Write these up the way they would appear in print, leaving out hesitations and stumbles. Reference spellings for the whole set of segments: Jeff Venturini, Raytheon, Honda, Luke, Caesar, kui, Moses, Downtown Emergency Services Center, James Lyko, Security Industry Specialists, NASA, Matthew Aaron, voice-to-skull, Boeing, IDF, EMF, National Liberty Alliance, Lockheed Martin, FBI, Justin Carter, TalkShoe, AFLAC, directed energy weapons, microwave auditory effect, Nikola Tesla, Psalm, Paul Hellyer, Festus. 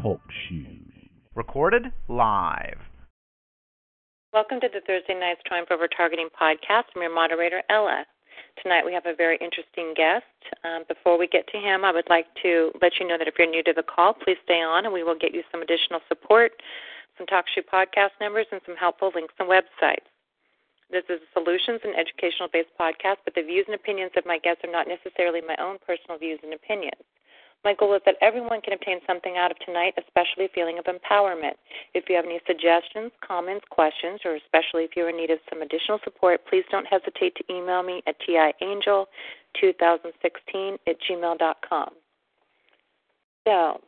TalkShoe. Recorded live. Welcome to the Thursday Night's Triumph Over Targeting podcast. I'm your moderator, Ella. Tonight we have a very interesting guest. Before we get to him, I would like to let you know that if you're new to the call, please stay on and we will get you some additional support, some TalkShoe podcast numbers, and some helpful links and websites. This is a solutions and educational-based podcast, but the views and opinions of my guests are not necessarily my own personal views and opinions. My goal is that everyone can obtain something out of tonight, especially a feeling of empowerment. If you have any suggestions, comments, questions, or especially if you're in need of some additional support, please don't hesitate to email me at tiangel2016@gmail.com. So,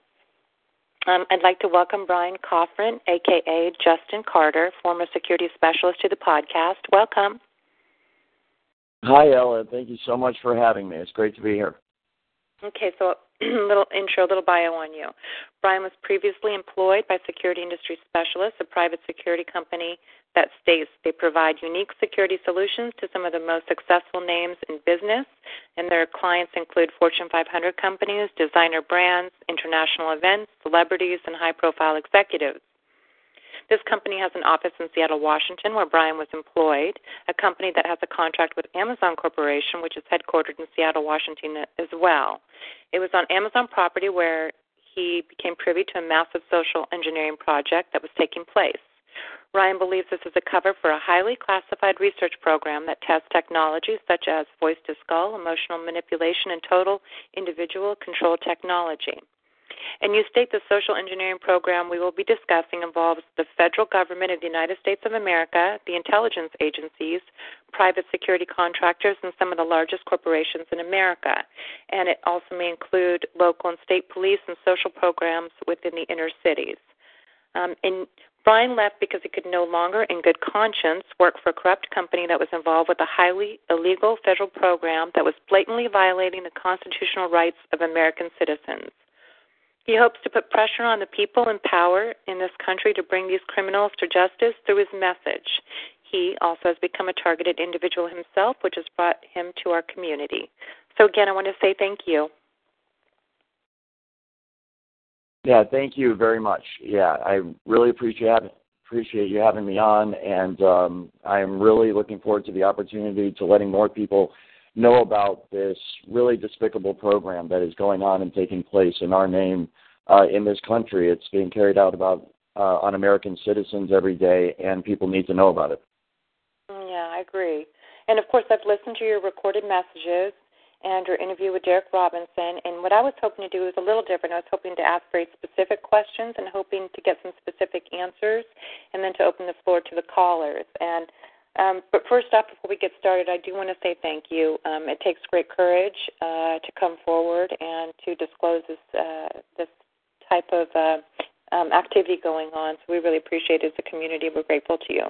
I'd like to welcome Bryan Kofron, a.k.a. Justin Carter, former security specialist, to the podcast. Welcome. Hi, Ella. Thank you so much for having me. It's great to be here. Okay, so a little intro, a little bio on you. Bryan was previously employed by Security Industry Specialists, a private security company that states they provide unique security solutions to some of the most successful names in business, and their clients include Fortune 500 companies, designer brands, international events, celebrities, and high-profile executives. This company has an office in Seattle, Washington, where Bryan was employed, a company that has a contract with Amazon Corporation, which is headquartered in Seattle, Washington as well. It was on Amazon property where he became privy to a massive social engineering project that was taking place. Bryan believes this is a cover for a highly classified research program that tests technologies such as voice-to-skull, emotional manipulation, and total individual control technology. And you state the social engineering program we will be discussing involves the federal government of the United States of America, the intelligence agencies, private security contractors, and some of the largest corporations in America. And it also may include local and state police and social programs within the inner cities. And Bryan left because he could no longer, in good conscience, work for a corrupt company that was involved with a highly illegal federal program that was blatantly violating the constitutional rights of American citizens. He hopes to put pressure on the people in power in this country to bring these criminals to justice through his message. He also has become a targeted individual himself, which has brought him to our community. So, again, I want to say thank you. Yeah, thank you very much. Yeah, I really appreciate you having me on, and I'm really looking forward to the opportunity to letting more people know about this really despicable program that is going on and taking place in our name in this country. It's being carried out on American citizens every day, and people need to know about it. Yeah, I agree. And, of course, I've listened to your recorded messages and your interview with Derek Robinson, and what I was hoping to do was a little different. I was hoping to ask very specific questions and hoping to get some specific answers and then to open the floor to the callers. And but first off, before we get started, I do want to say thank you. It takes great courage to come forward and to disclose this type of activity going on. So we really appreciate it as a community. We're grateful to you.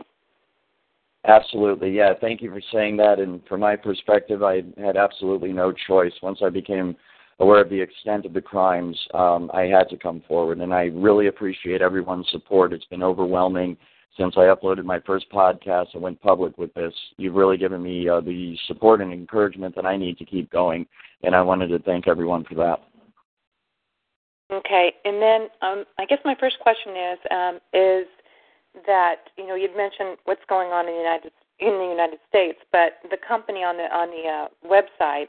Absolutely. Yeah, thank you for saying that. And from my perspective, I had absolutely no choice. Once I became aware of the extent of the crimes, I had to come forward. And I really appreciate everyone's support. It's been overwhelming. Since I uploaded my first podcast and went public with this, you've really given me the support and encouragement that I need to keep going, and I wanted to thank everyone for that. Okay, and then I guess my first question is that you'd mentioned what's going on in the United States, but the company on the website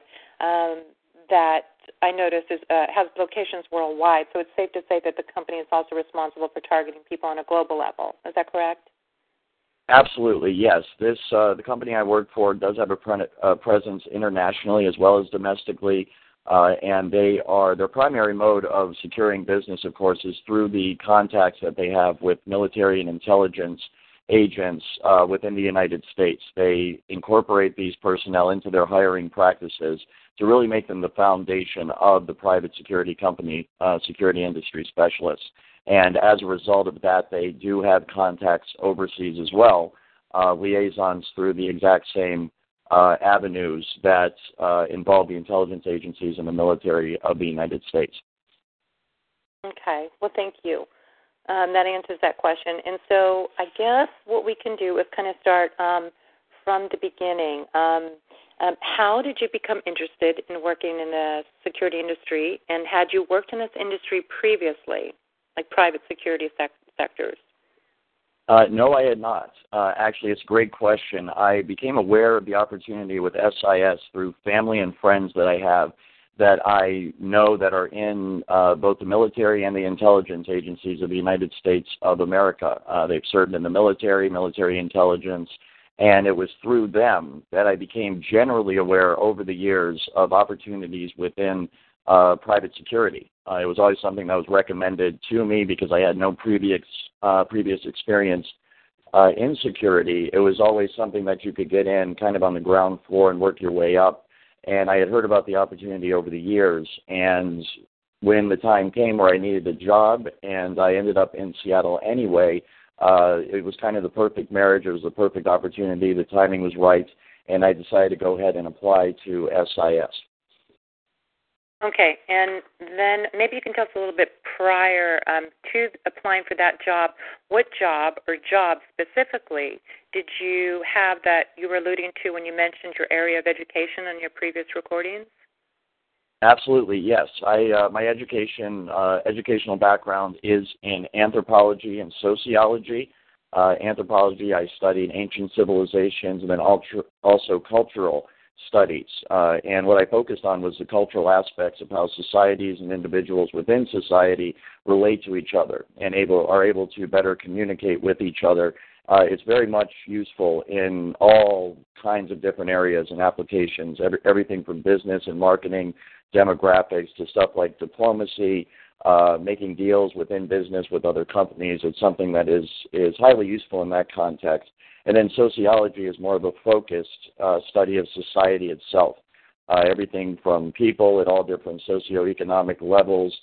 that I noticed has locations worldwide, so it's safe to say that the company is also responsible for targeting people on a global level. Is that correct? Absolutely, yes. This the company I work for does have a presence internationally as well as domestically, and their primary mode of securing business, of course, is through the contacts that they have with military and intelligence agents within the United States. They incorporate these personnel into their hiring practices to really make them the foundation of the private security company, Security Industry Specialists. And as a result of that, they do have contacts overseas as well, liaisons through the exact same avenues that involve the intelligence agencies and the military of the United States. Okay. Well, thank you. That answers that question. And so I guess what we can do is kind of start from the beginning. How did you become interested in working in the security industry, and had you worked in this industry previously, like private security sectors? No, I had not. Actually, it's a great question. I became aware of the opportunity with SIS through family and friends that I have that I know that are in both the military and the intelligence agencies of the United States of America. They've served in the military, military intelligence, and it was through them that I became generally aware over the years of opportunities within private security. It was always something that was recommended to me because I had no previous experience in security. It was always something that you could get in kind of on the ground floor and work your way up. And I had heard about the opportunity over the years. And when the time came where I needed a job and I ended up in Seattle anyway, it was kind of the perfect marriage. It was the perfect opportunity. The timing was right, and I decided to go ahead and apply to SIS. Okay, and then maybe you can tell us a little bit prior to applying for that job, what job or jobs specifically did you have that you were alluding to when you mentioned your area of education on your previous recordings? Absolutely, yes. My educational background is in anthropology and sociology. Anthropology, I studied ancient civilizations and then also cultural studies. And what I focused on was the cultural aspects of how societies and individuals within society relate to each other and are able to better communicate with each other. It's very much useful in all kinds of different areas and applications, everything from business and marketing, demographics, to stuff like diplomacy, making deals within business with other companies. It's something that is highly useful in that context. And then sociology is more of a focused study of society itself, everything from people at all different socioeconomic levels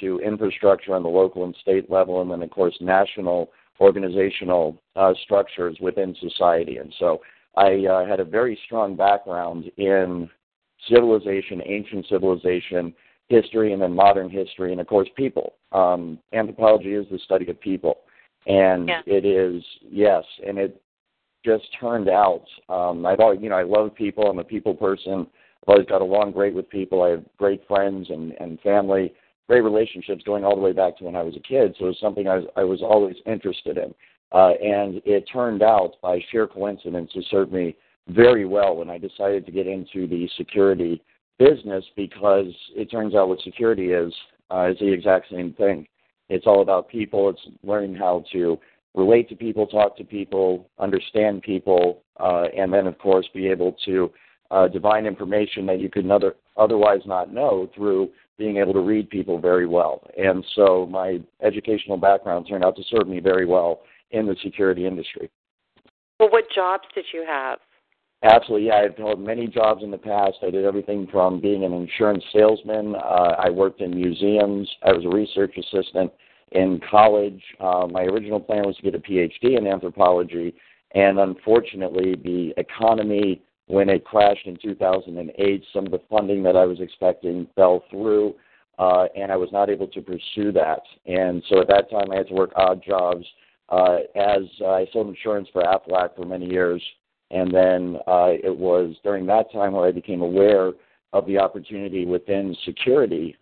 to infrastructure on the local and state level, and then, of course, national organizational structures within society. And so I had a very strong background in civilization, ancient civilization, history, and then modern history, and, of course, people. Anthropology is the study of people. And yeah. It is, yes, and it just turned out. I've always, I love people. I'm a people person. I've always got along great with people. I have great friends and family, great relationships going all the way back to when I was a kid. So it was something I was always interested in. And it turned out, by sheer coincidence, it served me very well when I decided to get into the security business, because it turns out what security is the exact same thing. It's all about people. It's learning how to relate to people, talk to people, understand people, and then, of course, be able to divine information that you could otherwise not know through being able to read people very well. And so my educational background turned out to serve me very well in the security industry. Well, what jobs did you have? Absolutely, yeah. I've held many jobs in the past. I did everything from being an insurance salesman. I worked in museums. I was a research assistant in college. My original plan was to get a PhD in anthropology, and unfortunately the economy, when it crashed in 2008, some of the funding that I was expecting fell through, and I was not able to pursue that. And so at that time I had to work odd jobs as I sold insurance for AFLAC for many years. And then it was during that time where I became aware of the opportunity within security,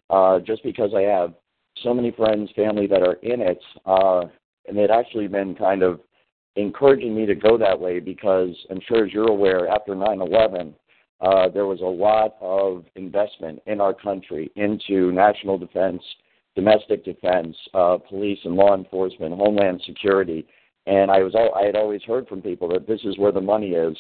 just because I have so many friends, family that are in it, and they'd actually been kind of encouraging me to go that way because, I'm sure as you're aware, after 9/11, there was a lot of investment in our country into national defense, domestic defense, police and law enforcement, homeland security. And I had always heard from people that this is where the money is,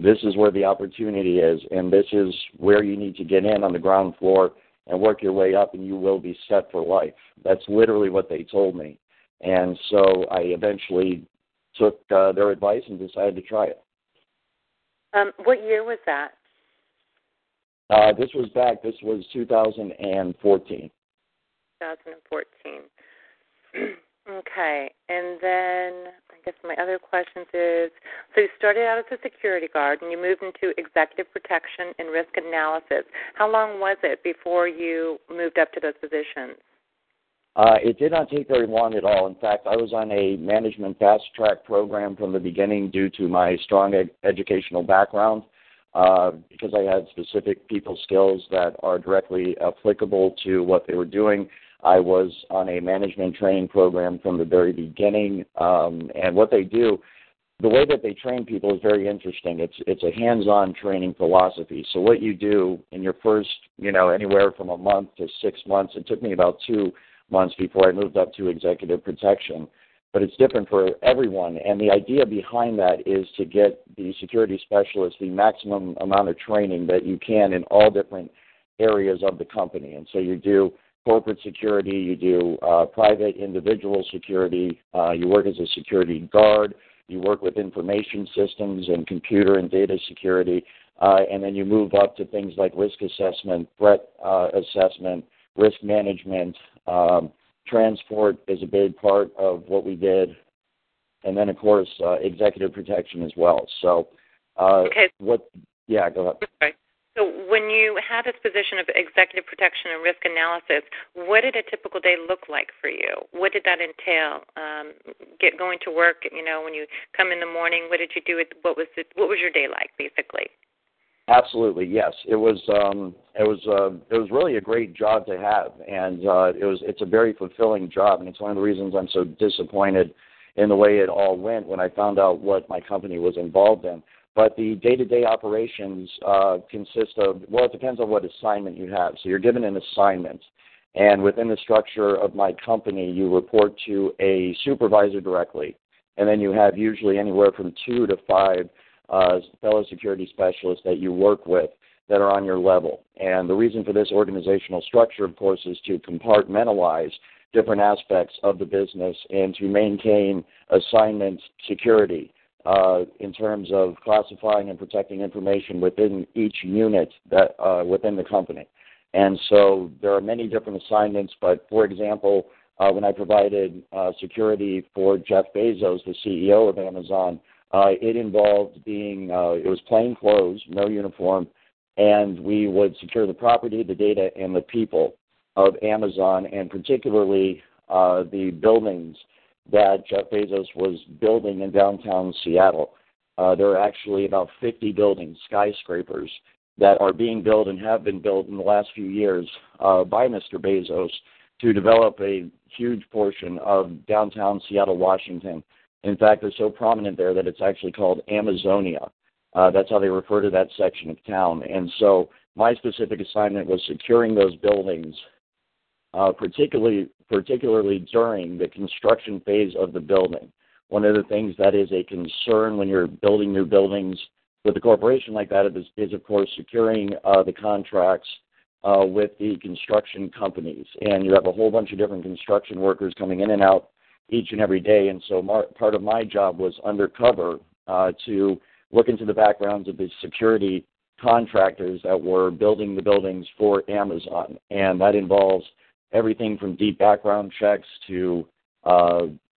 this is where the opportunity is, and this is where you need to get in on the ground floor and work your way up, and you will be set for life. That's literally what they told me. And so I eventually took their advice and decided to try it. What year was that? This was 2014. 2014. Okay, and then I guess my other question is, so you started out as a security guard and you moved into executive protection and risk analysis. How long was it before you moved up to those positions? It did not take very long at all. In fact, I was on a management fast-track program from the beginning due to my strong educational background because I had specific people skills that are directly applicable to what they were doing. I was on a management training program from the very beginning, and what they do, the way that they train people is very interesting. It's a hands-on training philosophy. So what you do in your first, anywhere from a month to 6 months, it took me about 2 months before I moved up to executive protection, but it's different for everyone. And the idea behind that is to get the security specialist the maximum amount of training that you can in all different areas of the company. And so you do corporate security, you do private individual security, you work as a security guard, you work with information systems and computer and data security, and then you move up to things like risk assessment, threat assessment, risk management. Transport is a big part of what we did, and then, of course, executive protection as well. So okay. Yeah, go ahead. Okay. So when you had this position of executive protection and risk analysis, what did a typical day look like for you? What did that entail? Going to work, when you come in the morning, what did you do? What was your day like, basically? Absolutely, yes. It was really a great job to have, and it's a very fulfilling job, and it's one of the reasons I'm so disappointed in the way it all went when I found out what my company was involved in. But the day-to-day operations consist of, it depends on what assignment you have. So you're given an assignment, and within the structure of my company, you report to a supervisor directly, and then you have usually anywhere from 2 to 5 fellow security specialists that you work with that are on your level. And the reason for this organizational structure, of course, is to compartmentalize different aspects of the business and to maintain assignment security. In terms of classifying and protecting information within each unit that within the company. And so there are many different assignments, but, for example, when I provided security for Jeff Bezos, the CEO of Amazon, it involved it was plain clothes, no uniform, and we would secure the property, the data, and the people of Amazon, and particularly the buildings that Jeff Bezos was building in downtown Seattle. There are actually about 50 buildings, skyscrapers, that are being built and have been built in the last few years by Mr. Bezos to develop a huge portion of downtown Seattle, Washington. In fact, they're so prominent there that it's actually called Amazonia. That's how they refer to that section of town. And so my specific assignment was securing those buildings, particularly during the construction phase of the building. One of the things that is a concern when you're building new buildings with a corporation like that is of course, securing the contracts with the construction companies. And you have a whole bunch of different construction workers coming in and out each and every day. And so part of my job was undercover to look into the backgrounds of the security contractors that were building the buildings for Amazon. And that involves everything from deep background checks to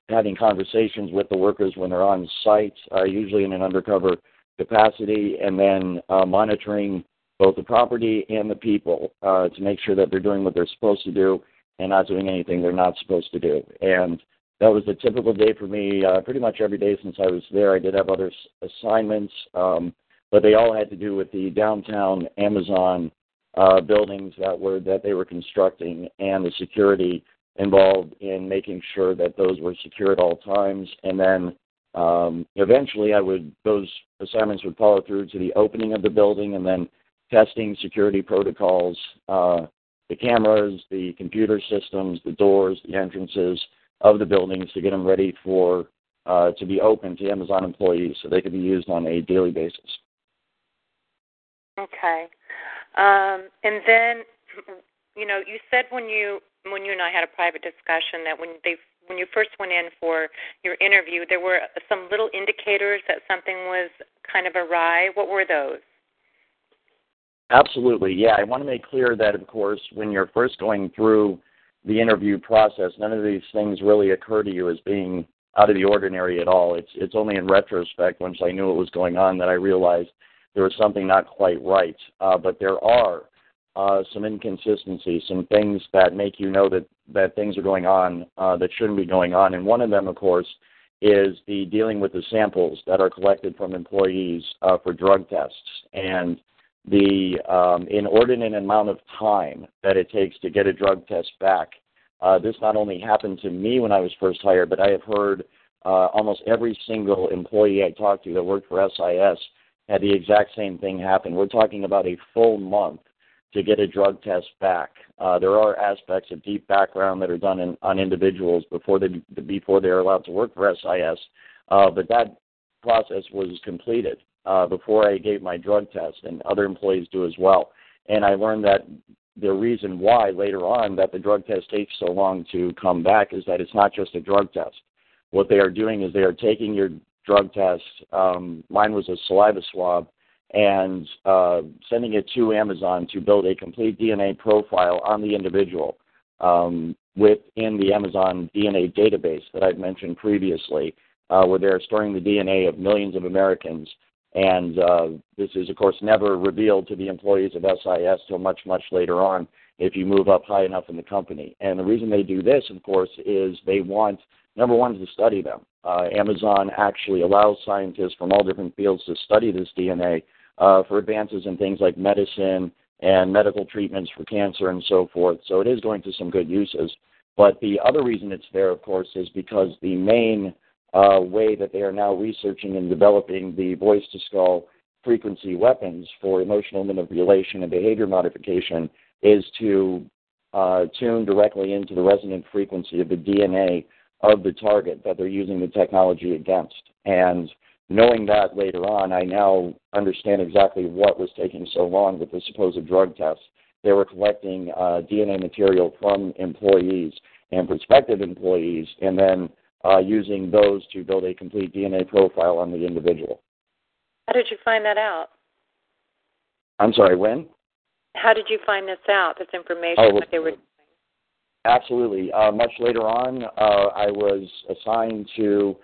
having conversations with the workers when they're on site, usually in an undercover capacity, and then monitoring both the property and the people to make sure that they're doing what they're supposed to do and not doing anything they're not supposed to do. And that was a typical day for me pretty much every day since I was there. I did have other assignments, but they all had to do with the downtown Amazon buildings that they were constructing, and the security involved in making sure that those were secure at all times. And then eventually those assignments would follow through to the opening of the building, and then testing security protocols, the cameras, the computer systems, the doors, the entrances of the buildings to get them ready to be open to Amazon employees so they could be used on a daily basis. Okay. And then, you said when you and I had a private discussion that when you first went in for your interview, there were some little indicators that something was kind of awry. What were those? Absolutely, yeah. I want to make clear that, of course, when you're first going through the interview process, none of these things really occur to you as being out of the ordinary at all. It's only in retrospect, once I knew what was going on, that I realized there was something not quite right. But there are some inconsistencies, some things that make you know that things are going on that shouldn't be going on. And one of them, of course, is the dealing with the samples that are collected from employees for drug tests and the inordinate amount of time that it takes to get a drug test back. This not only happened to me when I was first hired, but I have heard almost every single employee I talked to that worked for SIS had the exact same thing happen. We're talking about a full month to get a drug test back. There are aspects of deep background that are done on individuals before they're allowed to work for SIS, but that process was completed before I gave my drug test, and other employees do as well. And I learned that the reason why later on that the drug test takes so long to come back is that it's not just a drug test. What they are doing is they are taking your drug test, mine was a saliva swab, and sending it to Amazon to build a complete DNA profile on the individual within the Amazon DNA database that I've mentioned previously, where they're storing the DNA of millions of Americans. And this is, of course, never revealed to the employees of SIS till much, much later on if you move up high enough in the company. And the reason they do this, of course, is they want, number one, to study them. Amazon actually allows scientists from all different fields to study this DNA for advances in things like medicine and medical treatments for cancer and so forth. So it is going to some good uses. But the other reason it's there, of course, is because the main way that they are now researching and developing the voice-to-skull frequency weapons for emotional manipulation and behavior modification is to tune directly into the resonant frequency of the DNA of the target that they're using the technology against. And knowing that later on, I now understand exactly what was taking so long with the supposed drug tests. They were collecting DNA material from employees and prospective employees, and then using those to build a complete DNA profile on the individual. How did you find that out? I'm sorry, when? How did you find this out, this information that they were doing? Absolutely. Much later on, I was assigned to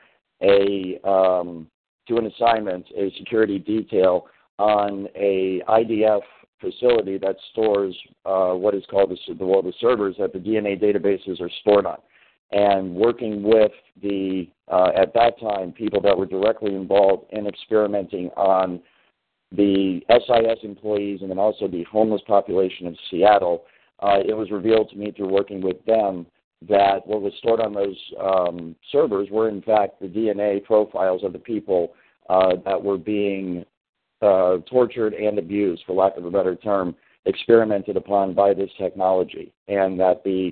an assignment, a security detail, on a IDF facility that stores what is called the servers that the DNA databases are stored on. And working with the, at that time, people that were directly involved in experimenting on the SIS employees and then also the homeless population of Seattle, it was revealed to me through working with them that what was stored on those servers were, in fact, the DNA profiles of the people that were being tortured and abused, for lack of a better term, experimented upon by this technology, and that the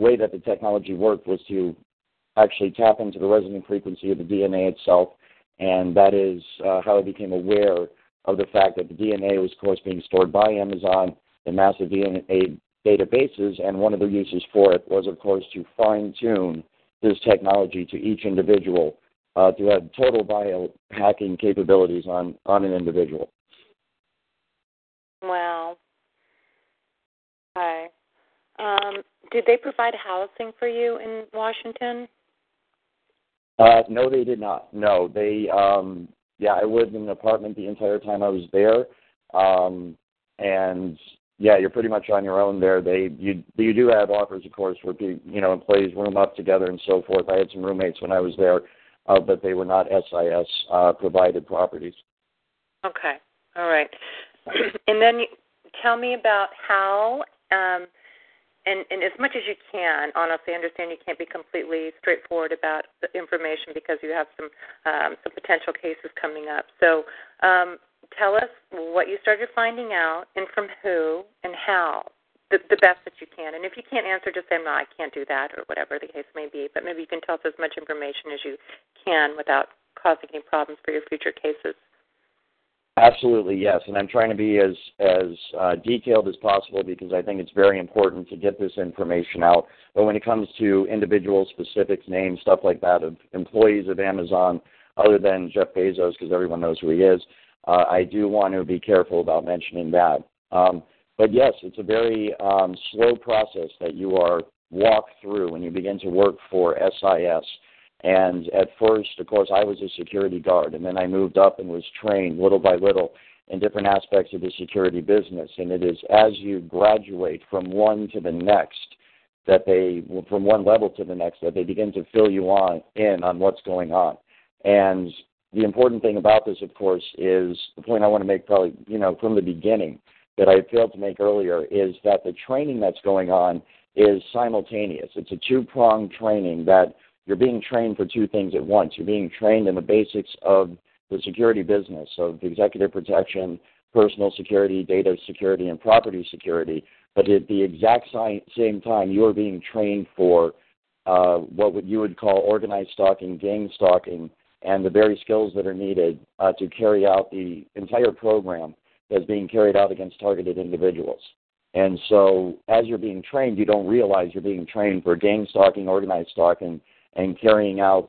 way that the technology worked was to actually tap into the resonant frequency of the DNA itself, and that is how I became aware of the fact that the DNA was, of course, being stored by Amazon, the massive DNA databases, and one of the uses for it was, of course, to fine-tune this technology to each individual to have total biohacking capabilities on an individual. Wow. Okay. Did they provide housing for you in Washington? No, they did not. No, they, I lived in an apartment the entire time I was there. And, yeah, you're pretty much on your own there. You do have offers, of course, where, employees room up together and so forth. I had some roommates when I was there, but they were not SIS provided properties. Okay. All right. And then tell me about how And as much as you can, honestly, I understand you can't be completely straightforward about the information because you have some potential cases coming up. So tell us what you started finding out and from who and how, the best that you can. And if you can't answer, just say, no, I can't do that or whatever the case may be. But maybe you can tell us as much information as you can without causing any problems for your future cases. Absolutely, yes, and I'm trying to be as detailed as possible because I think it's very important to get this information out. But when it comes to individual specifics, names, stuff like that, of employees of Amazon, other than Jeff Bezos, because everyone knows who he is, I do want to be careful about mentioning that. But yes, it's a very slow process that you are walked through when you begin to work for SIS. And at first, of course, I was a security guard, and then I moved up and was trained little by little in different aspects of the security business. And it is as you graduate from one to the next that they, from one level to the next, that they begin to fill you in on what's going on. And the important thing about this, of course, is the point I want to make probably, from the beginning that I failed to make earlier is that the training that's going on is simultaneous. It's a two-pronged training that you're being trained for two things at once. You're being trained in the basics of the security business, of executive protection, personal security, data security, and property security. But at the exact same time, you are being trained for what you would call organized stalking, gang stalking, and the very skills that are needed to carry out the entire program that's being carried out against targeted individuals. And so as you're being trained, you don't realize you're being trained for gang stalking, organized stalking, and carrying out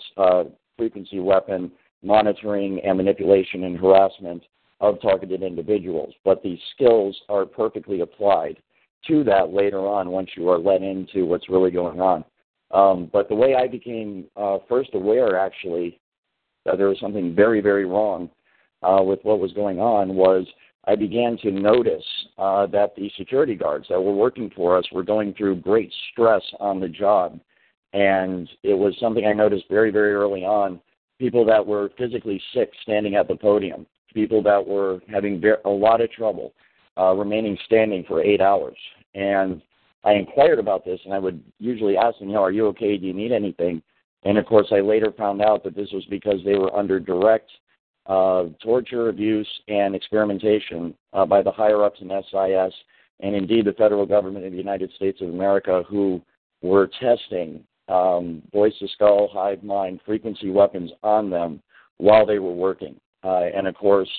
frequency weapon monitoring and manipulation and harassment of targeted individuals. But these skills are perfectly applied to that later on once you are let into what's really going on. But the way I became first aware, actually, that there was something very, very wrong with what was going on was I began to notice that the security guards that were working for us were going through great stress on the job. And it was something I noticed very, very early on, people that were physically sick standing at the podium, people that were having a lot of trouble remaining standing for 8 hours. And I inquired about this, and I would usually ask them, are you okay? Do you need anything? And, of course, I later found out that this was because they were under direct torture, abuse, and experimentation by the higher-ups in SIS and, indeed, the federal government of the United States of America, who were testing voice-to-skull, hive-mind, frequency weapons on them while they were working. And, of course,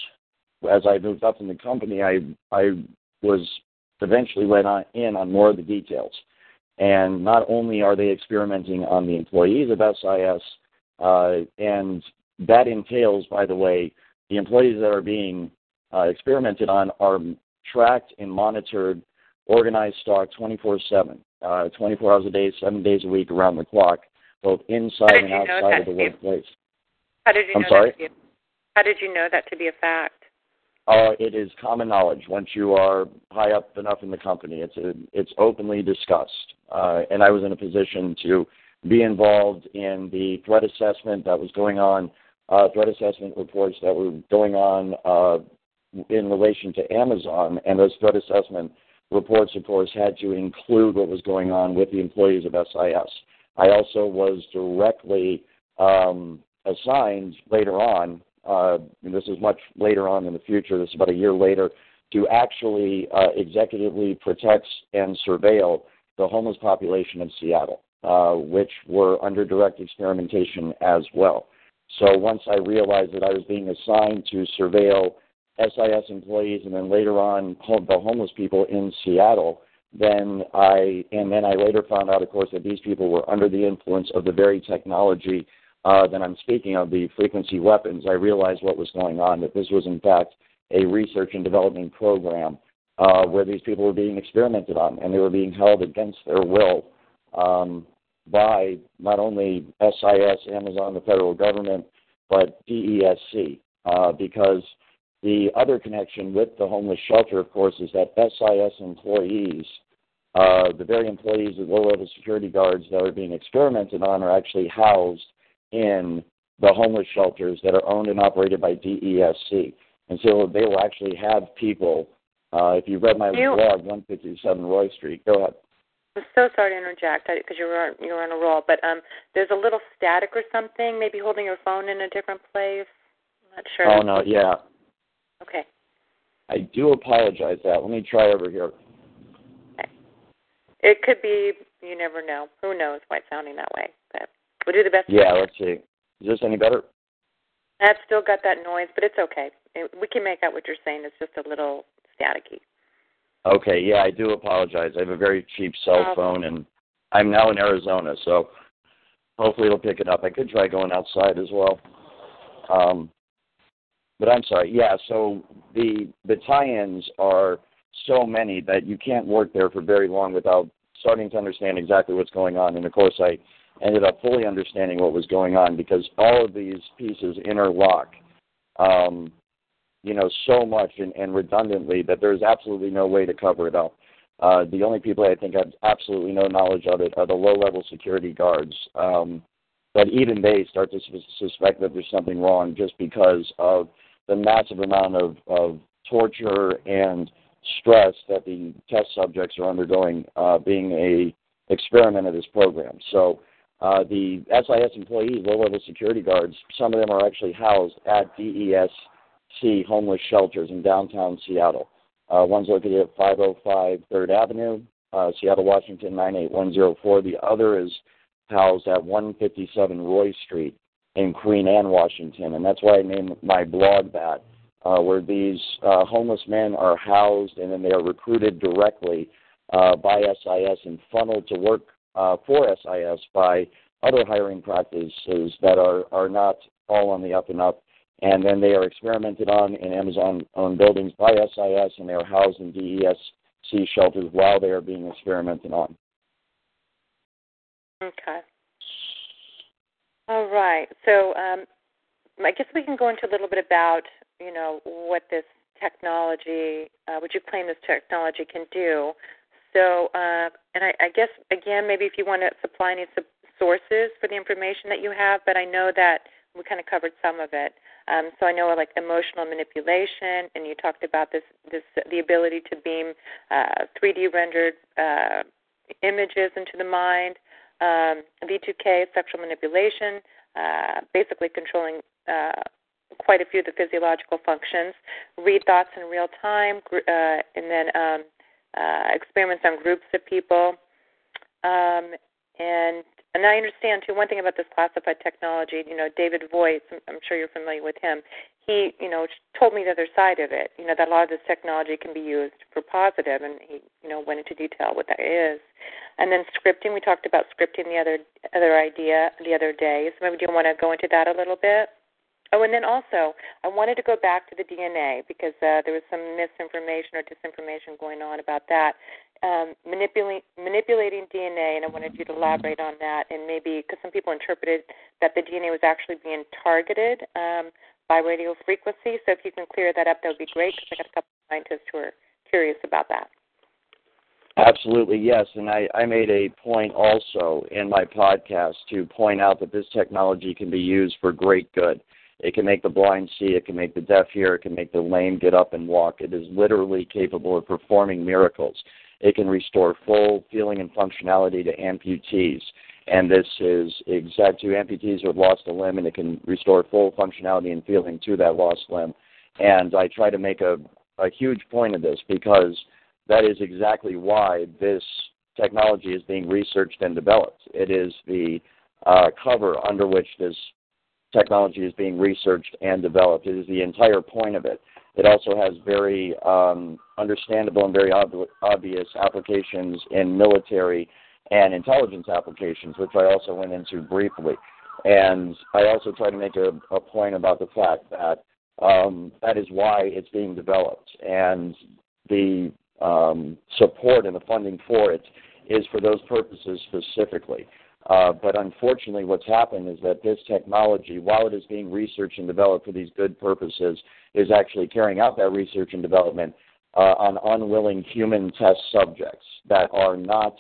as I moved up in the company, I was eventually let in on more of the details. And not only are they experimenting on the employees of SIS, and that entails, by the way, the employees that are being experimented on are tracked and monitored, organized stock 24/7, 24 hours a day, 7 days a week, around the clock, both inside and outside of the workplace. How did you know that to be a fact? It is common knowledge once you are high up enough in the company. It's openly discussed. And I was in a position to be involved in the threat assessment that was going on, threat assessment reports that were going on in relation to Amazon. And those threat assessment reports, of course, had to include what was going on with the employees of SIS. I also was directly assigned later on, and this is much later on in the future, this is about a year later, to actually executively protect and surveil the homeless population of Seattle, which were under direct experimentation as well. So once I realized that I was being assigned to surveil SIS employees and then later on the homeless people in Seattle, then I later found out, of course, that these people were under the influence of the very technology that I'm speaking of, the frequency weapons. I realized what was going on, that this was, in fact, a research and development program where these people were being experimented on, and they were being held against their will by not only SIS, Amazon, the federal government, but DESC, because the other connection with the homeless shelter, of course, is that SIS employees, the very employees of low-level security guards that are being experimented on, are actually housed in the homeless shelters that are owned and operated by DESC. And so they will actually have people, if you read my blog, 157 Roy Street. Go ahead. I'm so sorry to interject because you're on a roll, but there's a little static or something, maybe holding your phone in a different place. I'm not sure. Oh, no, yeah. Okay. I do apologize for that. Let me try over here. Okay. It could be, you never know. Who knows why it's sounding that way, but we'll do the best. Yeah, let's see. Is this any better? I've still got that noise, but it's okay. We can make out what you're saying. It's just a little staticky. Okay, yeah, I do apologize. I have a very cheap cell phone, and I'm now in Arizona, so hopefully it'll pick it up. I could try going outside as well. But I'm sorry, yeah, so the tie-ins are so many that you can't work there for very long without starting to understand exactly what's going on. And, of course, I ended up fully understanding what was going on because all of these pieces interlock, so much and redundantly that there's absolutely no way to cover it up. The only people I think have absolutely no knowledge of it are the low-level security guards. But even they start to suspect that there's something wrong just because of the massive amount of torture and stress that the test subjects are undergoing being an experiment of this program. So the SIS employees, low-level security guards, some of them are actually housed at DESC homeless shelters in downtown Seattle. One's located at 505 3rd Avenue, Seattle, Washington, 98104. The other is housed at 157 Roy Street in Queen Anne, Washington. And that's why I named my blog that, where these homeless men are housed and then they are recruited directly by SIS and funneled to work for SIS by other hiring practices that are not all on the up and up. And then they are experimented on in Amazon-owned buildings by SIS, and they are housed in DESC shelters while they are being experimented on. Okay. All right. So I guess we can go into a little bit about, what this technology, what you claim this technology can do. So, and I guess, again, maybe if you want to supply any sources for the information that you have, but I know that we kind of covered some of it. So I know like emotional manipulation, and you talked about this the ability to beam 3D rendered images into the mind, V2K, sexual manipulation, basically controlling quite a few of the physiological functions, read thoughts in real time, and then experiments on groups of people. And I understand, too, one thing about this classified technology, David Voigt, I'm sure you're familiar with him, he, told me the other side of it, that a lot of this technology can be used for positive, and he, went into detail what that is. And then scripting, we talked about scripting the other day, so maybe do you want to go into that a little bit? Oh, and then also, I wanted to go back to the DNA because there was some misinformation or disinformation going on about that. Manipulating DNA, and I wanted you to elaborate on that, and maybe because some people interpreted that the DNA was actually being targeted by radio frequency. So if you can clear that up, that would be great, because I got a couple of scientists who are curious about that. Absolutely, yes, and I made a point also in my podcast to point out that this technology can be used for great good. It can make the blind see, it can make the deaf hear, it can make the lame get up and walk. It is literally capable of performing miracles. It can restore full feeling and functionality to amputees. And this is exact to amputees who have lost a limb, and it can restore full functionality and feeling to that lost limb. And I try to make a huge point of this because that is exactly why this technology is being researched and developed. It is the cover under which this technology is being researched and developed. It is the entire point of it. It also has very understandable and very obvious applications in military and intelligence applications, which I also went into briefly. And I also try to make a point about the fact that that is why it's being developed. And the support and the funding for it is for those purposes specifically. But unfortunately, what's happened is that this technology, while it is being researched and developed for these good purposes, is actually carrying out that research and development on unwilling human test subjects that are not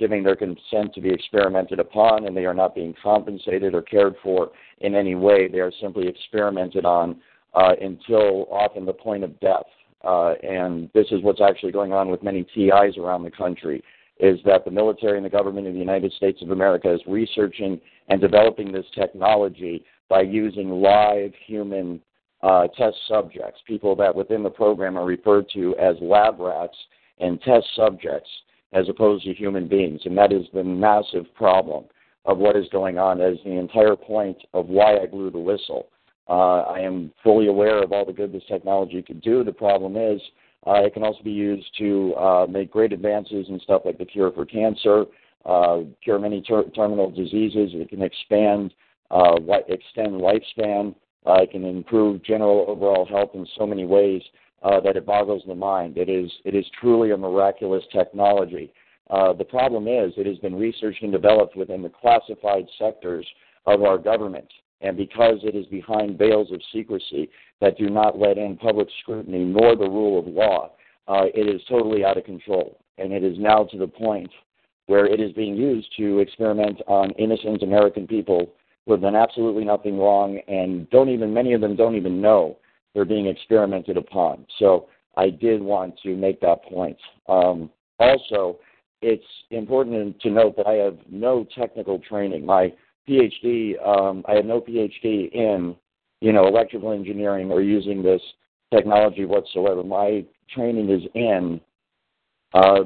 giving their consent to be experimented upon, and they are not being compensated or cared for in any way. They are simply experimented on until often the point of death. And this is what's actually going on with many TIs around the country, is that the military and the government of the United States of America is researching and developing this technology by using live human test subjects, people that within the program are referred to as lab rats and test subjects as opposed to human beings. And that is the massive problem of what is going on. That is the entire point of why I blew the whistle. I am fully aware of all the good this technology could do. The problem is, it can also be used to make great advances in stuff like the cure for cancer, cure many terminal diseases. It can extend lifespan. It can improve general overall health in so many ways that it boggles the mind. It is truly a miraculous technology. The problem is it has been researched and developed within the classified sectors of our government, and because it is behind veils of secrecy that do not let in public scrutiny nor the rule of law, it is totally out of control, and it is now to the point where it is being used to experiment on innocent American people who have done absolutely nothing wrong and many of them don't even know they're being experimented upon. So I did want to make that point. Also, it's important to note that I have no technical training. My PhD, I have no PhD in, electrical engineering or using this technology whatsoever. My training is in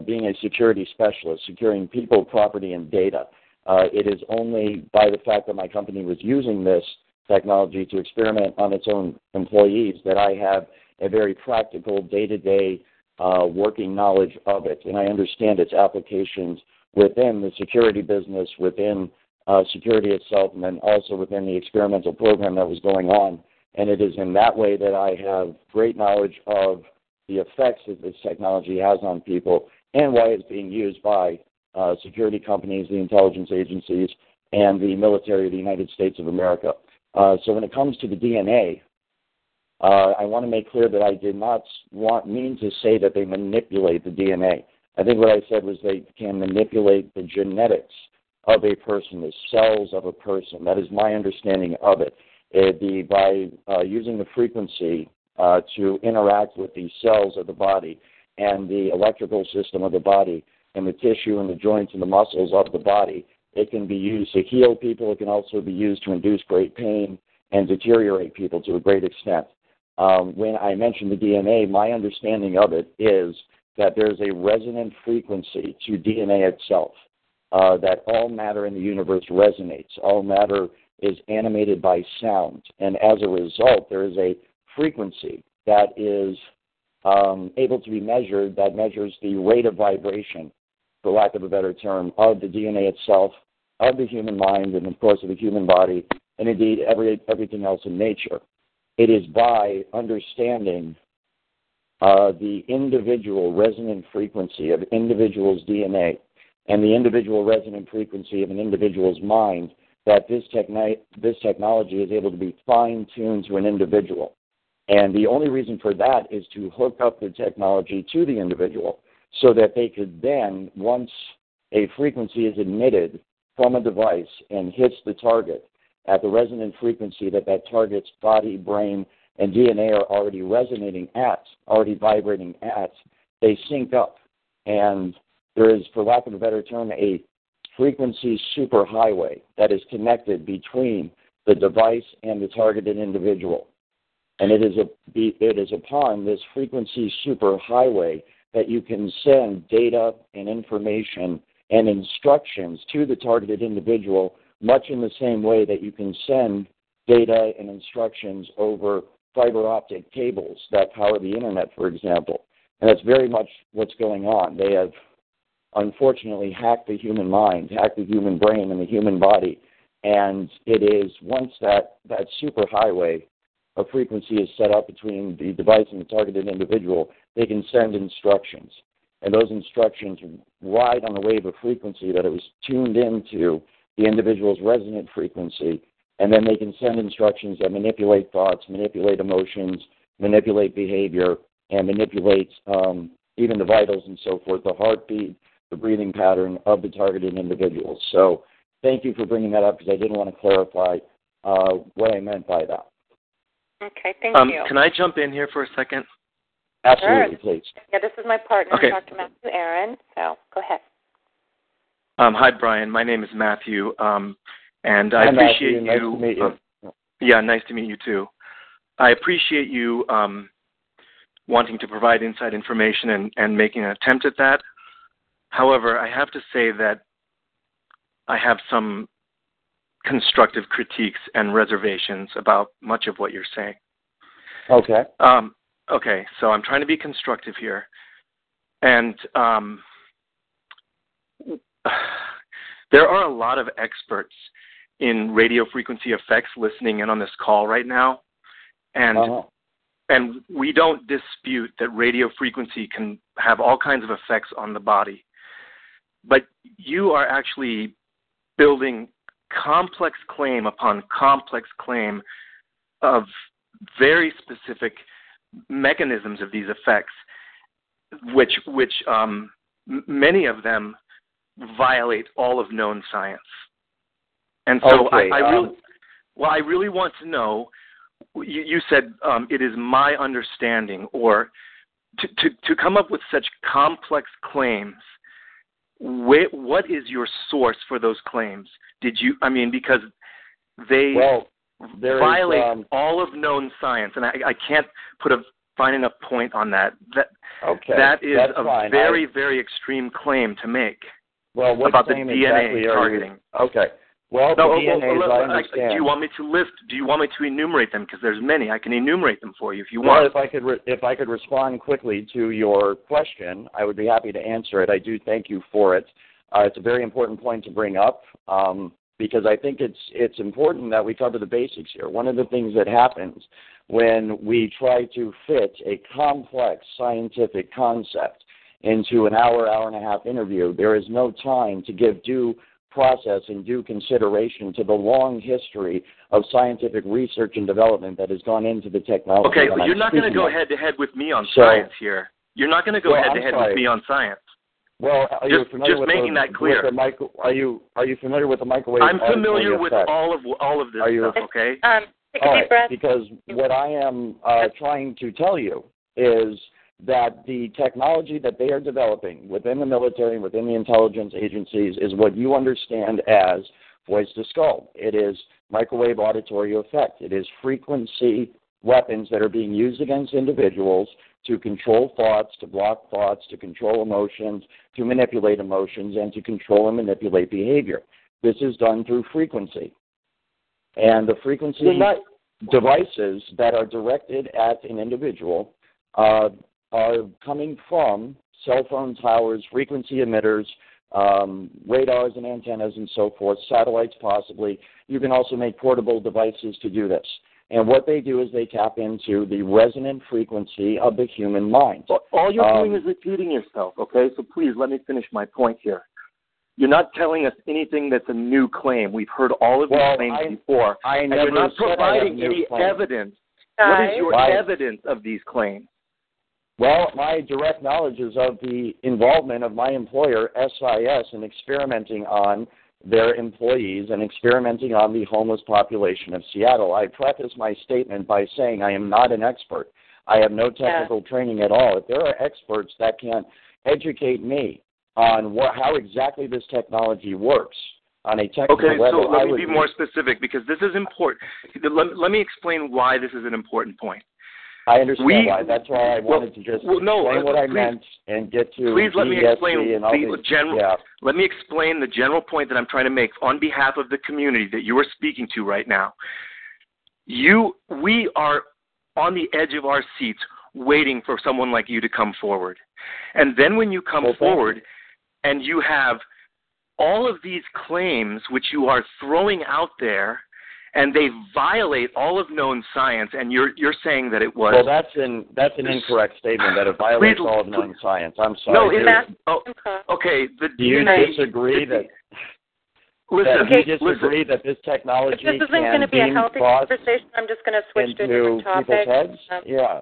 being a security specialist, securing people, property, and data. It is only by the fact that my company was using this technology to experiment on its own employees that I have a very practical day-to-day working knowledge of it, and I understand its applications within the security business, within security itself, and then also within the experimental program that was going on. And it is in that way that I have great knowledge of the effects that this technology has on people and why it's being used by security companies, the intelligence agencies, and the military of the United States of America. So when it comes to the DNA, I want to make clear that I did not mean to say that they manipulate the DNA. I think what I said was they can manipulate the genetics of a person, the cells of a person. That is my understanding of it. It'd be by using the frequency to interact with the cells of the body and the electrical system of the body and the tissue and the joints and the muscles of the body. It can be used to heal people. It can also be used to induce great pain and deteriorate people to a great extent. When I mentioned the DNA, my understanding of it is that there's a resonant frequency to DNA itself, that all matter in the universe resonates. All matter is animated by sound, and as a result, there is a frequency that is able to be measured that measures the rate of vibration, for lack of a better term, of the DNA itself, of the human mind, and, of course, of the human body, and indeed everything else in nature. It is by understanding the individual resonant frequency of individual's DNA and the individual resonant frequency of an individual's mind that this technology is able to be fine-tuned to an individual. And the only reason for that is to hook up the technology to the individual so that they could then, once a frequency is emitted from a device and hits the target, at the resonant frequency that target's body, brain, and DNA are already resonating at, already vibrating at, they sync up. And there is, for lack of a better term, a frequency superhighway that is connected between the device and the targeted individual. And it is upon this frequency superhighway that you can send data and information and instructions to the targeted individual, much in the same way that you can send data and instructions over fiber optic cables that power the internet, for example. And that's very much what's going on. They have, unfortunately, hacked the human mind, hacked the human brain and the human body. And it is once that superhighway of frequency is set up between the device and the targeted individual, they can send instructions. And those instructions ride on the wave of frequency that it was tuned into the individual's resonant frequency, and then they can send instructions that manipulate thoughts, manipulate emotions, manipulate behavior, and manipulate even the vitals and so forth, the heartbeat, the breathing pattern of the targeted individuals. So thank you for bringing that up because I didn't want to clarify what I meant by that. Okay, thank you. Can I jump in here for a second? Absolutely, sure. Please. Yeah, this is my partner, okay. Dr. Matthew Aaron, so go ahead. Hi, Bryan. My name is Matthew, and I appreciate you. Nice to meet you. Yeah, nice to meet you, too. I appreciate you wanting to provide inside information and making an attempt at that. However, I have to say that I have some constructive critiques and reservations about much of what you're saying. Okay. Okay, so I'm trying to be constructive here. And there are a lot of experts in radio frequency effects listening in on this call right now And we don't dispute that radio frequency can have all kinds of effects on the body. But you are actually building complex claim upon complex claim of very specific mechanisms of these effects, which many of them violate all of known science. And so I really want to know, you said it is my understanding, or to come up with such complex claims, what is your source for those claims? Because they violate all of known science, and I can't put a fine enough point on that. That's a very, very extreme claim to make about the DNA exactly targeting. Okay. Well, no, do you want me to list? Do you want me to enumerate them? Because there's many. I can enumerate them for you if you want. If I could respond quickly to your question, I would be happy to answer it. I do thank you for it. It's a very important point to bring up because I think it's important that we cover the basics here. One of the things that happens when we try to fit a complex scientific concept into an hour and a half interview, there is no time to give due process and due consideration to the long history of scientific research and development that has gone into the technology. Okay, you're not going to go head-to-head with me on science here. You're not going to go head-to-head with me on science. Well, are you familiar with the microwave? I'm familiar with all of this stuff, okay? All right, because what I am trying to tell you is that the technology that they are developing within the military and within the intelligence agencies is what you understand as voice to skull. It is microwave auditory effect. It is frequency weapons that are being used against individuals to control thoughts, to block thoughts, to control emotions, to manipulate emotions, and to control and manipulate behavior. This is done through frequency. And the frequency devices that are directed at an individual are coming from cell phone towers, frequency emitters, radars and antennas and so forth, satellites possibly. You can also make portable devices to do this. And what they do is they tap into the resonant frequency of the human mind. All you're doing is repeating yourself, okay? So please let me finish my point here. You're not telling us anything that's a new claim. We've heard all of these claims before. And you're not providing any evidence. What is your evidence of these claims? Well, my direct knowledge is of the involvement of my employer, SIS, in experimenting on their employees and experimenting on the homeless population of Seattle. I preface my statement by saying I am not an expert. I have no technical training at all. If there are experts that can educate me on how exactly this technology works on a technical level. Okay, so let me be more specific because this is important. Let me explain why this is an important point. I understand why. That's why I wanted to just explain what I meant and get to DSC and all these. Let me explain the general point that I'm trying to make on behalf of the community that you are speaking to right now. We are on the edge of our seats waiting for someone like you to come forward. And then when you come forward and you have all of these claims which you are throwing out there, and they violate all of known science, and you're saying that it was... Well, that's an incorrect statement, that it violates all of known science. I'm sorry. No, okay. Do you disagree that this technology can... If this isn't going to be a healthy conversation, I'm just going to switch to a different topic. Yeah.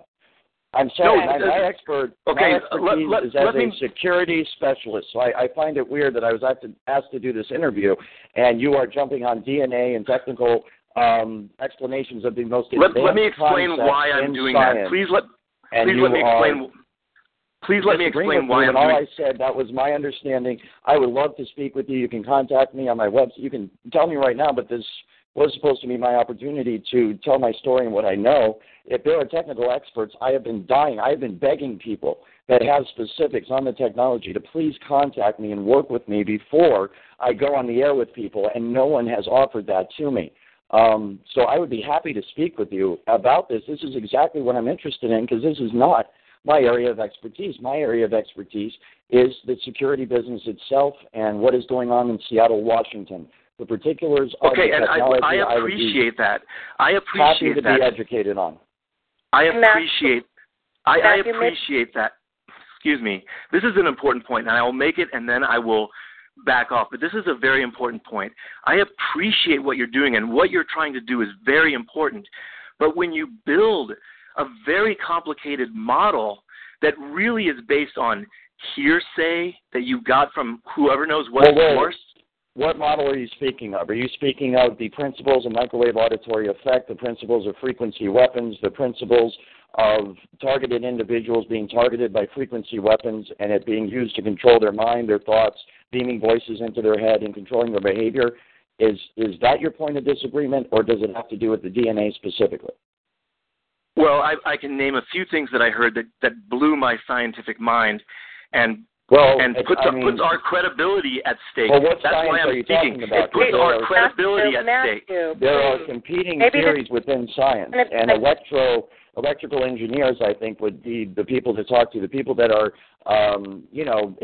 I'm sorry, my expertise is as a security specialist, so I find it weird that I was asked to do this interview, and you are jumping on DNA and technical explanations of the most advanced concepts. Let me explain why I'm doing that. Please let me explain why I'm doing that. All I said, that was my understanding. I would love to speak with you. You can contact me on my website. You can tell me right now, but this was supposed to be my opportunity to tell my story and what I know. If there are technical experts, I have been dying. I have been begging people that have specifics on the technology to please contact me and work with me before I go on the air with people, and no one has offered that to me. So I would be happy to speak with you about this. This is exactly what I'm interested in because this is not my area of expertise. My area of expertise is the security business itself and what is going on in Seattle, Washington. The particulars of the technology. Okay, and I appreciate that. I appreciate that. Happy to be educated on. I appreciate that. Excuse me. This is an important point, and I will make it, and then I will back off. But this is a very important point. I appreciate what you're doing, and what you're trying to do is very important. But when you build a very complicated model that really is based on hearsay that you got from whoever knows what source. What model are you speaking of? Are you speaking of the principles of microwave auditory effect, the principles of frequency weapons, the principles of targeted individuals being targeted by frequency weapons and it being used to control their mind, their thoughts, beaming voices into their head and controlling their behavior? Is that your point of disagreement, or does it have to do with the DNA specifically? Well, I can name a few things that I heard that blew my scientific mind and puts our credibility at stake. Well, what That's why I'm speaking. It puts our credibility at stake. There are competing theories within science, and electrical engineers, I think, would be the people to talk to, the people that are,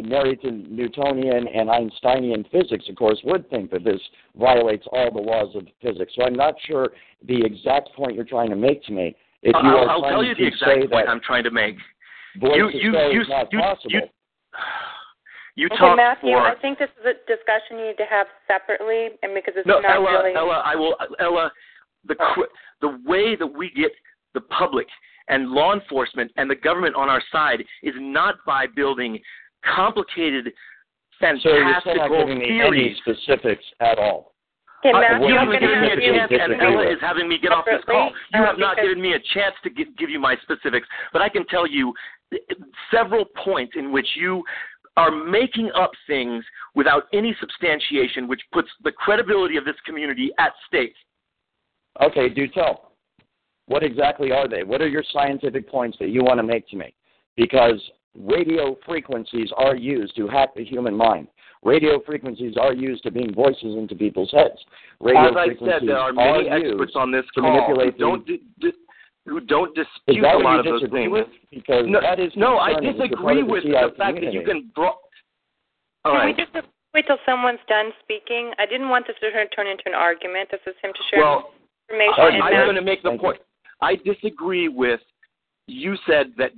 married to Newtonian and Einsteinian physics, of course, would think that this violates all the laws of physics. So I'm not sure the exact point you're trying to make to me. I'll tell you the exact point I'm trying to make. Matthew, I think this is a discussion you need to have separately, and because it's the way that we get the public and law enforcement and the government on our side is not by building complicated, fantastical theories. Any specifics at all. Okay, Matthew, Ella is having me get off this call. You have not given me a chance to give you my specifics, but I can tell you several points in which you are making up things without any substantiation, which puts the credibility of this community at stake. Okay, do tell. What exactly are they? What are your scientific points that you want to make to me? Because radio frequencies are used to hack the human mind. Radio frequencies are used to beam voices into people's heads. As I said, there are many experts on this call who don't dispute a lot of those things. No, I disagree with the fact that you can... Can we just wait till someone's done speaking? I didn't want this to turn into an argument. This is him to share information. I'm going to make the point. I disagree with... You said that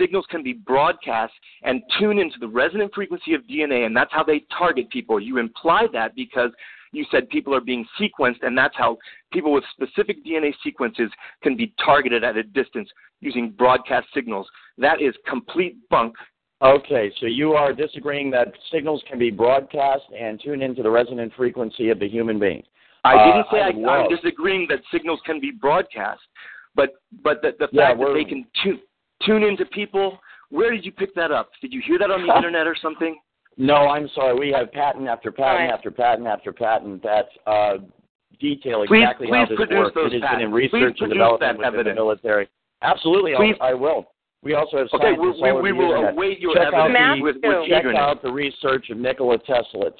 signals can be broadcast and tune into the resonant frequency of DNA, and that's how they target people. You implied that because you said people are being sequenced, and that's how people with specific DNA sequences can be targeted at a distance using broadcast signals. That is complete bunk. Okay, so you are disagreeing that signals can be broadcast and tuned into the resonant frequency of the human being. I didn't say I'm disagreeing that signals can be broadcast, but the fact that they can tune into people, where did you pick that up? Did you hear that on the internet or something? No, I'm sorry. We have patent after patent after patent after patent that detail exactly how this works. It has been in research and development within the military. Absolutely, I will. We also have scientists we will await your evidence with eagerness. Check out the research of Nikola Tesla.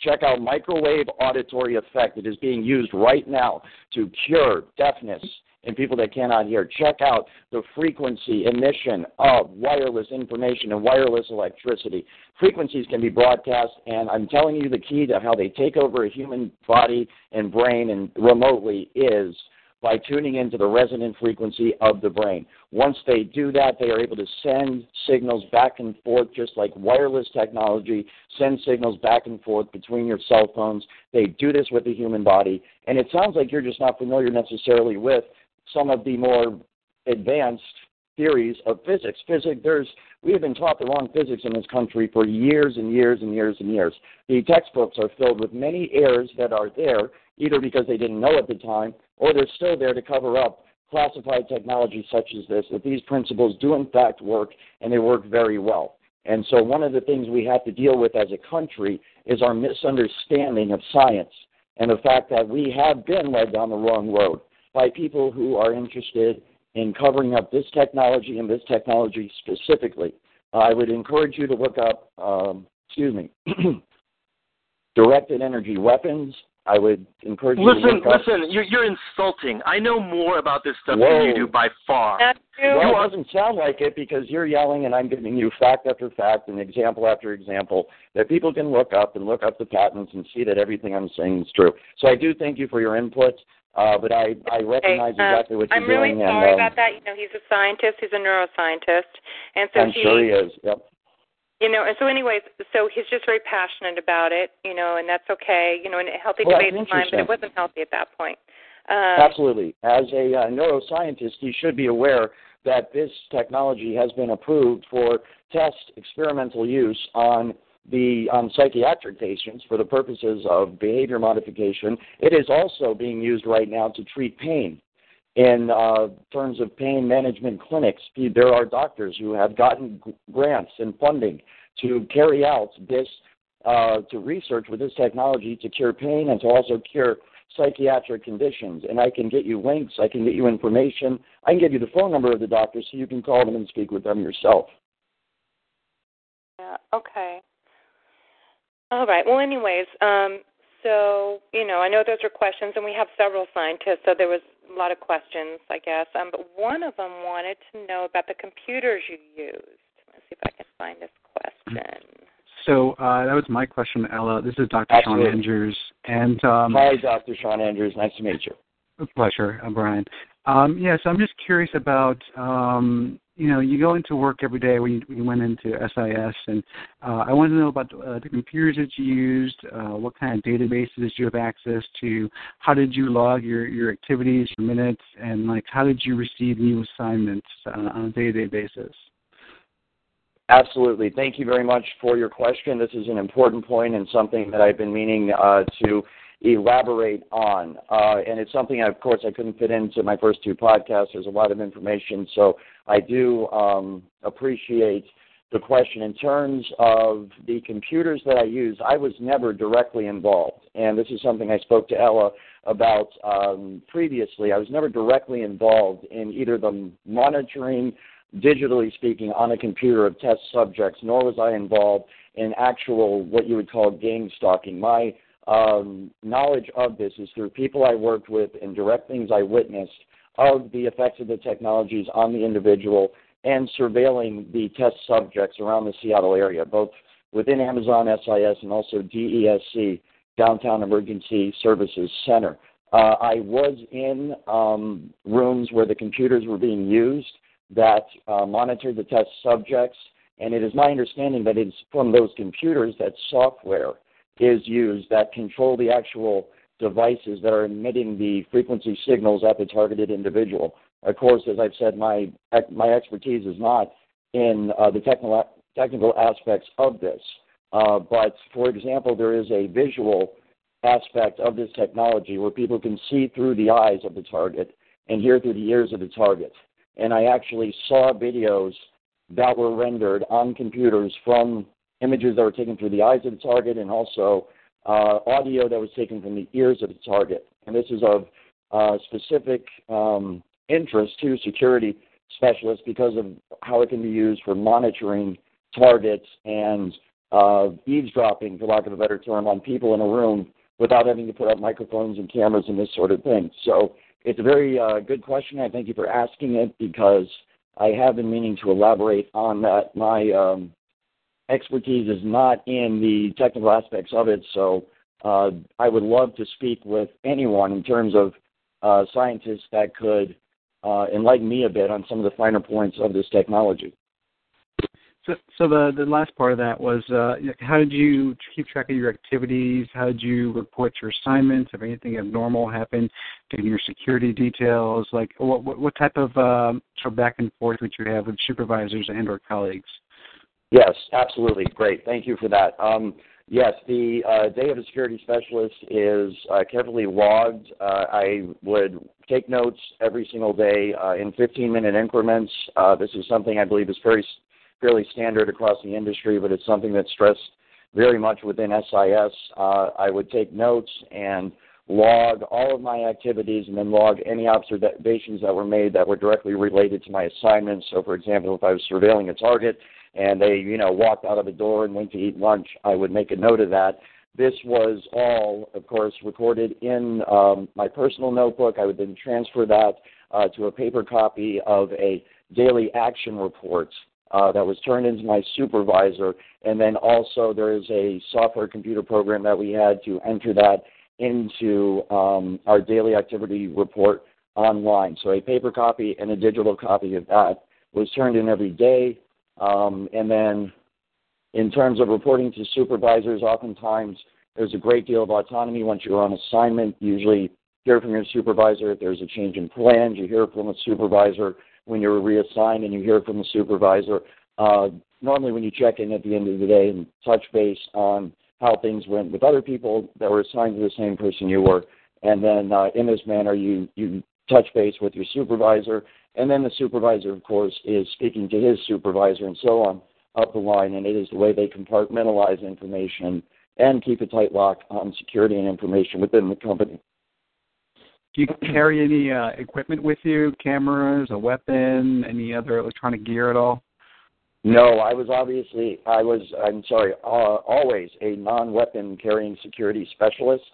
Check out microwave auditory effect that is being used right now to cure deafness and people that cannot hear. Check out the frequency emission of wireless information and wireless electricity. Frequencies can be broadcast, and I'm telling you the key to how they take over a human body and brain and remotely is by tuning into the resonant frequency of the brain. Once they do that, they are able to send signals back and forth, just like wireless technology sends signals back and forth between your cell phones. They do this with the human body, and it sounds like you're just not familiar necessarily with some of the more advanced theories of physics. We have been taught the wrong physics in this country for years and years and years and years. The textbooks are filled with many errors that are there, either because they didn't know at the time, or they're still there to cover up classified technology such as this, that these principles do in fact work, and they work very well. And so one of the things we have to deal with as a country is our misunderstanding of science and the fact that we have been led down the wrong road by people who are interested in covering up this technology and this technology specifically. I would encourage you to look up, directed energy weapons. I would encourage you to look up. You're insulting. I know more about this stuff than you do by far. Well, it doesn't sound like it because you're yelling and I'm giving you fact after fact and example after example that people can look up and look up the patents and see that everything I'm saying is true. So I do thank you for your input. But I recognize exactly what you're doing. I'm really sorry about that. You know, he's a scientist. He's a neuroscientist. And so I'm sure he is, yep. You know, and so anyways, so he's just very passionate about it, you know, and that's okay. You know, and a healthy debate is fine, but it wasn't healthy at that point. Absolutely. As a neuroscientist, you should be aware that this technology has been approved for test experimental use on psychiatric patients for the purposes of behavior modification. It is also being used right now to treat pain. In terms of pain management clinics, there are doctors who have gotten grants and funding to carry out this, to research with this technology to cure pain and to also cure psychiatric conditions. And I can get you links, I can get you information, I can give you the phone number of the doctor so you can call them and speak with them yourself. Yeah, okay. All right, well, anyways, so, you know, I know those are questions, and we have several scientists, so there was a lot of questions, I guess. But one of them wanted to know about the computers you used. Let's see if I can find this question. So that was my question, Ella. This is Dr. Absolutely. Sean Andrews. And, hi, Dr. Sean Andrews. Nice to meet you. A pleasure, Brian. Yeah, so I'm just curious about, you know, you go into work every day when you went into SIS, and I wanted to know about the computers that you used, what kind of databases did you have access to, how did you log your activities, your minutes, and, like, how did you receive new assignments on a day-to-day basis? Absolutely. Thank you very much for your question. This is an important point and something that I've been meaning to elaborate on. And it's something, of course, I couldn't fit into my first two podcasts. There's a lot of information. So I do appreciate the question. In terms of the computers that I used, I was never directly involved. And this is something I spoke to Ella about previously. I was never directly involved in either the monitoring, digitally speaking, on a computer of test subjects, nor was I involved in actual what you would call game stalking. My knowledge of this is through people I worked with and direct things I witnessed of the effects of the technologies on the individual and surveilling the test subjects around the Seattle area, both within Amazon SIS and also DESC, Downtown Emergency Services Center. I was in rooms where the computers were being used that monitor the test subjects, and it is my understanding that it's from those computers that software is used that control the actual devices that are emitting the frequency signals at the targeted individual. Of course, as I've said, my expertise is not in the technical aspects of this, but, for example, there is a visual aspect of this technology where people can see through the eyes of the target and hear through the ears of the target. And I actually saw videos that were rendered on computers from images that were taken through the eyes of the target and also audio that was taken from the ears of the target. And this is of specific interest to security specialists because of how it can be used for monitoring targets and eavesdropping, for lack of a better term, on people in a room without having to put up microphones and cameras and this sort of thing. So it's a very good question. I thank you for asking it because I have been meaning to elaborate on that. My expertise is not in the technical aspects of it, so I would love to speak with anyone in terms of scientists that could enlighten me a bit on some of the finer points of this technology. So the last part of that was, how did you keep track of your activities? How did you report your assignments? If anything abnormal happened in your security details? Like, what type of back and forth would you have with supervisors and or colleagues? Yes, absolutely. Great. Thank you for that. Yes, the day of a security specialist is carefully logged. I would take notes every single day in 15-minute increments. This is something I believe is fairly standard across the industry, but it's something that's stressed very much within SIS. I would take notes and log all of my activities and then log any observations that were made that were directly related to my assignments. So, for example, if I was surveilling a target and they, you know, walked out of the door and went to eat lunch, I would make a note of that. This was all, of course, recorded in my personal notebook. I would then transfer that to a paper copy of a daily action report that was turned into my supervisor, and then also there is a software computer program that we had to enter that into our daily activity report online. So a paper copy and a digital copy of that was turned in every day. And then in terms of reporting to supervisors, oftentimes there's a great deal of autonomy once you're on assignment. Usually hear from your supervisor if there's a change in plans. You hear from a supervisor when you're reassigned, and you hear from the supervisor normally when you check in at the end of the day and touch base on how things went with other people that were assigned to the same person you were. And then in this manner, you touch base with your supervisor, and then the supervisor, of course, is speaking to his supervisor and so on up the line, and it is the way they compartmentalize information and keep a tight lock on security and information within the company. Do you carry any equipment with you, cameras, a weapon, any other electronic gear at all? No, I'm always a non-weapon carrying security specialist.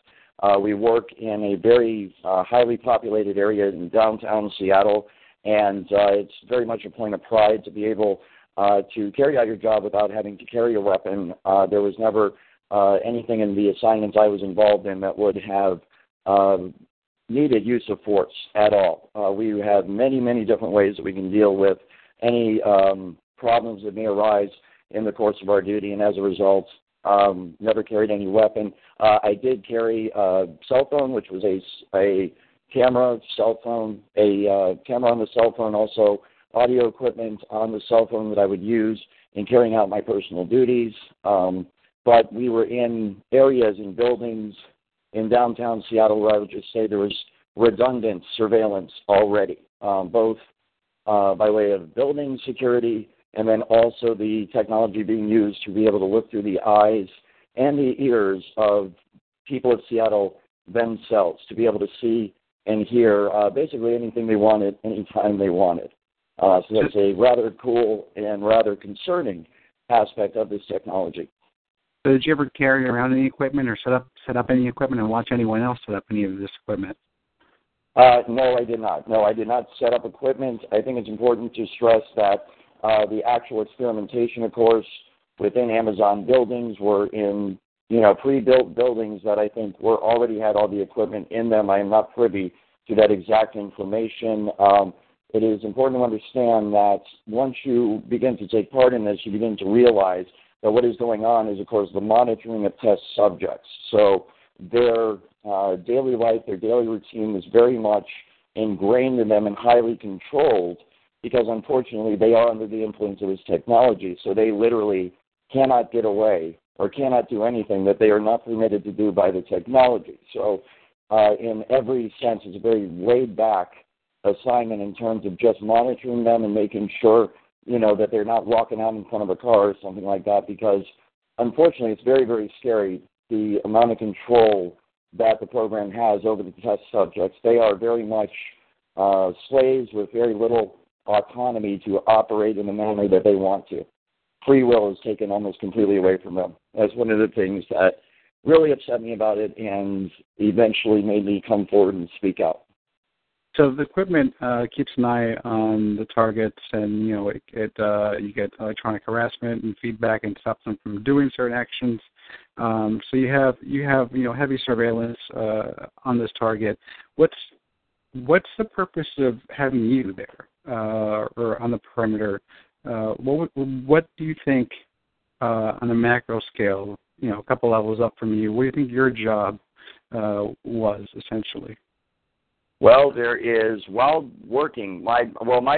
We work in a very highly populated area in downtown Seattle, and it's very much a point of pride to be able to carry out your job without having to carry a weapon. There was never anything in the assignments I was involved in that would have needed use of force at all. We have many, many different ways that we can deal with any problems that may arise in the course of our duty, and as a result, never carried any weapon. I did carry a cell phone, which was a camera on the cell phone, also audio equipment on the cell phone that I would use in carrying out my personal duties. But we were in areas and buildings in downtown Seattle where I would just say there was redundant surveillance already, both by way of building security and then also the technology being used to be able to look through the eyes and the ears of people of Seattle themselves, to be able to see and hear basically anything they wanted, anytime they wanted. So that's a rather cool and rather concerning aspect of this technology. So did you ever carry around any equipment or set up any equipment and watch anyone else set up any of this equipment? No, I did not. No, I did not set up equipment. I think it's important to stress that the actual experimentation, of course, within Amazon buildings were in, pre-built buildings that I think were already had all the equipment in them. I am not privy to that exact information. It is important to understand that once you begin to take part in this, you begin to realize that what is going on is, of course, the monitoring of test subjects. So their daily life, their daily routine is very much ingrained in them and highly controlled, because unfortunately they are under the influence of this technology, so they literally cannot get away or cannot do anything that they are not permitted to do by the technology. So in every sense, it's a very laid-back assignment in terms of just monitoring them and making sure, that they're not walking out in front of a car or something like that, because unfortunately it's very, very scary, the amount of control that the program has over the test subjects. They are very much slaves with very little autonomy to operate in the manner that they want to. Free will is taken almost completely away from them. That's one of the things that really upset me about it and eventually made me come forward and speak out. So the equipment keeps an eye on the targets, and you get electronic harassment and feedback and stops them from doing certain actions. So you have heavy surveillance on this target. What's the purpose of having you there? Or on the perimeter, what do you think on a macro scale, a couple levels up from you, what do you think your job was essentially? Well, there is, while working, my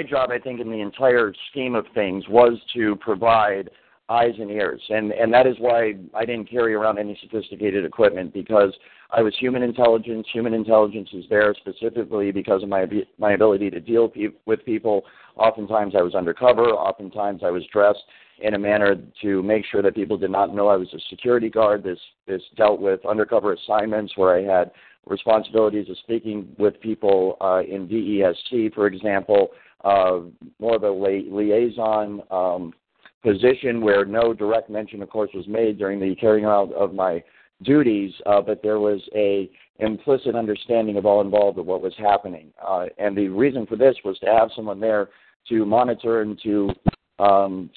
job, I think, in the entire scheme of things was to provide eyes and ears, and that is why I didn't carry around any sophisticated equipment, because I was human intelligence. Human intelligence is there specifically because of my ability to deal with people. Oftentimes I was undercover. Oftentimes I was dressed in a manner to make sure that people did not know I was a security guard. This dealt with undercover assignments where I had responsibilities of speaking with people in DESC, for example, more of a liaison position where no direct mention, of course, was made during the carrying out of my duties, but there was a implicit understanding of all involved of what was happening. And the reason for this was to have someone there to monitor and to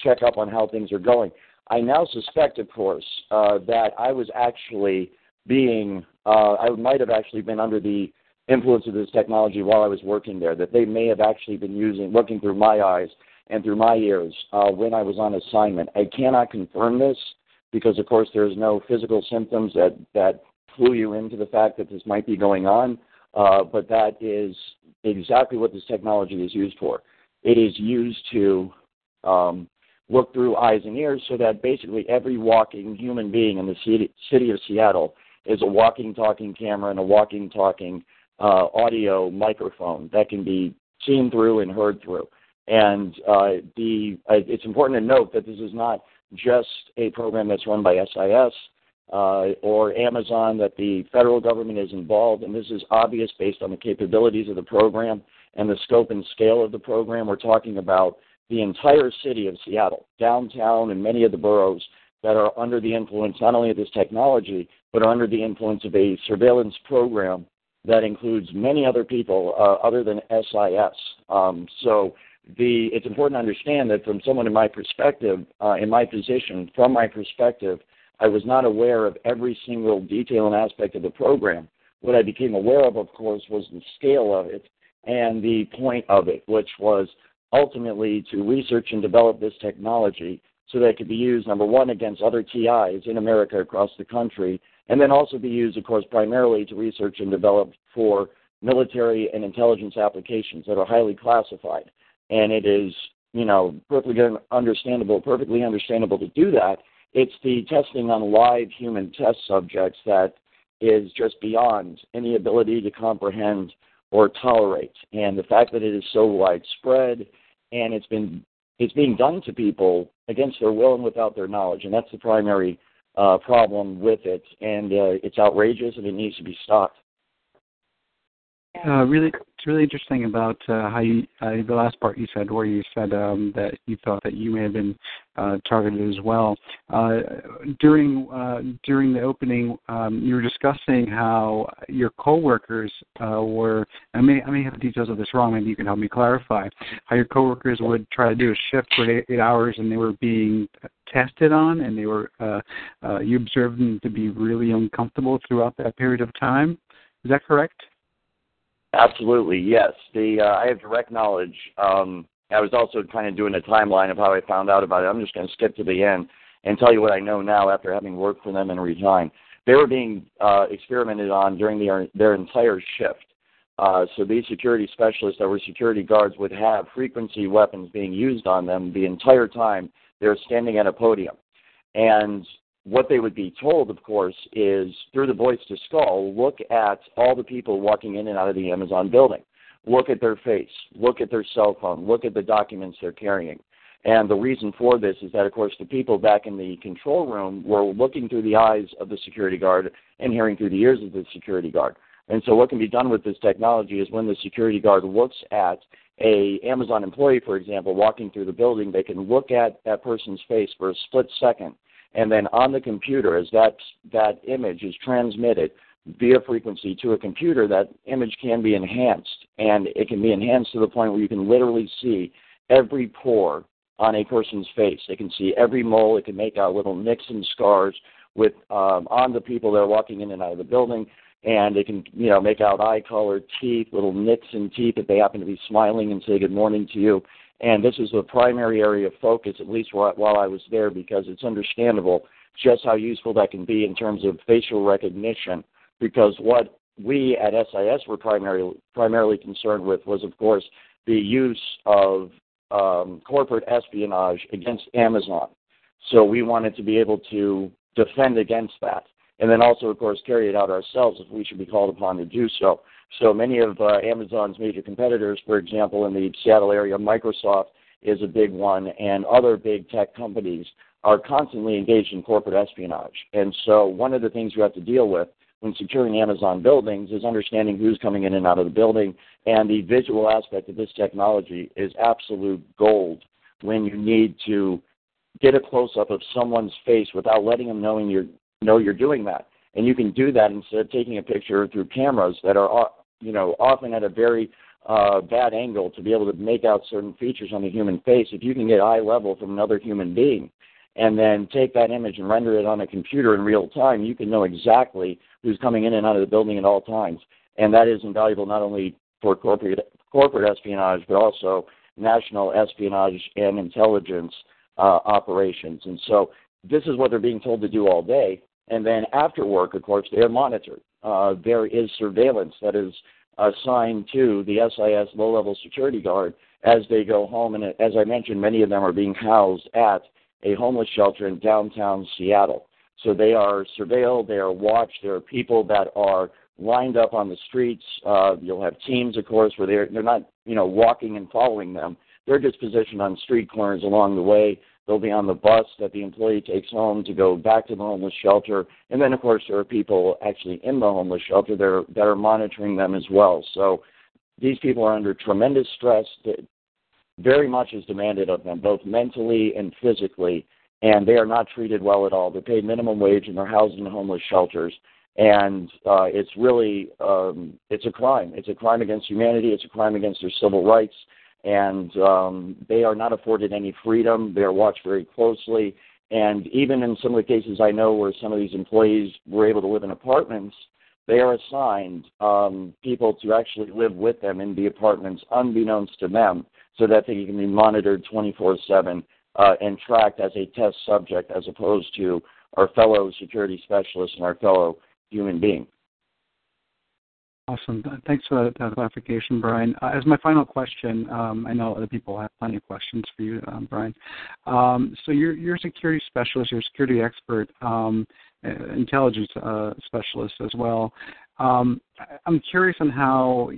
check up on how things are going. I now suspect, of course, that I was actually being I might have actually been under the influence of this technology while I was working there, that they may have actually been using, looking through my eyes and through my ears when I was on assignment. I cannot confirm this because, of course, there's no physical symptoms that clue you into the fact that this might be going on, but that is exactly what this technology is used for. It is used to look through eyes and ears so that basically every walking human being in the city of Seattle is a walking, talking camera and a walking, talking audio microphone that can be seen through and heard through. And it's important to note that this is not just a program that's run by SIS or Amazon, that the federal government is involved, and this is obvious based on the capabilities of the program and the scope and scale of the program. We're talking about the entire city of Seattle, downtown, and many of the boroughs that are under the influence not only of this technology, but are under the influence of a surveillance program that includes many other people other than SIS. It's important to understand that from someone in my perspective, in my position, from my perspective, I was not aware of every single detail and aspect of the program. What I became aware of course, was the scale of it and the point of it, which was ultimately to research and develop this technology so that it could be used, number one, against other TIs in America across the country, and then also be used, of course, primarily to research and develop for military and intelligence applications that are highly classified. And it is, perfectly understandable to do that. It's the testing on live human test subjects that is just beyond any ability to comprehend or tolerate. And the fact that it is so widespread and it's being done to people against their will and without their knowledge, and that's the primary problem with it. And it's outrageous, and it needs to be stopped. It's really interesting about how you, the last part you said, where you said that you thought that you may have been targeted as well. During the opening, you were discussing how your coworkers were. I may have details of this wrong. Maybe you can help me clarify. How your coworkers would try to do a shift for 8 hours, and they were being tested on, and they were. You observed them to be really uncomfortable throughout that period of time. Is that correct? Absolutely, yes. I have direct knowledge. I was also kind of doing a timeline of how I found out about it. I'm just going to skip to the end and tell you what I know now after having worked for them and resigned. They were being experimented on during their entire shift. So these security specialists that were security guards would have frequency weapons being used on them the entire time they were standing at a podium. And what they would be told, of course, is through the voice to skull, look at all the people walking in and out of the Amazon building. Look at their face. Look at their cell phone. Look at the documents they're carrying. And the reason for this is that, of course, the people back in the control room were looking through the eyes of the security guard and hearing through the ears of the security guard. And so what can be done with this technology is when the security guard looks at an Amazon employee, for example, walking through the building, they can look at that person's face for a split second. And then on the computer, as that image is transmitted via frequency to a computer, that image can be enhanced. And it can be enhanced to the point where you can literally see every pore on a person's face. They can see every mole. It can make out little nicks and scars with on the people that are walking in and out of the building. And they can make out eye color, teeth, little nicks and teeth if they happen to be smiling and say good morning to you. And this is the primary area of focus, at least while I was there, because it's understandable just how useful that can be in terms of facial recognition, because what we at SIS were primarily concerned with was, of course, the use of corporate espionage against Amazon. So we wanted to be able to defend against that, and then also, of course, carry it out ourselves if we should be called upon to do so. So many of Amazon's major competitors, for example, in the Seattle area, Microsoft is a big one, and other big tech companies are constantly engaged in corporate espionage. And so one of the things you have to deal with when securing Amazon buildings is understanding who's coming in and out of the building, and the visual aspect of this technology is absolute gold when you need to get a close-up of someone's face without letting them know you're doing that. And you can do that instead of taking a picture through cameras that are often at a very bad angle to be able to make out certain features on the human face. If you can get eye level from another human being and then take that image and render it on a computer in real time, you can know exactly who's coming in and out of the building at all times. And that is invaluable not only for corporate espionage, but also national espionage and intelligence operations. And so this is what they're being told to do all day. And then after work, of course, they are monitored. There is surveillance that is assigned to the SIS low-level security guard as they go home. And as I mentioned, many of them are being housed at a homeless shelter in downtown Seattle. So they are surveilled, they are watched. There are people that are lined up on the streets. You'll have teams, of course, where they're not, walking and following them. They're just positioned on street corners along the way. They'll be on the bus that the employee takes home to go back to the homeless shelter. And then, of course, there are people actually in the homeless shelter that are monitoring them as well. So these people are under tremendous stress. Very much is demanded of them, both mentally and physically, and they are not treated well at all. They're paid minimum wage, and they're housed in homeless shelters. And it's really, it's a crime. It's a crime against humanity. It's a crime against their civil rights. And they are not afforded any freedom. They are watched very closely. And even in some of the cases I know where some of these employees were able to live in apartments, they are assigned people to actually live with them in the apartments unbeknownst to them, so that they can be monitored 24/7 and tracked as a test subject as opposed to our fellow security specialists and our fellow human being. Awesome. Thanks for that clarification, Bryan. As my final question, I know other people have plenty of questions for you, Bryan. So you're a security specialist, you're a security expert, intelligence specialist as well. I'm curious on how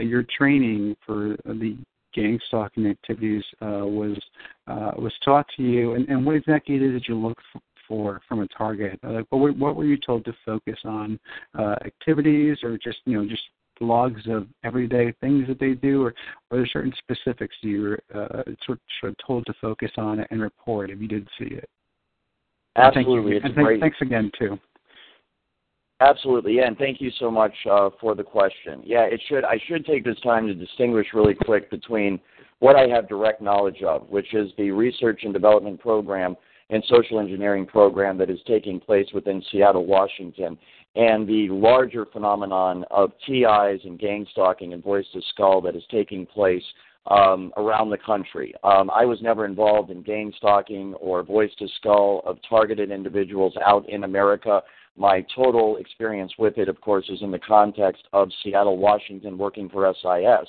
your training for the gang stalking activities was taught to you, and what exactly did you look for from a target? What were you told to focus on? Activities, or just logs of everyday things that they do, or were there certain specifics you were sort of told to focus on and report if you did see it? Absolutely, and thanks again too. Absolutely, yeah, and thank you so much for the question. Yeah, I should take this time to distinguish really quick between what I have direct knowledge of, which is the research and development program and social engineering program that is taking place within Seattle, Washington, and the larger phenomenon of TIs and gang stalking and Voice to Skull that is taking place around the country. I was never involved in gang stalking or Voice to Skull of targeted individuals out in America. My total experience with it, of course, is in the context of Seattle, Washington, working for SIS,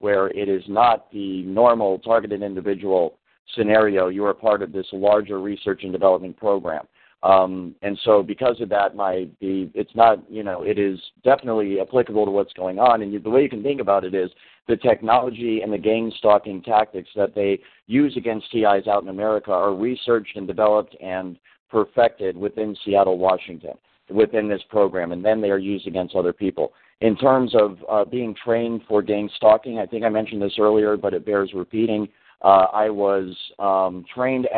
where it is not the normal targeted individual scenario. You are part of this larger research and development program. And so because of that, it's not, it is definitely applicable to what's going on. And the way you can think about it is the technology and the gang stalking tactics that they use against TIs out in America are researched and developed and perfected within Seattle, Washington, within this program, and then they are used against other people. In terms of being trained for gang stalking, I think I mentioned this earlier, but it bears repeating. I was trained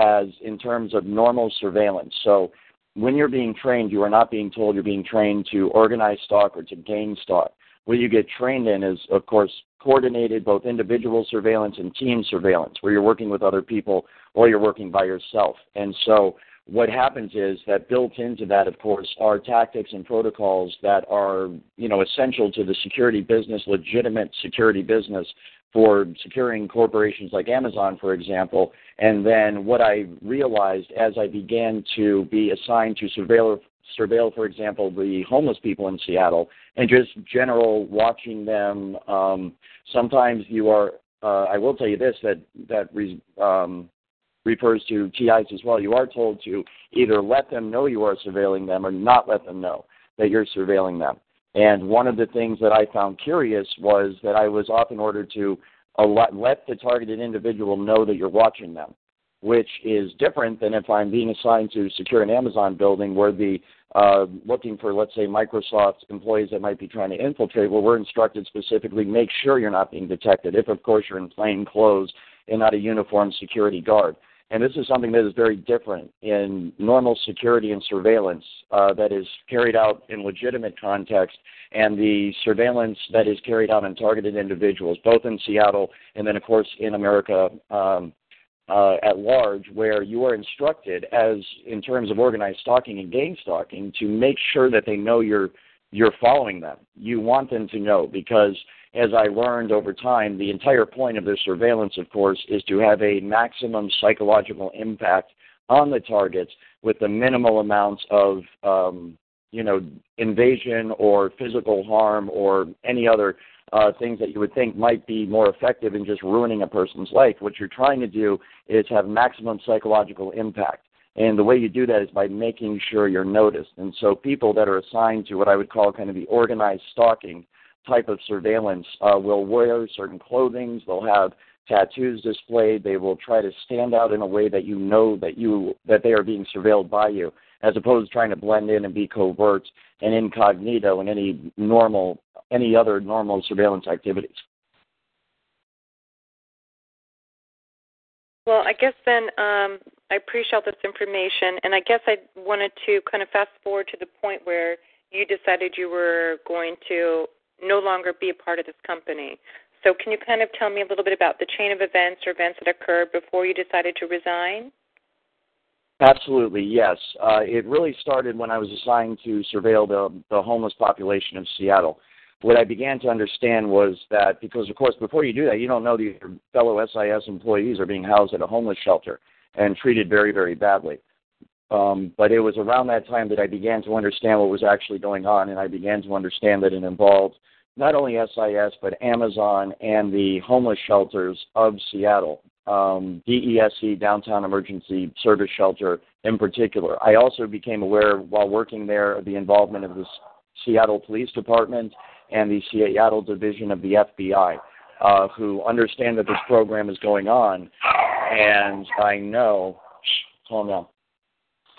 in terms of normal surveillance. So when you're being trained, you are not being told you're being trained to organize stalk or to gang stalk. What you get trained in is, of course, coordinated both individual surveillance and team surveillance, where you're working with other people or you're working by yourself. And so what happens is that built into that, of course, are tactics and protocols that are, essential to the security business, legitimate security business for securing corporations like Amazon, for example. And then what I realized as I began to be assigned to surveil, for example, the homeless people in Seattle and just general watching them. Sometimes you are, I will tell you this, that refers to TIs as well. You are told to either let them know you are surveilling them or not let them know that you're surveilling them. And one of the things that I found curious was that I was often ordered to let the targeted individual know that you're watching them, which is different than if I'm being assigned to secure an Amazon building where looking for, let's say, Microsoft employees that might be trying to infiltrate. Well, we're instructed specifically, make sure you're not being detected if, of course, you're in plain clothes and not a uniformed security guard. And this is something that is very different in normal security and surveillance that is carried out in legitimate context, and the surveillance that is carried out on targeted individuals, both in Seattle and then, of course, in America at large, where you are instructed, as in terms of organized stalking and gang stalking, to make sure that they know you're following them. You want them to know, because as I learned over time, the entire point of this surveillance, of course, is to have a maximum psychological impact on the targets with the minimal amounts of invasion or physical harm or any other things that you would think might be more effective in just ruining a person's life. What you're trying to do is have maximum psychological impact. And the way you do that is by making sure you're noticed. And so people that are assigned to what I would call kind of the organized stalking type of surveillance will wear certain clothing, they'll have tattoos displayed, they will try to stand out in a way that you know that they are being surveilled by you, as opposed to trying to blend in and be covert and incognito in any other normal surveillance activities. Well, I guess then I appreciate all this information, and I guess I wanted to kind of fast forward to the point where you decided you were going to no longer be a part of this company. So can you kind of tell me a little bit about the chain of events or events that occurred before you decided to resign? Absolutely, yes. It really started when I was assigned to surveil the homeless population of Seattle. What I began to understand was that, because, of course, before you do that, you don't know that your fellow SIS employees are being housed at a homeless shelter and treated very, very badly. But it was around that time that I began to understand what was actually going on, and I began to understand that it involved not only SIS but Amazon and the homeless shelters of Seattle, DESC, Downtown Emergency Service Shelter in particular. I also became aware while working there of the involvement of the Seattle Police Department and the Seattle Division of the FBI, who understand that this program is going on. And I know, hold on,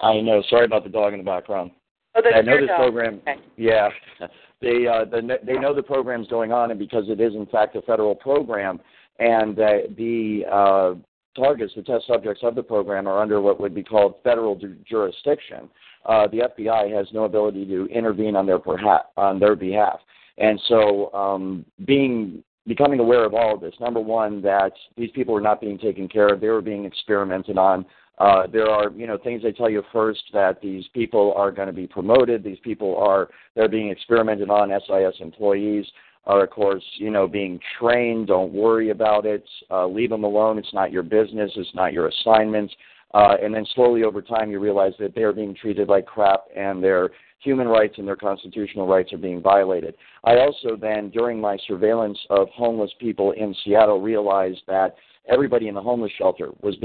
I know, sorry about the dog in the background. Oh, I know this dog. Program, okay. Yeah, they know the program's going on, and because it is, in fact, a federal program, and the targets, the test subjects of the program, are under what would be called federal jurisdiction. The FBI has no ability to intervene on their behalf. And so becoming aware of all of this, number one, that these people were not being taken care of. They were being experimented on. There are, things they tell you first, that these people are going to be promoted. These people they're being experimented on. SIS employees are, of course, being trained. Don't worry about it. Leave them alone. It's not your business. It's not your assignment. And then slowly over time, you realize that they are being treated like crap, and their human rights and their constitutional rights are being violated. I also then, during my surveillance of homeless people in Seattle, realized that everybody in the homeless shelter was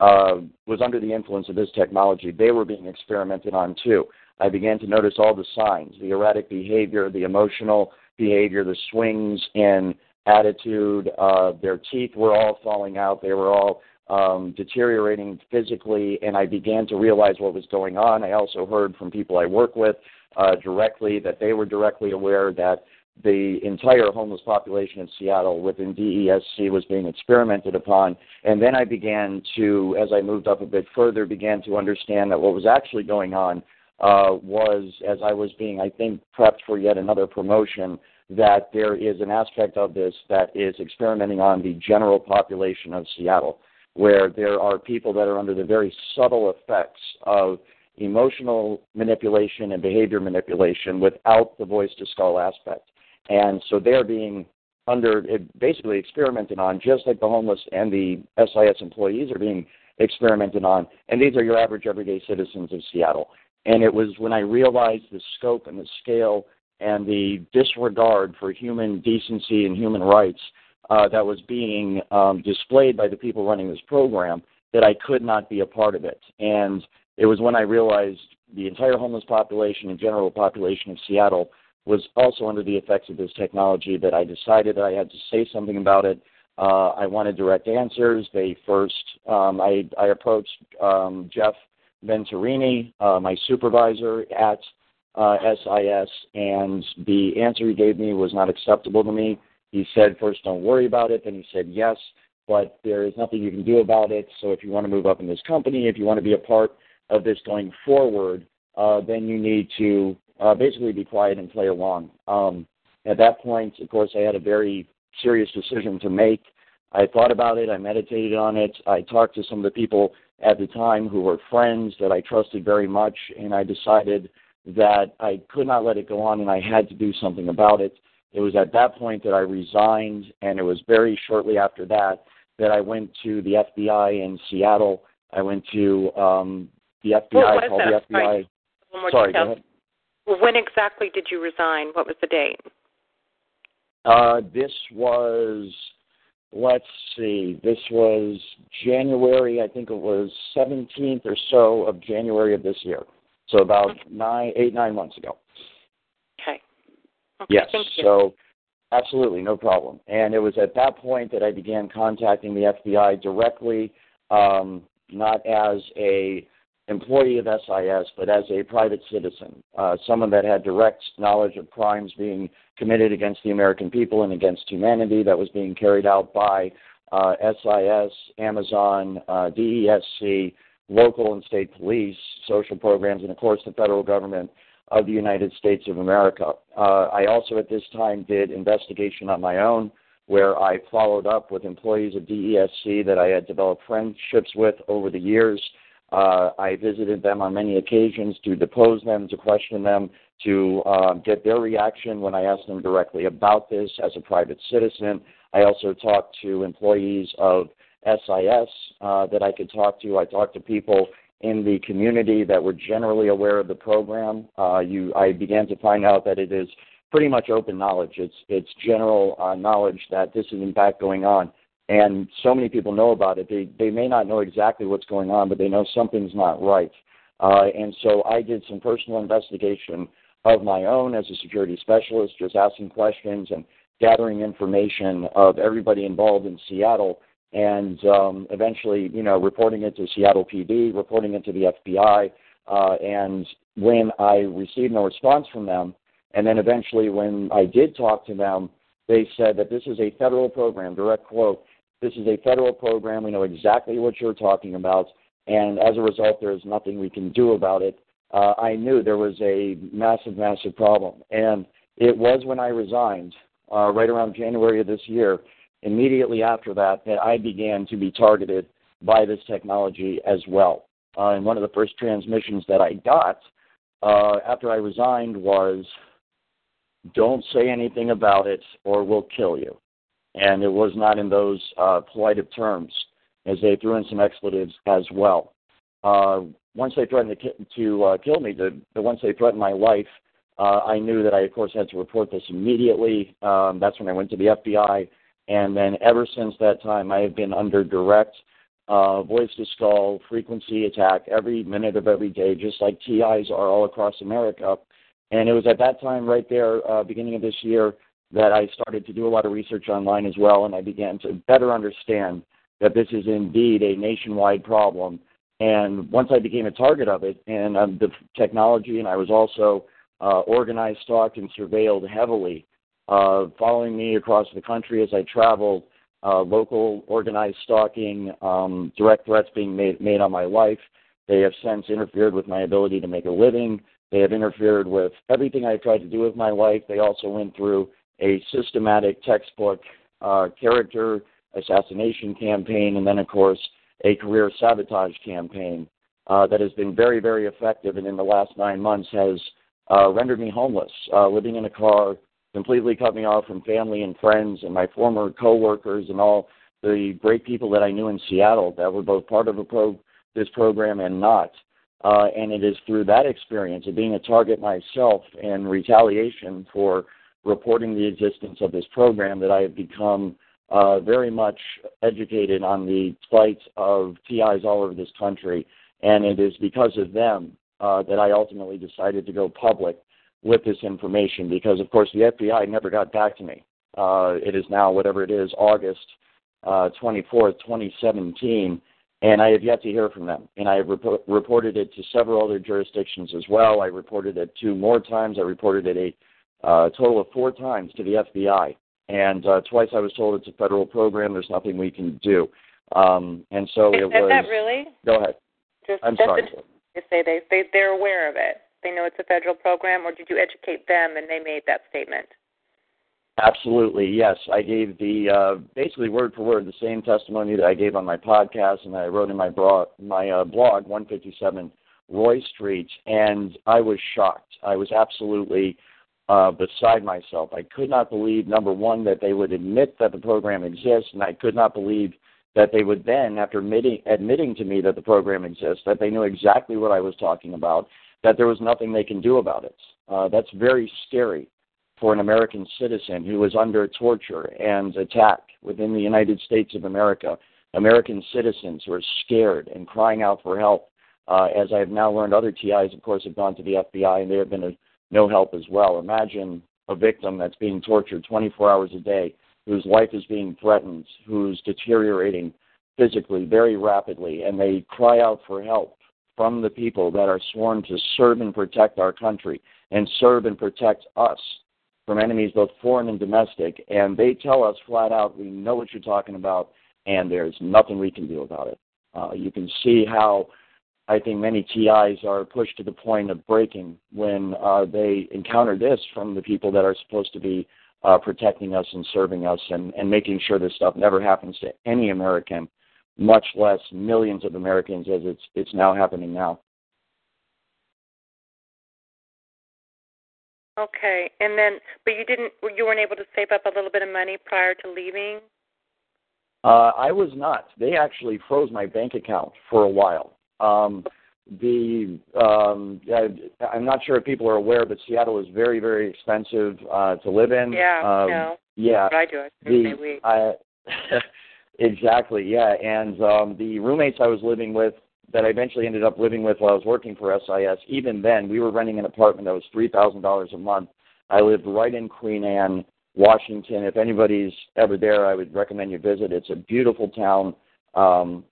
under the influence of this technology. They were being experimented on too. I began to notice all the signs, the erratic behavior, the emotional behavior, the swings in attitude. Their teeth were all falling out. They were all deteriorating physically, and I began to realize what was going on. I also heard from people I work with directly that they were directly aware that the entire homeless population in Seattle within DESC was being experimented upon. And then I began to, as I moved up a bit further, began to understand that what was actually going on was, as I was being, I think, prepped for yet another promotion, that there is an aspect of this that is experimenting on the general population of Seattle, where there are people that are under the very subtle effects of emotional manipulation and behavior manipulation without the voice-to-skull aspect. And so they're being basically experimented on, just like the homeless and the SIS employees are being experimented on. And these are your average everyday citizens of Seattle. And it was when I realized the scope and the scale and the disregard for human decency and human rights that was being displayed by the people running this program that I could not be a part of it. And it was when I realized the entire homeless population and general population of Seattle was also under the effects of this technology that I decided that I had to say something about it. I wanted direct answers. I approached Jeff Venturini, my supervisor at SIS, and the answer he gave me was not acceptable to me. He said, first, don't worry about it. Then he said, yes, but there is nothing you can do about it. So if you want to move up in this company, if you want to be a part of this going forward, then you need to basically be quiet and play along. At that point, of course, I had a very serious decision to make. I thought about it. I meditated on it. I talked to some of the people at the time who were friends that I trusted very much, and I decided that I could not let it go on and I had to do something about it. It was at that point that I resigned, and it was very shortly after that that I went to the FBI in Seattle. I went to the FBI. What was called that? The FBI. Sorry, go ahead. When exactly did you resign? What was the date? This was, this was January, I think it was 17th or so of January of this year. So about 9 months ago. Okay, yes, thank you. So absolutely, no problem. And it was at that point that I began contacting the FBI directly, not as a employee of SIS, but as a private citizen, someone that had direct knowledge of crimes being committed against the American people and against humanity that was being carried out by SIS, Amazon, DESC, local and state police, social programs, and, of course, the federal government of the United States of America. I also at this time did investigation on my own, where I followed up with employees of DESC that I had developed friendships with over the years. I visited them on many occasions to depose them, to question them, to get their reaction when I asked them directly about this as a private citizen. I also talked to employees of SIS that I could talk to. I talked to people in the community that were generally aware of the program. I began to find out that it is pretty much open knowledge. It's general knowledge that this is in fact going on. And so many people know about it. They may not know exactly what's going on, but they know something's not right. And so I did some personal investigation of my own as a security specialist, just asking questions and gathering information of everybody involved in Seattle, and eventually, you know, reporting it to Seattle PD, reporting it to the FBI. And when I received no response from them, and then eventually when I did talk to them, they said that this is a federal program, direct quote, "This is a federal program. We know exactly what you're talking about, and as a result, there is nothing we can do about it." I knew there was a massive, massive problem, and it was when I resigned, right around January of this year, immediately after that, that I began to be targeted by this technology as well. And one of the first transmissions that I got after I resigned was, "Don't say anything about it or we'll kill you." And it was not in those polite of terms, as they threw in some expletives as well. Once they threatened to kill me, once they threatened my life, I knew that I, of course, had to report this immediately. That's when I went to the FBI. And then ever since that time, I have been under direct voice-to-skull frequency attack every minute of every day, just like TIs are all across America. And it was at that time right there, beginning of this year, that I started to do a lot of research online as well, and I began to better understand that this is indeed a nationwide problem. And once I became a target of it and the technology, and I was also organized, stalked, and surveilled heavily, following me across the country as I traveled, local organized stalking, direct threats being made on my life. They have since interfered with my ability to make a living. They have interfered with everything I tried to do with my life. They also went through a systematic textbook character assassination campaign, and then, of course, a career sabotage campaign that has been very, very effective, and in the last 9 months has rendered me homeless, living in a car, completely cut me off from family and friends and my former coworkers and all the great people that I knew in Seattle that were both part of this program and not. And it is through that experience of being a target myself and retaliation for reporting the existence of this program that I have become very much educated on the plight of TIs all over this country. And it is because of them that I ultimately decided to go public with this information because, of course, the FBI never got back to me. It is now, whatever it is, August 24th, 2017, and I have yet to hear from them. And I have reported it to several other jurisdictions as well. I reported it 2 more times. I reported it a total of 4 times to the FBI. And twice I was told it's a federal program. There's nothing we can do. And so it was... Is that really? Go ahead. I'm sorry. Say they're aware of it. They know it's a federal program, or did you educate them and they made that statement? Absolutely, yes. I gave the basically word for word the same testimony that I gave on my podcast and I wrote in my blog, 157 Roy Street, and I was shocked. I was absolutely beside myself. I could not believe, number one, that they would admit that the program exists, and I could not believe that they would then, after admitting to me that the program exists, that they knew exactly what I was talking about, that there was nothing they can do about it. That's very scary for an American citizen who was under torture and attack within the United States of America. American citizens who are scared and crying out for help. As I have now learned, other TIs, of course, have gone to the FBI, and they have been no help as well. Imagine a victim that's being tortured 24 hours a day, whose life is being threatened, who's deteriorating physically very rapidly, and they cry out for help from the people that are sworn to serve and protect our country and serve and protect us from enemies both foreign and domestic, and they tell us flat out, we know what you're talking about, and there's nothing we can do about it. You can see how I think many TIs are pushed to the point of breaking when they encounter this from the people that are supposed to be protecting us and serving us and making sure this stuff never happens to any American, much less millions of Americans as it's now happening now. Okay, and then, but you weren't able to save up a little bit of money prior to leaving? I was not. They actually froze my bank account for a while. I'm not sure if people are aware, but Seattle is very, very expensive to live in. Yeah, no. Yeah. I do. Exactly. Yeah, and the roommates I was living with, that I eventually ended up living with while I was working for SIS. Even then, we were renting an apartment that was $3,000 a month. I lived right in Queen Anne, Washington. If anybody's ever there, I would recommend you visit. It's a beautiful town.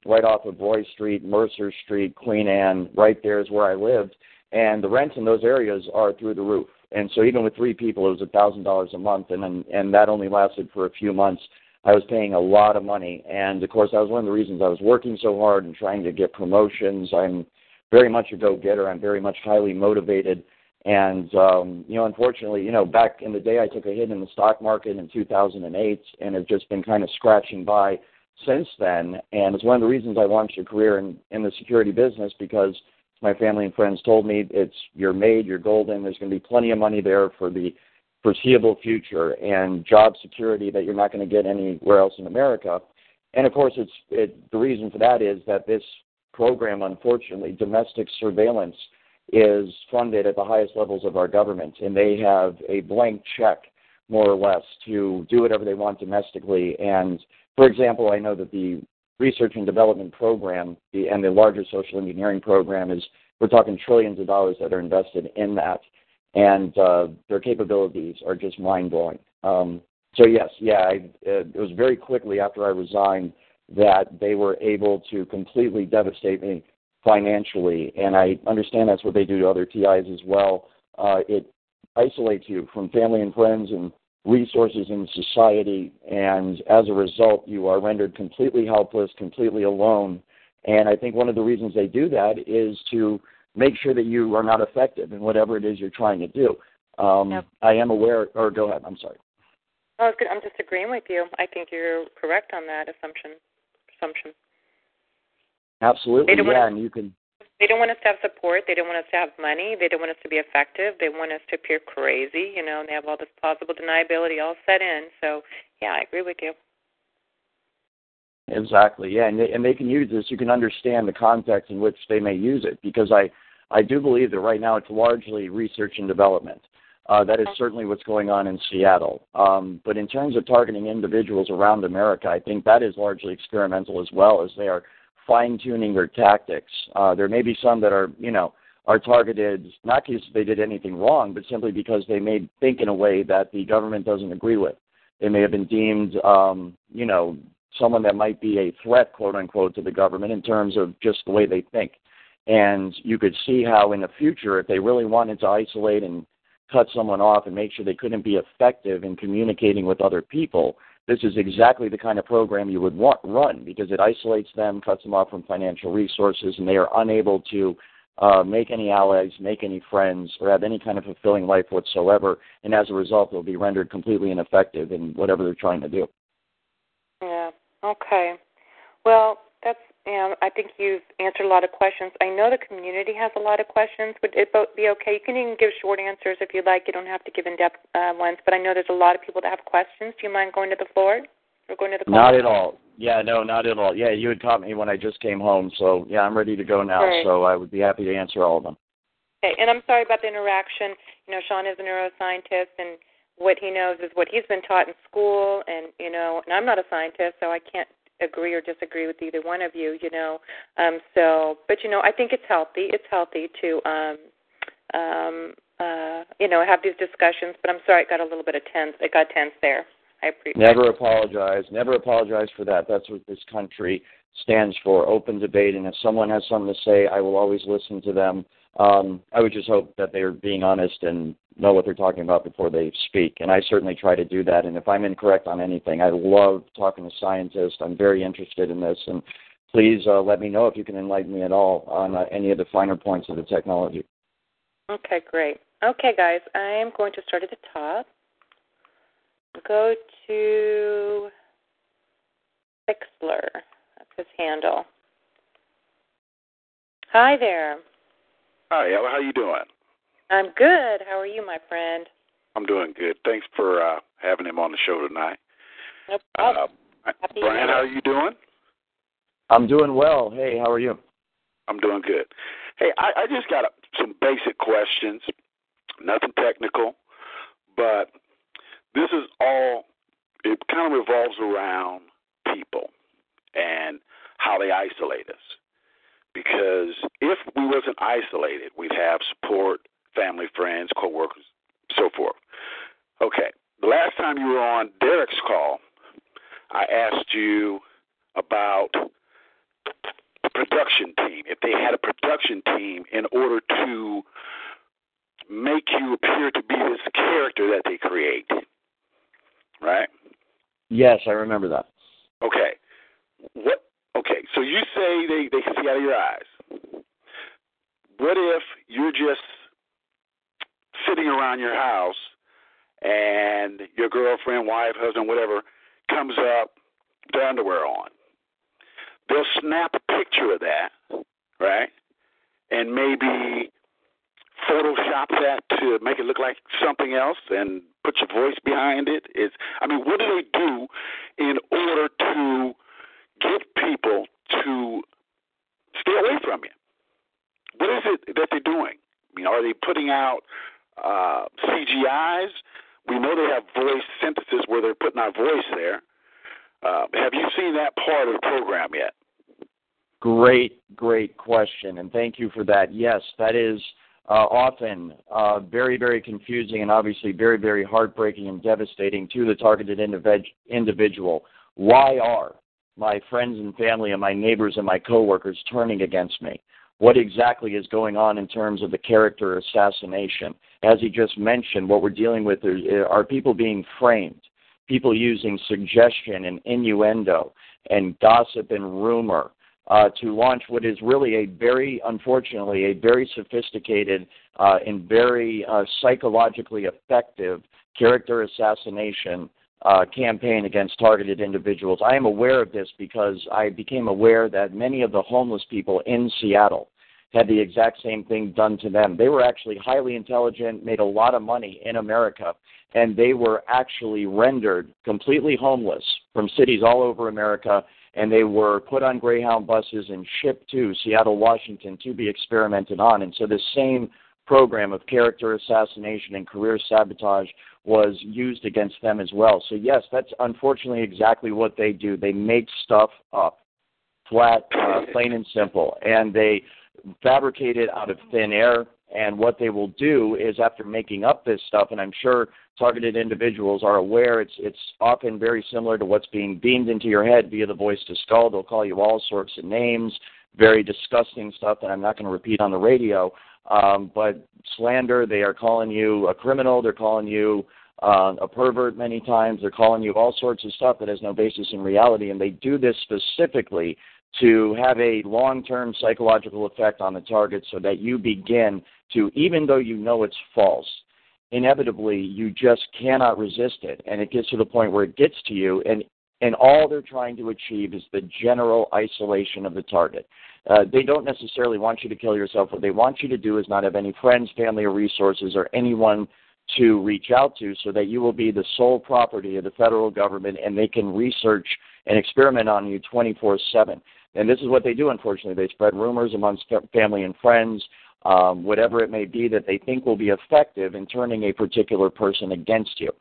Right off of Roy Street, Mercer Street, Queen Anne, right there is where I lived. And the rents in those areas are through the roof. And so even with three people, it was $1,000 a month, and that only lasted for a few months. I was paying a lot of money. And, of course, that was one of the reasons I was working so hard and trying to get promotions. I'm very much a go-getter. I'm very much highly motivated. And, unfortunately, back in the day, I took a hit in the stock market in 2008 and have just been kind of scratching by since then, and it's one of the reasons I launched a career in the security business, because my family and friends told me you're made, you're golden, there's going to be plenty of money there for the foreseeable future and job security that you're not going to get anywhere else in America. And, of course, the reason for that is that this program, unfortunately, domestic surveillance is funded at the highest levels of our government, and they have a blank check, more or less, to do whatever they want domestically. And for example, I know that the research and development program and the larger social engineering program we're talking trillions of dollars that are invested in that, and their capabilities are just mind-blowing. It was very quickly after I resigned that they were able to completely devastate me financially, and I understand that's what they do to other TIs as well. It isolates you from family and friends and resources in society, and as a result, you are rendered completely helpless, completely alone. And I think one of the reasons they do that is to make sure that you are not effective in whatever it is you're trying to do. Yep. I am aware, or go ahead, I'm sorry. Oh, it's good. I'm just agreeing with you. I think you're correct on that assumption. Absolutely, They don't want us to have support. They don't want us to have money. They don't want us to be effective. They want us to appear crazy, and they have all this plausible deniability all set in. So, yeah, I agree with you. Exactly, yeah, and they can use this. You can understand the context in which they may use it, because I do believe that right now it's largely research and development. That is certainly what's going on in Seattle. But in terms of targeting individuals around America, I think that is largely experimental as well, as they are fine-tuning their tactics. There may be some that are targeted, not because they did anything wrong, but simply because they may think in a way that the government doesn't agree with. They may have been deemed, someone that might be a threat, quote-unquote, to the government in terms of just the way they think. And you could see how in the future, if they really wanted to isolate and cut someone off and make sure they couldn't be effective in communicating with other people, this is exactly the kind of program you would want run, because it isolates them, cuts them off from financial resources, and they are unable to make any allies, make any friends, or have any kind of fulfilling life whatsoever, and as a result, they'll be rendered completely ineffective in whatever they're trying to do. Yeah, okay. Well, that's, I think you've answered a lot of questions. I know the community has a lot of questions. Would it be okay? You can even give short answers if you'd like. You don't have to give in-depth ones, but I know there's a lot of people that have questions. Do you mind going to the floor? Or going to the call? Not at all. Yeah, no, not at all. Yeah, you had taught me when I just came home, so, yeah, I'm ready to go now, right. So I would be happy to answer all of them. Okay, and I'm sorry about the interaction. You know, Sean is a neuroscientist, and what he knows is what he's been taught in school, and, you know, and I'm not a scientist, so I can't agree or disagree with either one of you, you know. But, you know, I think it's healthy. It's healthy to, you know, have these discussions, but I'm sorry it got a little bit of tense. It got tense there. Never apologize. Never apologize for that. That's what this country stands for, open debate. And if someone has something to say, I will always listen to them. I would just hope that they are being honest and know what they're talking about before they speak. And I certainly try to do that. And if I'm incorrect on anything, I love talking to scientists. I'm very interested in this. And please let me know if you can enlighten me at all on any of the finer points of the technology. Okay, great. Okay, guys, I am going to start at the top. Go to Fixler. That's his handle. Hi there. Hi, how you doing? I'm good. How are you, my friend? I'm doing good. Thanks for having him on the show tonight. No problem. Bryan, how are you doing? I'm doing well. Hey, how are you? I'm doing good. Hey, I just got some basic questions, nothing technical, but this is all, it kind of revolves around people and how they isolate us. Because if we wasn't isolated, we'd have support, family, friends, coworkers, so forth. Okay, the last time you were on Derek's call, I asked you about the production team. If they had a production team in order to make you appear to be this character that they create. Right? Yes, I remember that. Okay. What? Okay, so you say they can see out of your eyes. What if you're just sitting around your house and your girlfriend, wife, husband, whatever, comes up, their underwear on? They'll snap a picture of that, right? And maybe Photoshop that to make it look like something else and put your voice behind it. What do they do in order to get people to stay away from you? What is it that they're doing? Are they putting out CGIs? We know they have voice synthesis where they're putting our voice there. Have you seen that part of the program yet? Great question, and thank you for that. Yes, that is often very, very confusing and obviously very, very heartbreaking and devastating to the targeted individual. Why are my friends and family and my neighbors and my coworkers turning against me? What exactly is going on in terms of the character assassination? As he just mentioned, what we're dealing with are people being framed, people using suggestion and innuendo and gossip and rumor to launch what is really unfortunately, a very sophisticated and very psychologically effective character assassination campaign against targeted individuals. I am aware of this because I became aware that many of the homeless people in Seattle had the exact same thing done to them. They were actually highly intelligent, made a lot of money in America, and they were actually rendered completely homeless from cities all over America, and they were put on Greyhound buses and shipped to Seattle, Washington to be experimented on. And so this same program of character assassination and career sabotage was used against them as well. So yes, that's unfortunately exactly what they do. They make stuff up, flat, plain and simple, and they fabricate it out of thin air. And what they will do is, after making up this stuff, and I'm sure targeted individuals are aware, it's often very similar to what's being beamed into your head via the voice to skull. They'll call you all sorts of names, very disgusting stuff that I'm not going to repeat on the radio, but slander. They are calling you a criminal. They're calling you a pervert many times. They're calling you all sorts of stuff that has no basis in reality, and they do this specifically to have a long-term psychological effect on the target so that you begin to, even though you know it's false, inevitably you just cannot resist it, and it gets to the point where it gets to you, and all they're trying to achieve is the general isolation of the target. They don't necessarily want you to kill yourself. What they want you to do is not have any friends, family, or resources, or anyone to reach out to, so that you will be the sole property of the federal government, and they can research and experiment on you 24/7. And this is what they do, unfortunately. They spread rumors amongst family and friends, whatever it may be that they think will be effective in turning a particular person against you.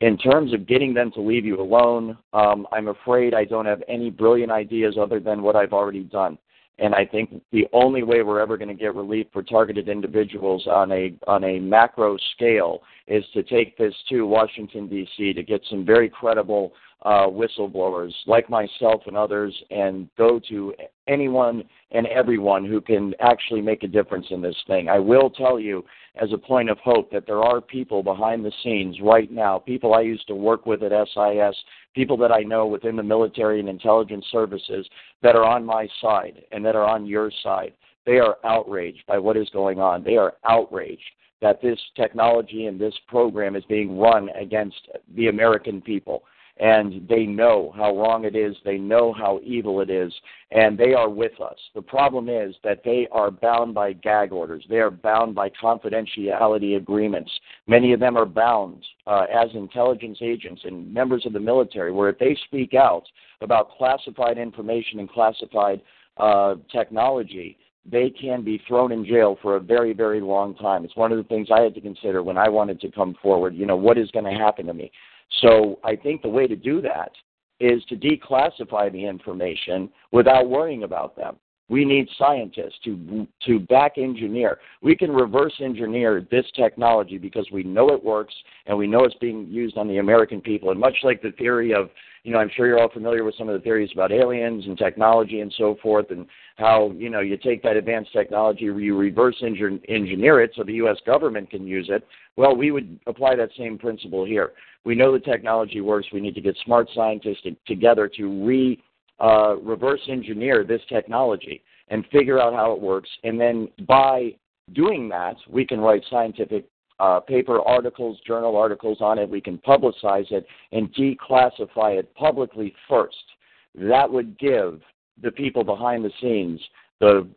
In terms of getting them to leave you alone, I'm afraid I don't have any brilliant ideas other than what I've already done. And I think the only way we're ever going to get relief for targeted individuals on a macro scale is to take this to Washington, D.C., to get some very credible whistleblowers like myself and others, and go to anyone and everyone who can actually make a difference in this thing. I will tell you, as a point of hope, that there are people behind the scenes right now, people I used to work with at SIS, people that I know within the military and intelligence services that are on my side and that are on your side. They are outraged by what is going on. They are outraged that this technology and this program is being run against the American people. And they know how wrong it is. They know how evil it is. And they are with us. The problem is that they are bound by gag orders. They are bound by confidentiality agreements. Many of them are bound as intelligence agents and members of the military, where if they speak out about classified information and classified technology, they can be thrown in jail for a very, very long time. It's one of the things I had to consider when I wanted to come forward. You know, what is going to happen to me? So I think the way to do that is to declassify the information without worrying about them. We need scientists to back engineer. We can reverse engineer this technology because we know it works and we know it's being used on the American people. And much like the theory of, you know, I'm sure you're all familiar with some of the theories about aliens and technology and so forth, and how, you know, you take that advanced technology, you reverse engineer it so the U.S. government can use it. Well, we would apply that same principle here. We know the technology works. We need to get smart scientists together to reverse engineer this technology and figure out how it works. And then by doing that, we can write scientific paper articles, journal articles on it. We can publicize it and declassify it publicly first. That would give the people behind the scenes the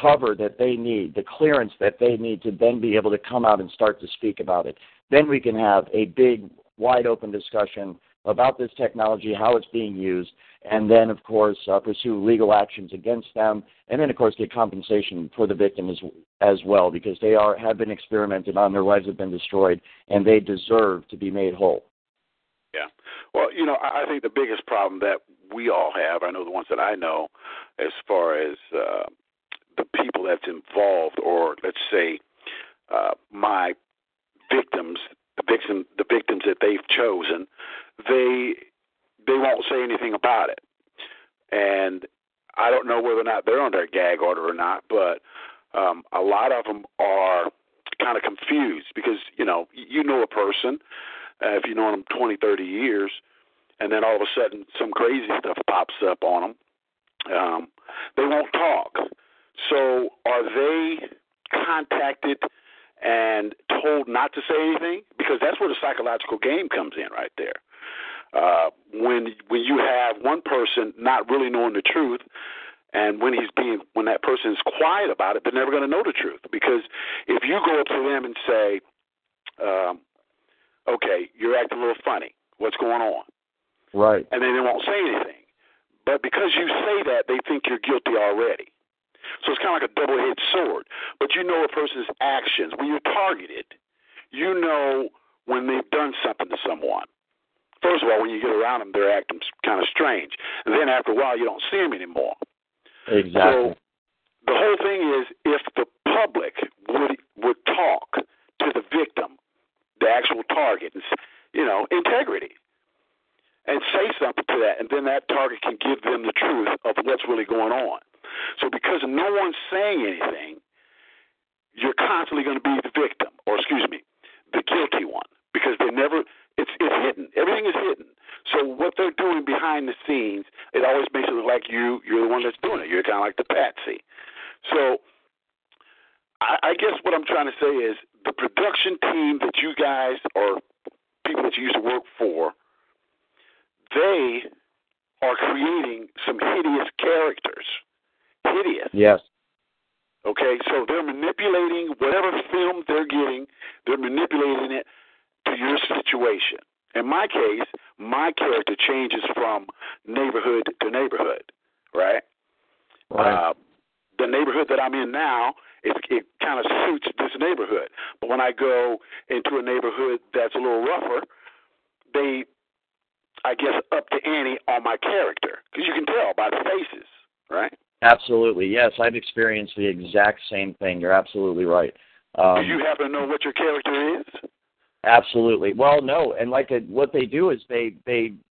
cover that they need, the clearance that they need to then be able to come out and start to speak about it. Then we can have a big, wide-open discussion about this technology, how it's being used, and then, of course, pursue legal actions against them, and then, of course, get compensation for the victims as well, because they have been experimented on, their lives have been destroyed, and they deserve to be made whole. Yeah. Well, you know, I think the biggest problem that we all have, I know the ones that I know, as far as the people that's involved, or let's say my victims, the victims that they've chosen, they won't say anything about it. And I don't know whether or not they're under a gag order or not, but a lot of them are kind of confused because, you know a person, if you've known them 20, 30 years, and then all of a sudden some crazy stuff pops up on them. They won't talk. So are they contacted and told not to say anything? Because that's where the psychological game comes in right there. When you have one person not really knowing the truth, and when that person is quiet about it, they're never going to know the truth. Because if you go up to them and say, okay, you're acting a little funny, what's going on? Right. And then they won't say anything. But because you say that, they think you're guilty already. So it's kind of like a double-edged sword. But you know a person's actions. When you're targeted, you know when they've done something to someone. First of all, when you get around them, they're acting kind of strange. And then after a while, you don't see them anymore. Exactly. So the whole thing is, if the public would talk to the victim, the actual target, and, integrity, and say something to that, and then that target can give them the truth of what's really going on. So because no one's saying anything, you're constantly going to be the victim, or the guilty one, because it's hidden. Everything is hidden. So what they're doing behind the scenes, it always makes it look like you're the one that's doing it. You're kind of like the patsy. So I guess what I'm trying to say is the production team that you guys or people that you used to work for, they are creating some hideous characters. Hideous. Yes. Okay, so they're manipulating whatever film they're getting, they're manipulating it to your situation. In my case, my character changes from neighborhood to neighborhood, right? Right. The neighborhood that I'm in now, it kind of suits this neighborhood. But when I go into a neighborhood that's a little rougher, they, I guess, up the ante on my character. Because you can tell by the faces, right? Absolutely, yes. I've experienced the exact same thing. You're absolutely right. Do you happen to know what your character is? Absolutely. Well, no, and like what they do is they,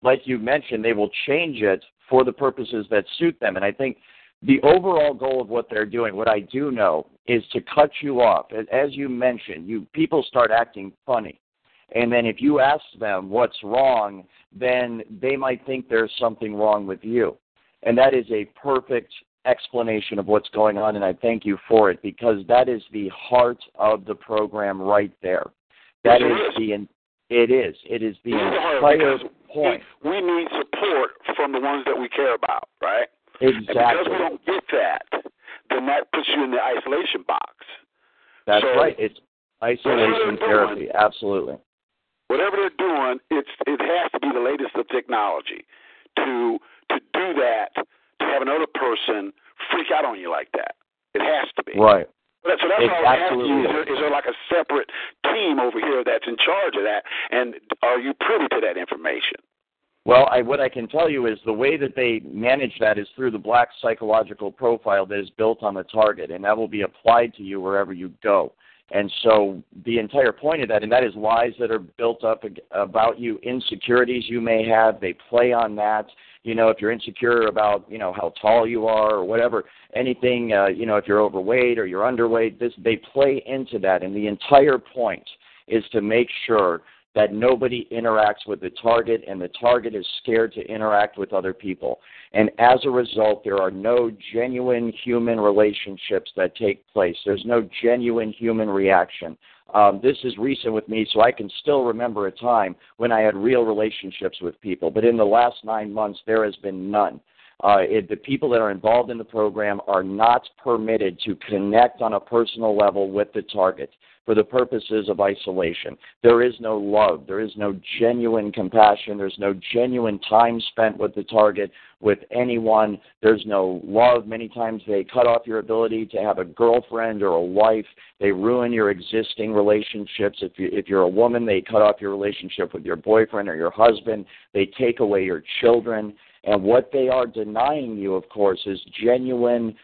like you mentioned, they will change it for the purposes that suit them. And I think the overall goal of what they're doing, what I do know, is to cut you off. As you mentioned, people start acting funny. And then if you ask them what's wrong, then they might think there's something wrong with you. And that is a perfect explanation of what's going on, and I thank you for it, because that is the heart of the program right there. That is the it is the entire point. We need support from the ones that we care about, right? Exactly. And because we don't get that, then that puts you in the isolation box. That's right. It's isolation therapy. Absolutely. Whatever they're doing, it has to be the latest of technology to do that, to have another person freak out on you like that. It has to be. Right. So that's all I'm asking you. Is there like a separate team over here that's in charge of that, and are you privy to that information? Well, what I can tell you is the way that they manage that is through the black psychological profile that is built on the target, and that will be applied to you wherever you go. And so the entire point of that, and that is lies that are built up about you, insecurities you may have. They play on that. You know, if you're insecure about, you know, how tall you are or whatever, anything, you know, if you're overweight or you're underweight, they play into that. And the entire point is to make sure that nobody interacts with the target, and the target is scared to interact with other people. And as a result, there are no genuine human relationships that take place. There's no genuine human reaction. This is recent with me, so I can still remember a time when I had real relationships with people. But in the last 9 months, there has been none. The people that are involved in the program are not permitted to connect on a personal level with the target for the purposes of isolation. There is no love. There is no genuine compassion. There's no genuine time spent with the target, with anyone. There's no love. Many times they cut off your ability to have a girlfriend or a wife. They ruin your existing relationships. If you're a woman, they cut off your relationship with your boyfriend or your husband. They take away your children. And what they are denying you, of course, is genuine,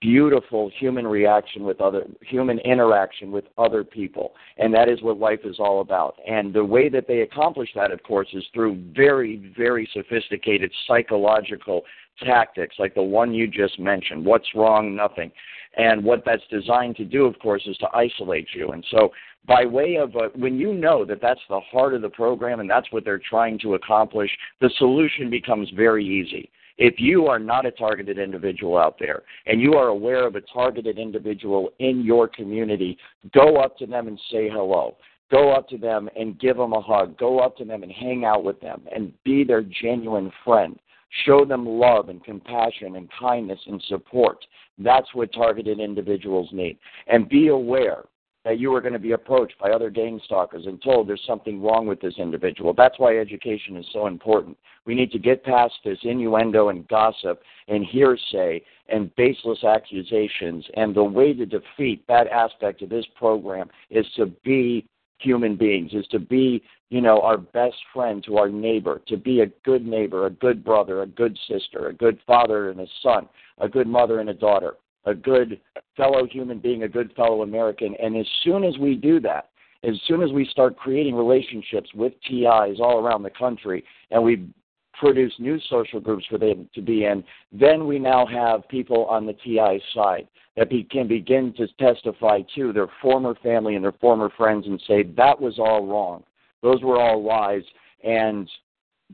beautiful human reaction with other human interaction with other people. And that is what life is all about. And the way that they accomplish that, of course, is through very, very sophisticated psychological tactics, like the one you just mentioned, what's wrong, nothing. And what that's designed to do, of course, is to isolate you. And so by way of when you know that that's the heart of the program and that's what they're trying to accomplish, the solution becomes very easy. If you are not a targeted individual out there and you are aware of a targeted individual in your community, go up to them and say hello. Go up to them and give them a hug. Go up to them and hang out with them and be their genuine friend. Show them love and compassion and kindness and support. That's what targeted individuals need. And be aware that you are going to be approached by other gang stalkers and told there's something wrong with this individual. That's why education is so important. We need to get past this innuendo and gossip and hearsay and baseless accusations. And the way to defeat that aspect of this program is to be human beings, is to be, you know, our best friend to our neighbor, to be a good neighbor, a good brother, a good sister, a good father and a son, a good mother and a daughter, a good fellow human being, a good fellow American. And as soon as we do that, as soon as we start creating relationships with TIs all around the country and we produce new social groups for them to be in, then we now have people on the TI side that can begin to testify to their former family and their former friends and say, that was all wrong. Those were all lies, and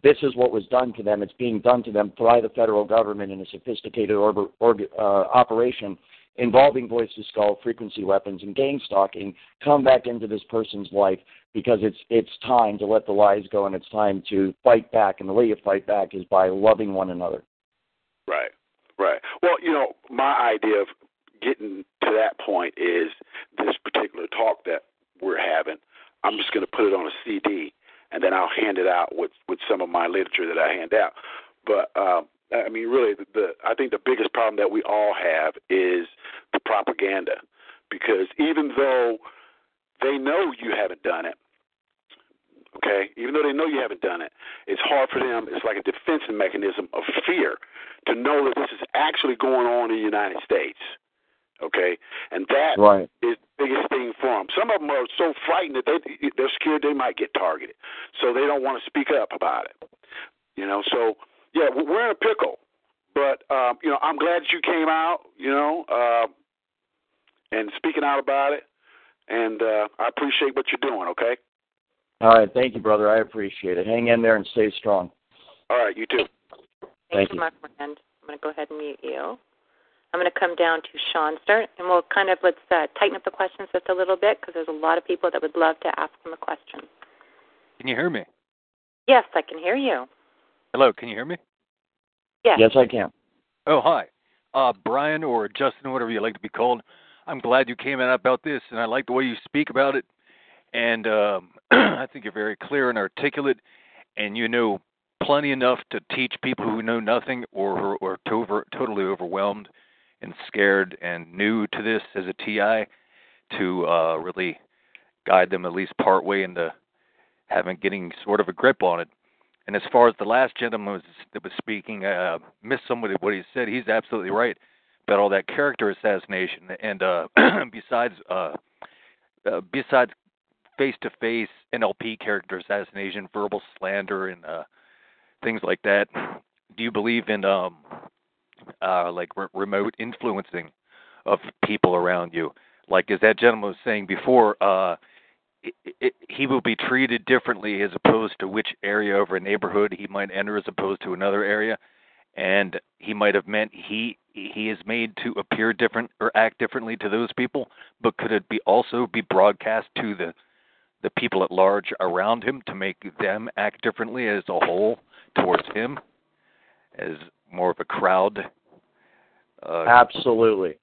this is what was done to them. It's being done to them by the federal government in a sophisticated operation involving voice-to-skull, frequency weapons, and gang stalking. Come back into this person's life because it's time to let the lies go, and it's time to fight back. And the way you fight back is by loving one another. Right, right. Well, you know, my idea of getting to that point is this particular talk that we're having. I'm just going to put it on a CD, and then I'll hand it out with some of my literature that I hand out. But I mean, really, I think the biggest problem that we all have is the propaganda, because even though they know you haven't done it, okay, even though they know you haven't done it, it's hard for them. It's like a defensive mechanism of fear to know that this is actually going on in the United States. Okay, and that right. is the biggest thing for them. Some of them are so frightened that they're scared they might get targeted, so they don't want to speak up about it. You know, so yeah, we're in a pickle. But you know, I'm glad that you came out, you know, and speaking out about it, and I appreciate what you're doing. Okay. All right, thank you, brother. I appreciate it. Hang in there and stay strong. All right, you too. Thank you, my friend. I'm going to go ahead and mute you. I'm going to come down to Sean Sturt, and we'll kind of tighten up the questions just a little bit because there's a lot of people that would love to ask him a question. Can you hear me? Yes, I can hear you. Hello, can you hear me? Yes. Yes, I can. Oh, hi. Brian or Justin, whatever you like to be called, I'm glad you came out about this, and I like the way you speak about it. And I think you're very clear and articulate, and you know plenty enough to teach people who know nothing or who are totally overwhelmed and scared and new to this as a TI to really guide them at least partway into getting sort of a grip on it. And as far as the last gentleman that was speaking, I missed somebody what he said. He's absolutely right about all that character assassination. And besides face-to-face NLP character assassination, verbal slander, and things like that, do you believe in... remote influencing of people around you? Like as that gentleman was saying before, he will be treated differently as opposed to which area of a neighborhood he might enter as opposed to another area. And he might have meant he is made to appear different or act differently to those people, but could it also be broadcast to the people at large around him to make them act differently as a whole towards him? As more of a crowd. Absolutely.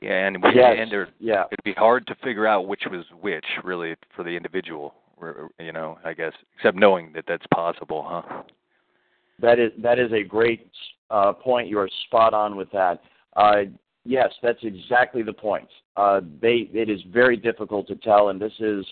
Yeah, it'd be hard to figure out which was which, really, for the individual. You know, I guess, except knowing that that's possible, huh? That is a great point. You are spot on with that. Yes, that's exactly the point. It is very difficult to tell, and this is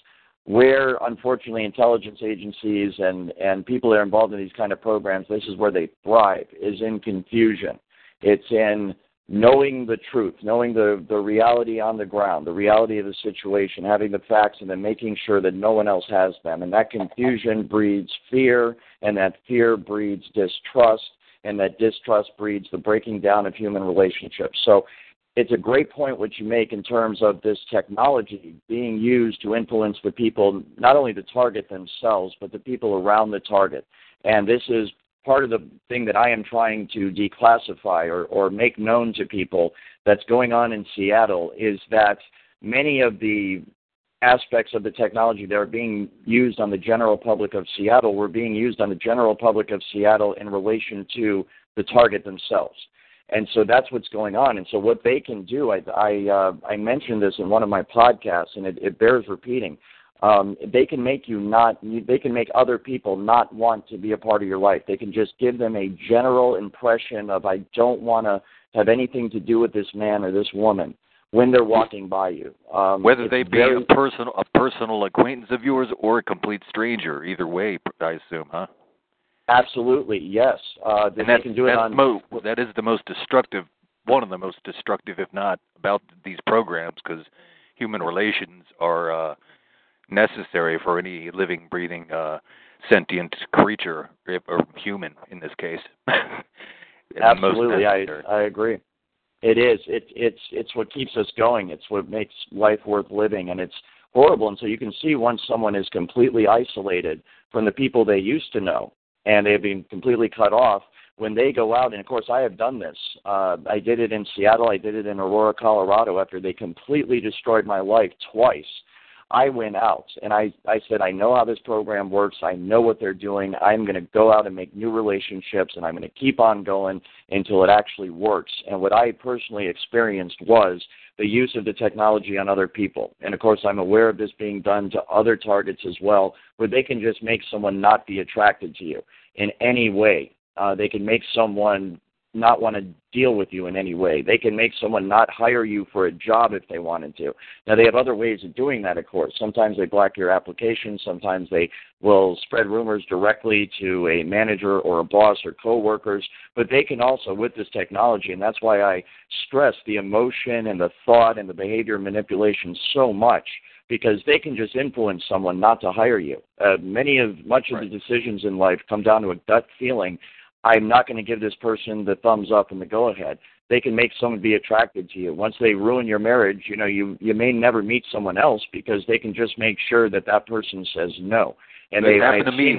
where, unfortunately, intelligence agencies and people that are involved in these kind of programs, this is where they thrive, is in confusion. It's in knowing the truth, knowing the reality on the ground, the reality of the situation, having the facts, and then making sure that no one else has them. And that confusion breeds fear, and that fear breeds distrust, and that distrust breeds the breaking down of human relationships. So it's a great point what you make in terms of this technology being used to influence the people, not only to target themselves, but the people around the target. And this is part of the thing that I am trying to declassify or make known to people that's going on in Seattle, is that many of the aspects of the technology that are being used on the general public of Seattle were being used on the general public of Seattle in relation to the target themselves. And so that's what's going on. And so what they can do, I mentioned this in one of my podcasts, and it bears repeating. They can make other people not want to be a part of your life. They can just give them a general impression of, I don't want to have anything to do with this man or this woman when they're walking by you. Whether they be a personal acquaintance of yours or a complete stranger, either way, I assume, huh? Absolutely, yes. And that can do it on. That is the most destructive, one of the most destructive, if not, about these programs, because human relations are necessary for any living, breathing, sentient creature or human in this case. Absolutely, I agree. It is. It's what keeps us going. It's what makes life worth living, and it's horrible. And so you can see once someone is completely isolated from the people they used to know, and they've been completely cut off. When they go out, and of course I have done this, I did it in Seattle, I did it in Aurora, Colorado, after they completely destroyed my life twice. I went out, and I said, I know how this program works, I know what they're doing, I'm going to go out and make new relationships, and I'm going to keep on going until it actually works. And what I personally experienced was the use of the technology on other people. And, of course, I'm aware of this being done to other targets as well, where they can just make someone not be attracted to you in any way. They can make someone not want to deal with you in any way. They can make someone not hire you for a job if they wanted to. Now, they have other ways of doing that, of course. Sometimes they block your application. Sometimes they will spread rumors directly to a manager or a boss or coworkers. But they can also, with this technology, and that's why I stress the emotion and the thought and the behavior manipulation so much, because they can just influence someone not to hire you. Much of the decisions in life come down to a gut feeling. I'm not going to give this person the thumbs up and the go-ahead. They can make someone be attracted to you. Once they ruin your marriage, you know, you may never meet someone else because they can just make sure that that person says no. And it's happened to me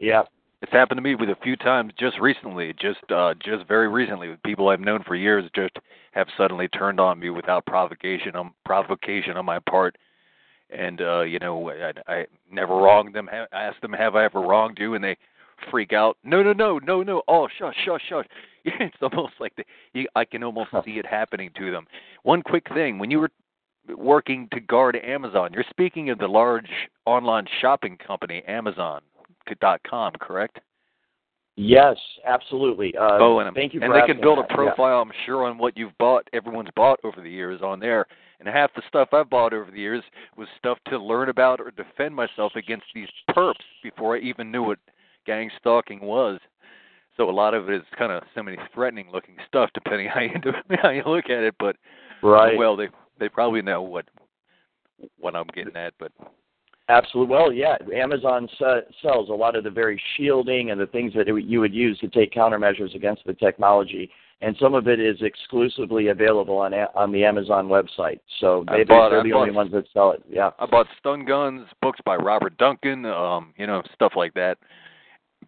Yeah, it's happened to me with a few times just recently, just very recently, with people I've known for years just have suddenly turned on me without provocation on my part. And I never wronged them. I asked them, "Have I ever wronged you?" And they freak out. No. Oh, shush. It's almost like I can almost see it happening to them. One quick thing: when you were working to guard Amazon, you're speaking of the large online shopping company Amazon.com, correct? Yes, absolutely. Thank you. And they can build a profile, yeah. I'm sure, on what you've bought. Everyone's bought over the years on there. And half the stuff I've bought over the years was stuff to learn about or defend myself against these perps before I even knew what gang stalking was. So a lot of it is kind of semi-threatening looking stuff, depending how you look at it. But they probably know what I'm getting at, but. Absolutely. Well, yeah, Amazon sells a lot of the very shielding and the things that you would use to take countermeasures against the technology, and some of it is exclusively available on the Amazon website. So they're the only ones that sell it. Yeah, I bought stun guns, books by Robert Duncan, stuff like that,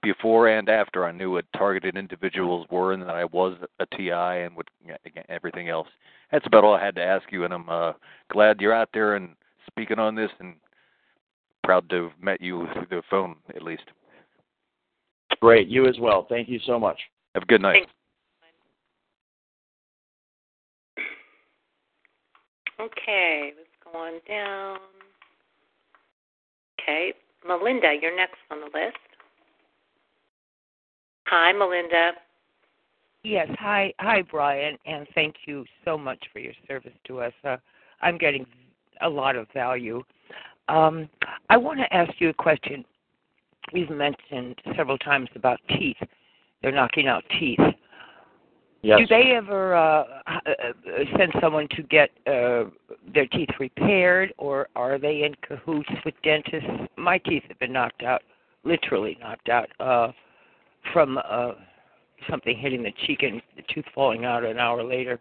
before and after I knew what targeted individuals were and that I was a TI and everything else. That's about all I had to ask you, and I'm glad you're out there and speaking on this and proud to have met you through the phone, at least. Great. You as well. Thank you so much. Have a good night. Thanks. Okay. Let's go on down. Okay. Melinda, you're next on the list. Hi, Melinda. Yes. Hi, Bryan, and thank you so much for your service to us. I'm getting a lot of value. I want to ask you a question. We've mentioned several times about teeth. They're knocking out teeth. Yes. Do they ever send someone to get their teeth repaired, or are they in cahoots with dentists? My teeth have been knocked out, literally knocked out, from something hitting the cheek and the tooth falling out an hour later.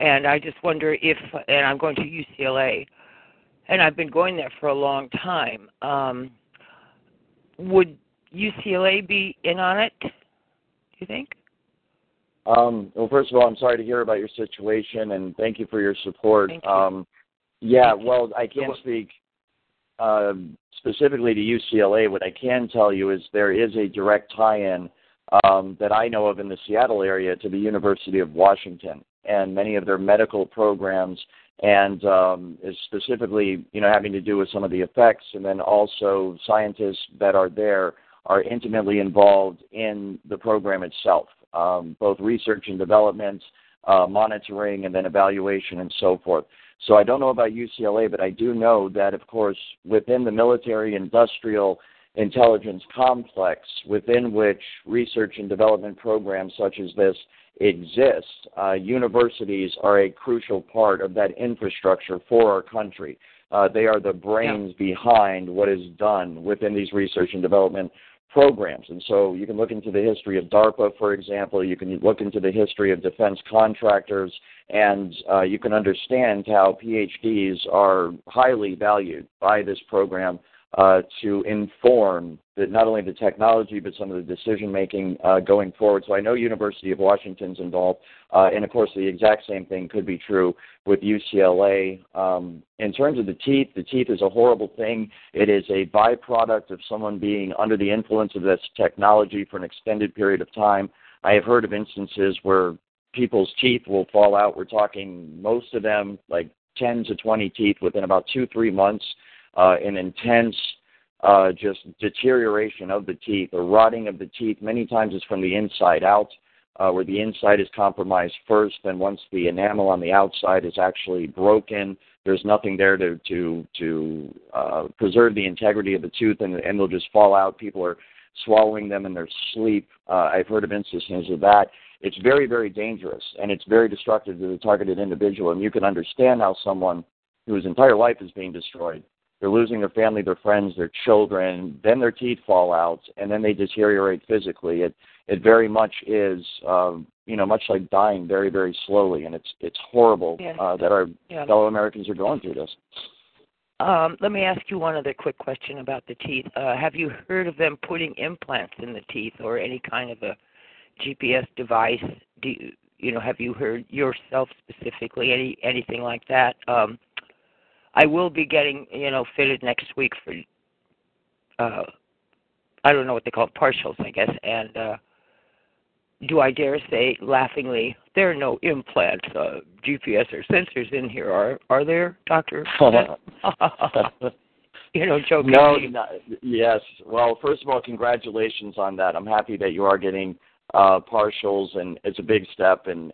And I just wonder and I'm going to UCLA, and I've been going there for a long time. Would UCLA be in on it, do you think? Well, first of all, I'm sorry to hear about your situation, and thank you for your support. Thank you. I can't speak specifically to UCLA. What I can tell you is there is a direct tie-in that I know of in the Seattle area to the University of Washington and many of their medical programs, and is specifically, having to do with some of the effects, and then also scientists that are there are intimately involved in the program itself, both research and development, monitoring, and then evaluation and so forth. So I don't know about UCLA, but I do know that, of course, within the military-industrial intelligence complex, within which research and development programs such as this exist, universities are a crucial part of that infrastructure for our country. They are the brains behind what is done within these research and development programs. And so you can look into the history of DARPA, for example. You can look into the history of defense contractors, and you can understand how PhDs are highly valued by this program to inform the, not only the technology but some of the decision-making going forward. So I know University of Washington's involved, and, of course, the exact same thing could be true with UCLA. In terms of the teeth is a horrible thing. It is a byproduct of someone being under the influence of this technology for an extended period of time. I have heard of instances where people's teeth will fall out. We're talking most of them, like 10 to 20 teeth within about 2-3 months. An intense just deterioration of the teeth, or rotting of the teeth. Many times it's from the inside out, where the inside is compromised first, and once the enamel on the outside is actually broken, there's nothing there to preserve the integrity of the tooth, and they'll just fall out. People are swallowing them in their sleep. I've heard of instances of that. It's very, very dangerous, and it's very destructive to the targeted individual, and you can understand how someone whose entire life is being destroyed, they're losing their family, their friends, their children, then their teeth fall out, and then they deteriorate physically. It very much is, much like dying very, very slowly, and it's horrible that our fellow Americans are going through this. Let me ask you one other quick question about the teeth. Have you heard of them putting implants in the teeth or any kind of a GPS device? Have you heard yourself specifically anything like that? I will be getting, fitted next week for, I don't know what they call it, partials, I guess. And do I dare say laughingly, there are no implants, GPS or sensors in here, are there, Doctor? Joking. No, yes. Well, first of all, congratulations on that. I'm happy that you are getting partials, and it's a big step, and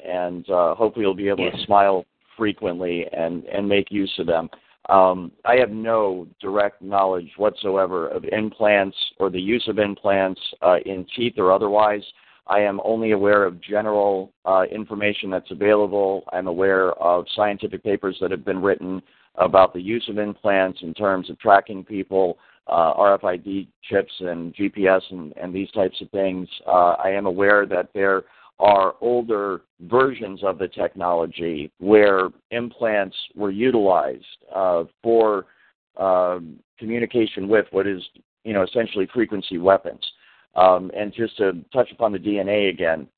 hopefully you'll be able to smile frequently and make use of them. I have no direct knowledge whatsoever of implants or the use of implants in teeth or otherwise. I am only aware of general information that's available. I'm aware of scientific papers that have been written about the use of implants in terms of tracking people, RFID chips and GPS and these types of things. I am aware that there are older versions of the technology where implants were utilized for communication with what is, essentially frequency weapons. And just to touch upon the DNA again,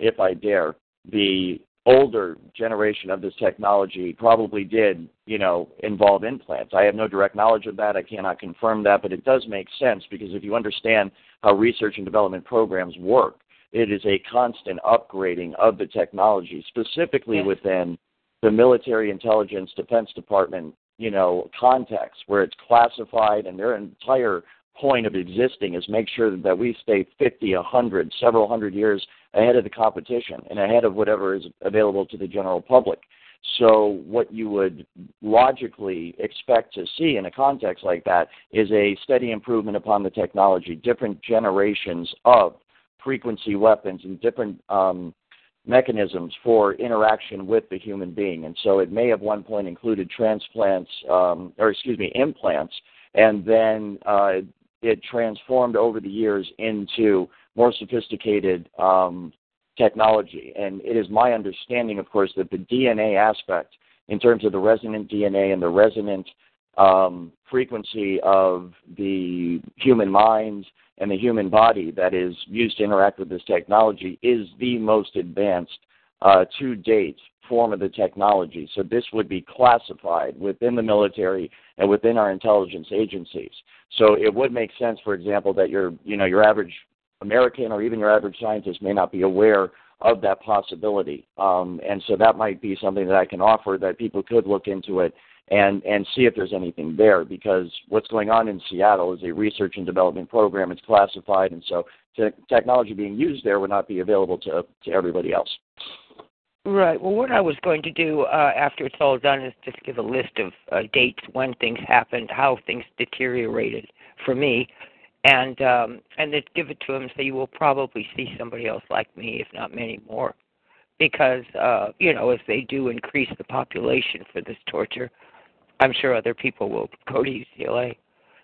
if I dare, the older generation of this technology probably did, involve implants. I have no direct knowledge of that. I cannot confirm that, but it does make sense because if you understand how research and development programs work, it is a constant upgrading of the technology, specifically within the military intelligence defense department, context where it's classified and their entire point of existing is make sure that we stay 50, 100, several hundred years ahead of the competition and ahead of whatever is available to the general public. So what you would logically expect to see in a context like that is a steady improvement upon the technology, different generations of frequency weapons and different mechanisms for interaction with the human being. And so it may have at one point included implants, and then it transformed over the years into more sophisticated technology. And it is my understanding, of course, that the DNA aspect in terms of the resonant DNA and the resonant frequency of the human mind and the human body that is used to interact with this technology is the most advanced to date form of the technology. So this would be classified within the military and within our intelligence agencies. So it would make sense, for example, that your average American or even your average scientist may not be aware of that possibility. And so that might be something that I can offer that people could look into it and see if there's anything there, because what's going on in Seattle is a research and development program. It's classified, and so technology being used there would not be available to everybody else. Right. Well, what I was going to do after it's all done is just give a list of dates when things happened, how things deteriorated for me, and then give it to him and say, you will probably see somebody else like me, if not many more, because, if they do increase the population for this torture, I'm sure other people will go to UCLA.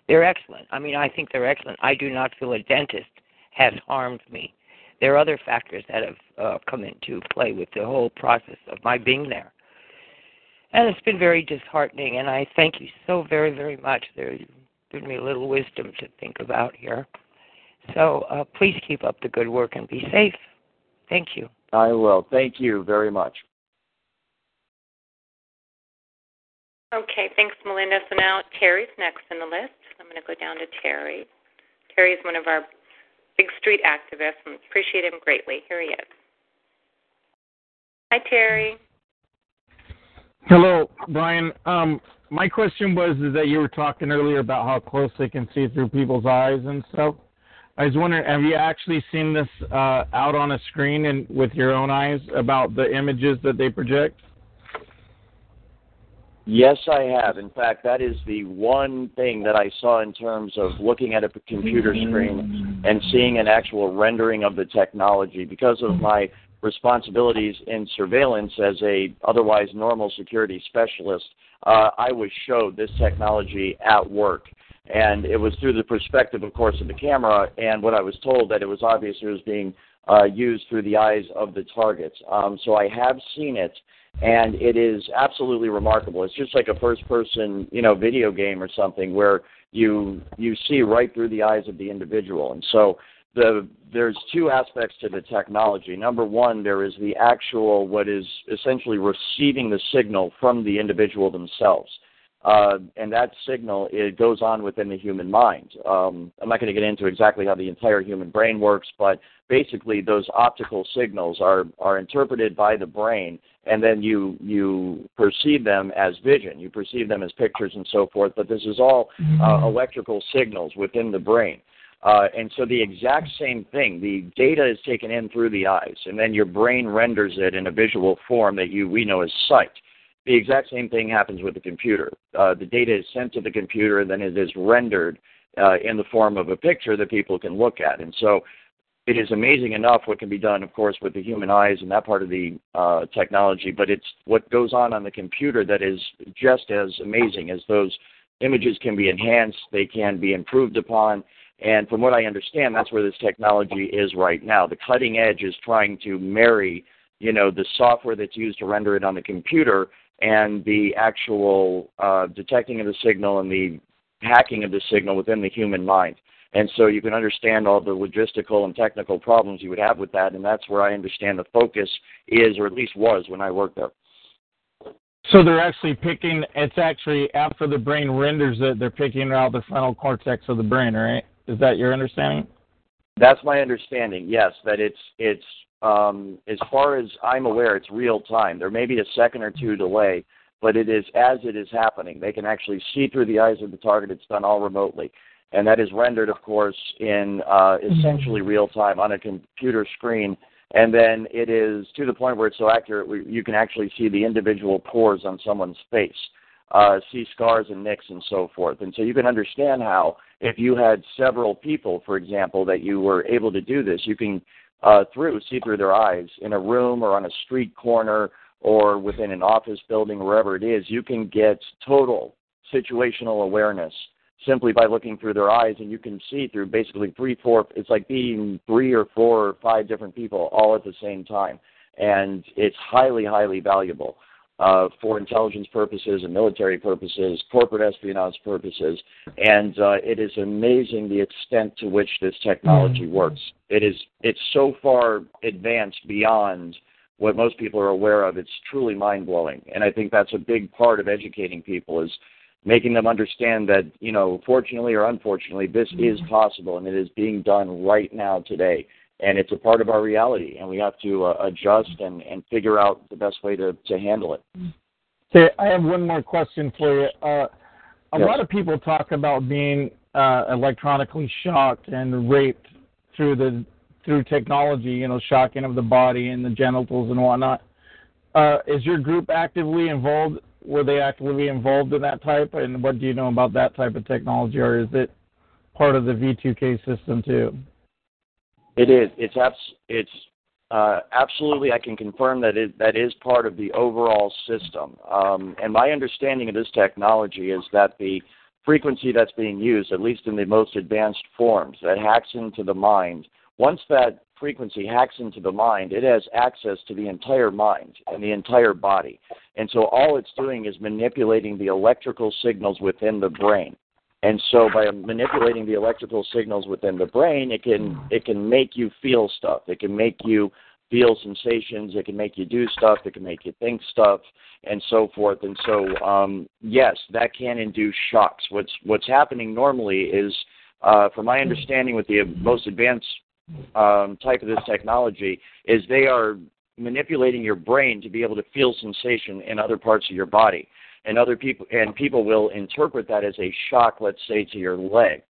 They're excellent. I mean, I think they're excellent. I do not feel a dentist has harmed me. There are other factors that have come into play with the whole process of my being there. And it's been very disheartening, and I thank you so very, very much. There, give me a little wisdom to think about here. So please keep up the good work and be safe. Thank you. I will. Thank you very much. Okay, thanks, Melinda. So now Terry's next in the list. I'm going to go down to Terry. Terry is one of our big street activists, and appreciate him greatly. Here he is. Hi, Terry. Hello, Bryan. My question was is that you were talking earlier about how close they can see through people's eyes and stuff. I was wondering, have you actually seen this out on a screen and with your own eyes about the images that they project? Yes, I have. In fact, that is the one thing that I saw in terms of looking at a computer screen and seeing an actual rendering of the technology. Because of my responsibilities in surveillance as a otherwise normal security specialist, I was showed this technology at work. And it was through the perspective, of course, of the camera, and what I was told that it was obvious it was being used through the eyes of the targets. So I have seen it, and it is absolutely remarkable. It's just like a first-person, video game or something where you see right through the eyes of the individual. And so there's two aspects to the technology. Number one, there is the actual what is essentially receiving the signal from the individual themselves. And that signal, it goes on within the human mind. I'm not going to get into exactly how the entire human brain works, but basically those optical signals are interpreted by the brain, and then you perceive them as vision. You perceive them as pictures and so forth, but this is all electrical signals within the brain. And so the exact same thing, the data is taken in through the eyes, and then your brain renders it in a visual form that we know as sight. The exact same thing happens with the computer. The data is sent to the computer, and then it is rendered in the form of a picture that people can look at. And so it is amazing enough what can be done, of course, with the human eyes and that part of the technology, but it's what goes on the computer that is just as amazing as those images can be enhanced, they can be improved upon, and from what I understand, that's where this technology is right now. The cutting edge is trying to marry, the software that's used to render it on the computer and the actual detecting of the signal and the hacking of the signal within the human mind. And so you can understand all the logistical and technical problems you would have with that, and that's where I understand the focus is, or at least was when I worked there. So they're actually picking, it's actually after the brain renders it, they're picking out the frontal cortex of the brain, right? Is that your understanding? That's my understanding, yes, that it's as far as I'm aware, it's real time. There may be a second or two delay, but it is as it is happening. They can actually see through the eyes of the target. It's done all remotely. And that is rendered, of course, in essentially real time on a computer screen. And then it is to the point where it's so accurate, you can actually see the individual pores on someone's face, see scars and nicks and so forth. And so you can understand how if you had several people, for example, that you were able to do this, you can see through their eyes in a room or on a street corner or within an office building, wherever it is, you can get total situational awareness simply by looking through their eyes, and you can see through basically it's like being 3 or 4 or 5 different people all at the same time, and it's highly, highly valuable for intelligence purposes and military purposes, corporate espionage purposes, and it is amazing the extent to which this technology works. It's so far advanced beyond what most people are aware of. It's truly mind-blowing, and I think that's a big part of educating people is making them understand that, fortunately or unfortunately, this is possible, and it is being done right now today. And it's a part of our reality, and we have to adjust and figure out the best way to handle it. Okay, I have one more question for you. A lot of people talk about being electronically shocked and raped through technology, shocking of the body and the genitals and whatnot. Is your group actively involved? Were they actively involved in that type? And what do you know about that type of technology, or is it part of the V2K system too? It is. It's absolutely. I can confirm that is part of the overall system. And my understanding of this technology is that the frequency that's being used, at least in the most advanced forms, that hacks into the mind. Once that frequency hacks into the mind, it has access to the entire mind and the entire body. And so all it's doing is manipulating the electrical signals within the brain. And so by manipulating the electrical signals within the brain, it can make you feel stuff. It can make you feel sensations. It can make you do stuff. It can make you think stuff, and so forth. And so, yes, that can induce shocks. What's happening normally is, from my understanding, with the most advanced type of this technology, is they are manipulating your brain to be able to feel sensation in other parts of your body. And people will interpret that as a shock, let's say, to your leg.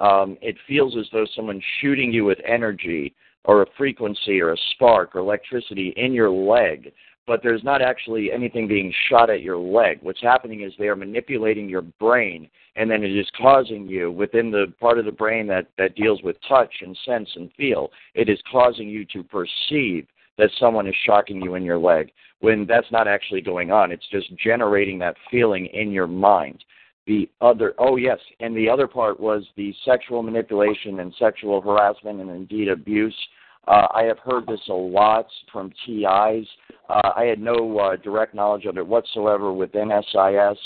It feels as though someone's shooting you with energy or a frequency or a spark or electricity in your leg, but there's not actually anything being shot at your leg. What's happening is they are manipulating your brain, and then it is causing you, within the part of the brain that deals with touch and sense and feel, it is causing you to perceive that someone is shocking you in your leg, when that's not actually going on. It's just generating that feeling in your mind. The other part was the sexual manipulation and sexual harassment and indeed abuse. I have heard this a lot from TIs. I had no direct knowledge of it whatsoever within SIS.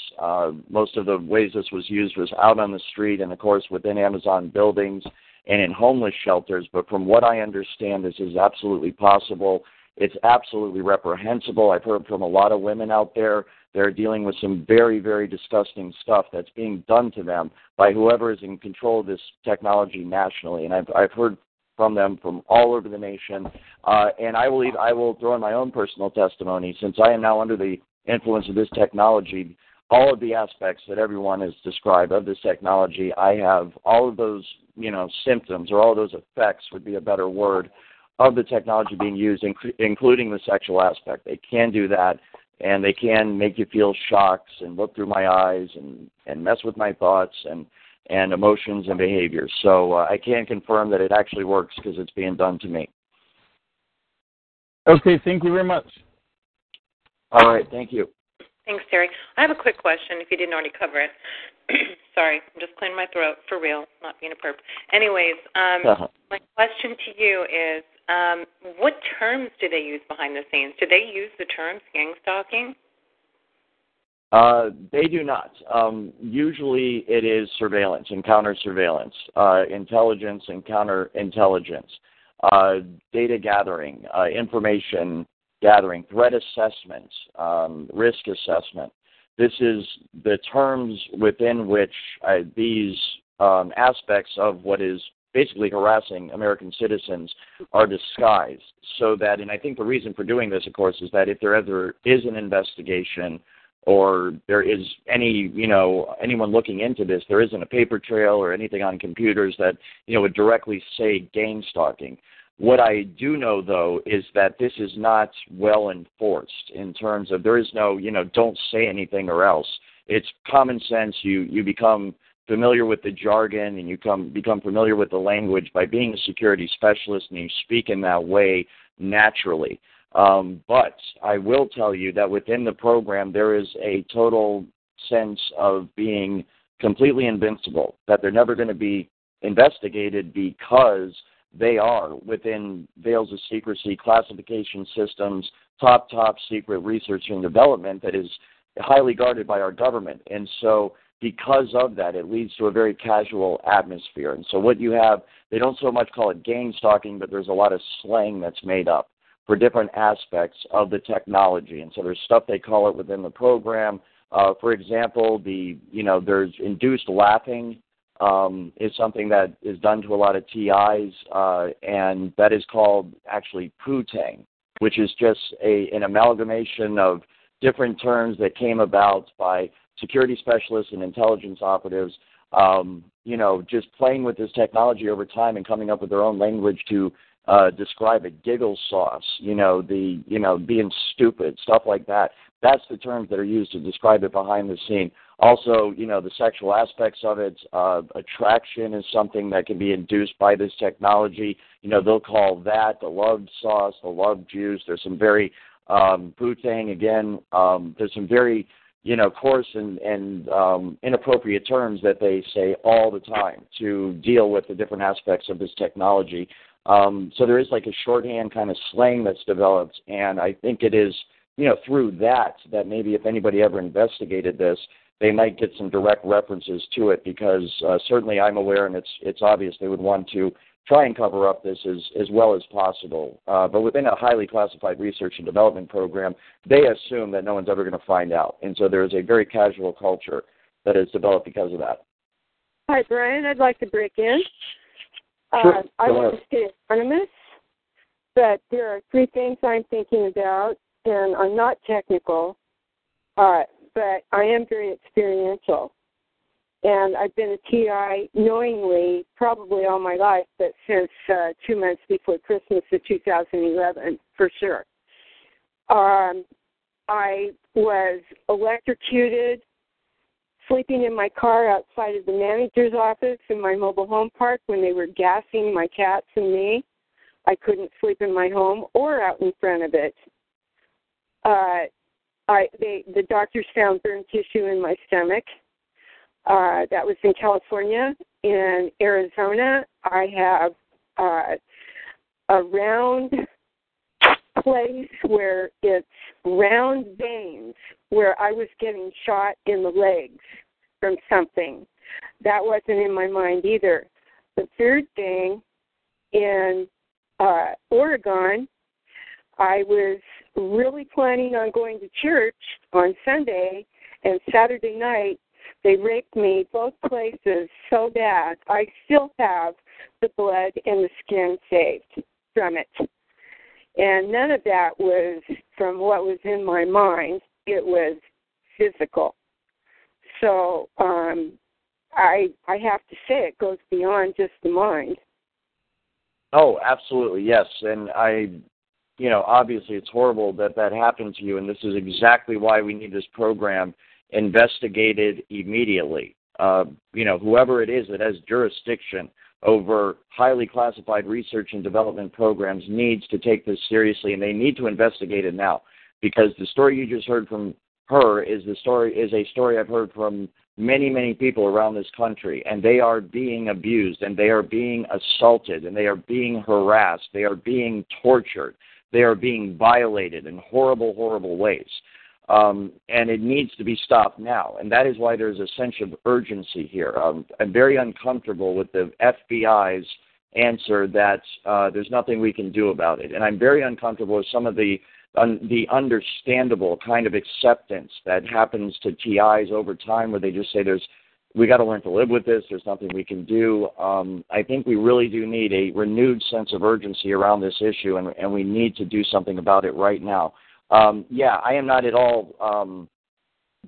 Most of the ways this was used was out on the street and, of course, within Amazon buildings and in homeless shelters. But from what I understand, this is absolutely possible. It's absolutely reprehensible. I've heard from a lot of women out there. They're dealing with some very, very disgusting stuff that's being done to them by whoever is in control of this technology nationally. And I've heard from them from all over the nation. And I believe I will throw in my own personal testimony, since I am now under the influence of this technology. All of the aspects that everyone has described of this technology, I have all of those, symptoms, or all of those effects would be a better word, of the technology being used, including the sexual aspect. They can do that, and they can make you feel shocks and look through my eyes and mess with my thoughts and emotions and behaviors. So I can confirm that it actually works because it's being done to me. Okay, thank you very much. All right, thank you. Thanks, Terry. I have a quick question if you didn't already cover it. Sorry, I'm just clearing my throat for real, not being a perp. Anyways, my question to you is, what terms do they use behind the scenes? Do they use the term gang stalking? They do not. Usually it is surveillance and counter-surveillance, intelligence and counter-intelligence, data gathering, information gathering, threat assessments, risk assessment. This is the terms within which these aspects of what is basically harassing American citizens are disguised. So that, and I think the reason for doing this, of course, is that if there ever is an investigation or there is any, anyone looking into this, there isn't a paper trail or anything on computers that, would directly say gang stalking. What I do know, though, is that this is not well enforced in terms of there is no, don't say anything or else. It's common sense. You become familiar with the jargon and you become familiar with the language by being a security specialist, and you speak in that way naturally. But I will tell you that within the program, there is a total sense of being completely invincible, that they're never going to be investigated because they are within veils of secrecy, classification systems, top secret research and development that is highly guarded by our government. And so because of that, it leads to a very casual atmosphere. And so what you have, they don't so much call it gang stalking, but there's a lot of slang that's made up for different aspects of the technology. And so there's stuff they call it within the program. For example, there's induced laughing. Is something that is done to a lot of TIs, and that is called actually poo-tang, which is just an amalgamation of different terms that came about by security specialists and intelligence operatives, just playing with this technology over time and coming up with their own language to describe a giggle sauce, being stupid, stuff like that. That's the terms that are used to describe it behind the scene. Also, the sexual aspects of it, attraction is something that can be induced by this technology. They'll call that the love sauce, the love juice. There's some very poo-tang again. There's some very, coarse and inappropriate terms that they say all the time to deal with the different aspects of this technology. So there is like a shorthand kind of slang that's developed, and I think it is, through that maybe if anybody ever investigated this, they might get some direct references to it, because certainly I'm aware, and it's obvious they would want to try and cover up this as well as possible. But within a highly classified research and development program, they assume that no one's ever going to find out. And so there is a very casual culture that has developed because of that. Hi, Bryan. I'd like to break in. Sure. I want to stay anonymous, but there are three things I'm thinking about, and I'm not technical, but I am very experiential. And I've been a TI knowingly probably all my life, but since 2 months before Christmas of 2011, for sure. I was electrocuted, sleeping in my car outside of the manager's office in my mobile home park when they were gassing my cats and me. I couldn't sleep in my home or out in front of it. The doctors found burned tissue in my stomach. That was in California. In Arizona, I have a round place where it's round veins where I was getting shot in the legs from something. That wasn't in my mind either. The third thing, in Oregon, I was really planning on going to church on Sunday, and Saturday night they raped me both places so bad. I still have the blood and the skin saved from it. And none of that was from what was in my mind. It was physical. So I have to say it goes beyond just the mind. Oh, absolutely, yes. And obviously it's horrible that happened to you, and this is exactly why we need this program investigated immediately. Whoever it is that has jurisdiction over highly classified research and development programs needs to take this seriously, and they need to investigate it now, because the story you just heard from her is a story I've heard from many, many people around this country, and they are being abused, and they are being assaulted, and they are being harassed, they are being tortured, they are being violated in horrible, horrible ways. And it needs to be stopped now, and that is why there's a sense of urgency here. I'm very uncomfortable with the FBI's answer that there's nothing we can do about it, and I'm very uncomfortable with some of the understandable kind of acceptance that happens to TIs over time, where they just say we got to learn to live with this, there's nothing we can do. I think we really do need a renewed sense of urgency around this issue, and we need to do something about it right now. I am not at all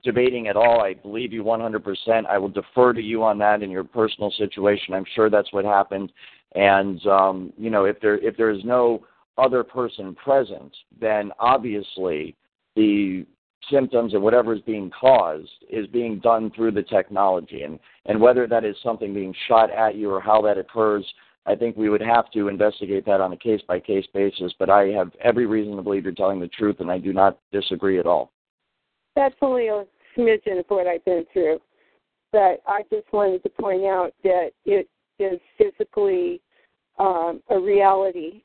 debating at all. I believe you 100%. I will defer to you on that in your personal situation. I'm sure that's what happened. And, if there is no other person present, then obviously the symptoms of whatever is being caused is being done through the technology. And whether that is something being shot at you or how that occurs, I think we would have to investigate that on a case-by-case basis, but I have every reason to believe you're telling the truth, and I do not disagree at all. That's only a smidgen of what I've been through, but I just wanted to point out that it is physically a reality,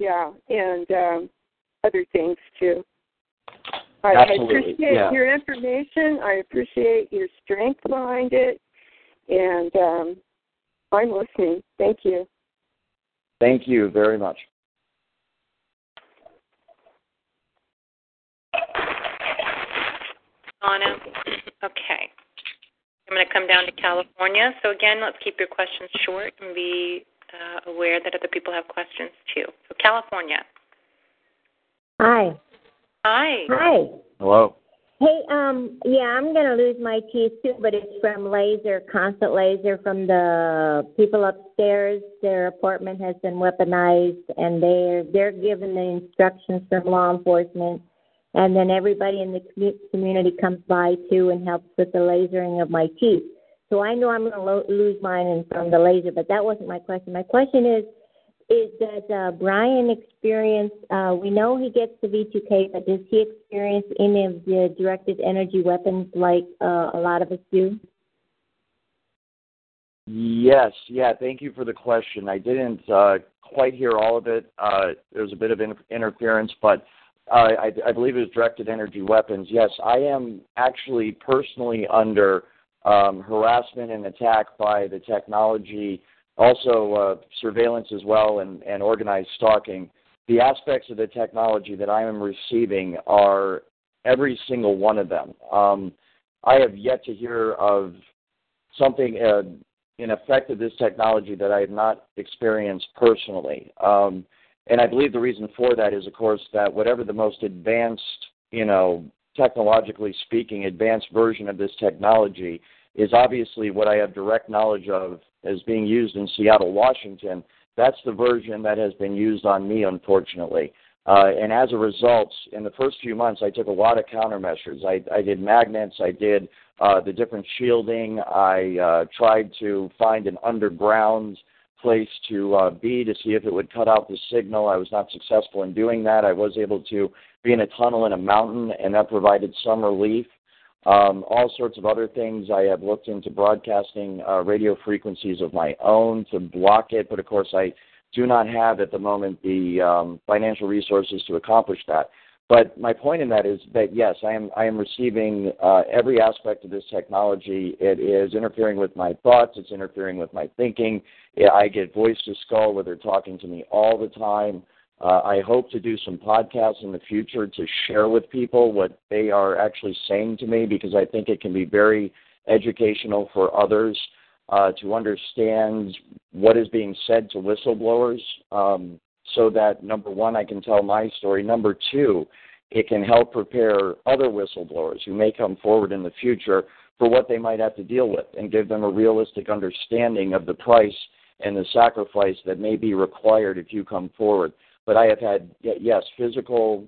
and other things, too. Absolutely. I appreciate your information. I appreciate your strength behind it, and I'm listening. Thank you. Thank you very much. Anna, okay. I'm going to come down to California. So, again, let's keep your questions short and be aware that other people have questions, too. So, California. Hi. Hi. Hi. Hello. Hey, I'm going to lose my keys too, but it's from constant laser from the people upstairs. Their apartment has been weaponized, and they're given the instructions from law enforcement. And then everybody in the community comes by too and helps with the lasering of my teeth. So I know I'm going to lose mine from the laser, but that wasn't my question. My question is that Bryan experienced, we know he gets the V2K, but does he experience any of the directed energy weapons like a lot of us do? Yes, thank you for the question. I didn't quite hear all of it. There was a bit of interference, but I believe it was directed energy weapons. Yes, I am actually personally under harassment and attack by the technology, also surveillance as well, and organized stalking. The aspects of the technology that I am receiving are every single one of them. I have yet to hear of something in effect of this technology that I have not experienced personally. And I believe the reason for that is, of course, that whatever the most advanced, technologically speaking, advanced version of this technology is obviously what I have direct knowledge of as being used in Seattle, Washington. That's the version that has been used on me, unfortunately. And as a result, in the first few months, I took a lot of countermeasures. I did magnets. I did the different shielding. I tried to find an underground place to be to see if it would cut out the signal. I was not successful in doing that. I was able to be in a tunnel in a mountain, and that provided some relief. All sorts of other things. I have looked into broadcasting radio frequencies of my own to block it, but of course I do not have at the moment the financial resources to accomplish that. But my point in that is that, yes, I am receiving every aspect of this technology. It is interfering with my thoughts. It's interfering with my thinking. I get voice to skull where they're talking to me all the time. I hope to do some podcasts in the future to share with people what they are actually saying to me, because I think it can be very educational for others to understand what is being said to whistleblowers, so that, number one, I can tell my story. Number two, it can help prepare other whistleblowers who may come forward in the future for what they might have to deal with, and give them a realistic understanding of the price and the sacrifice that may be required if you come forward. But I have had, yes, physical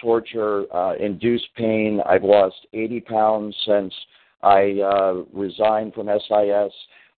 torture, induced pain. I've lost 80 pounds since I resigned from SIS.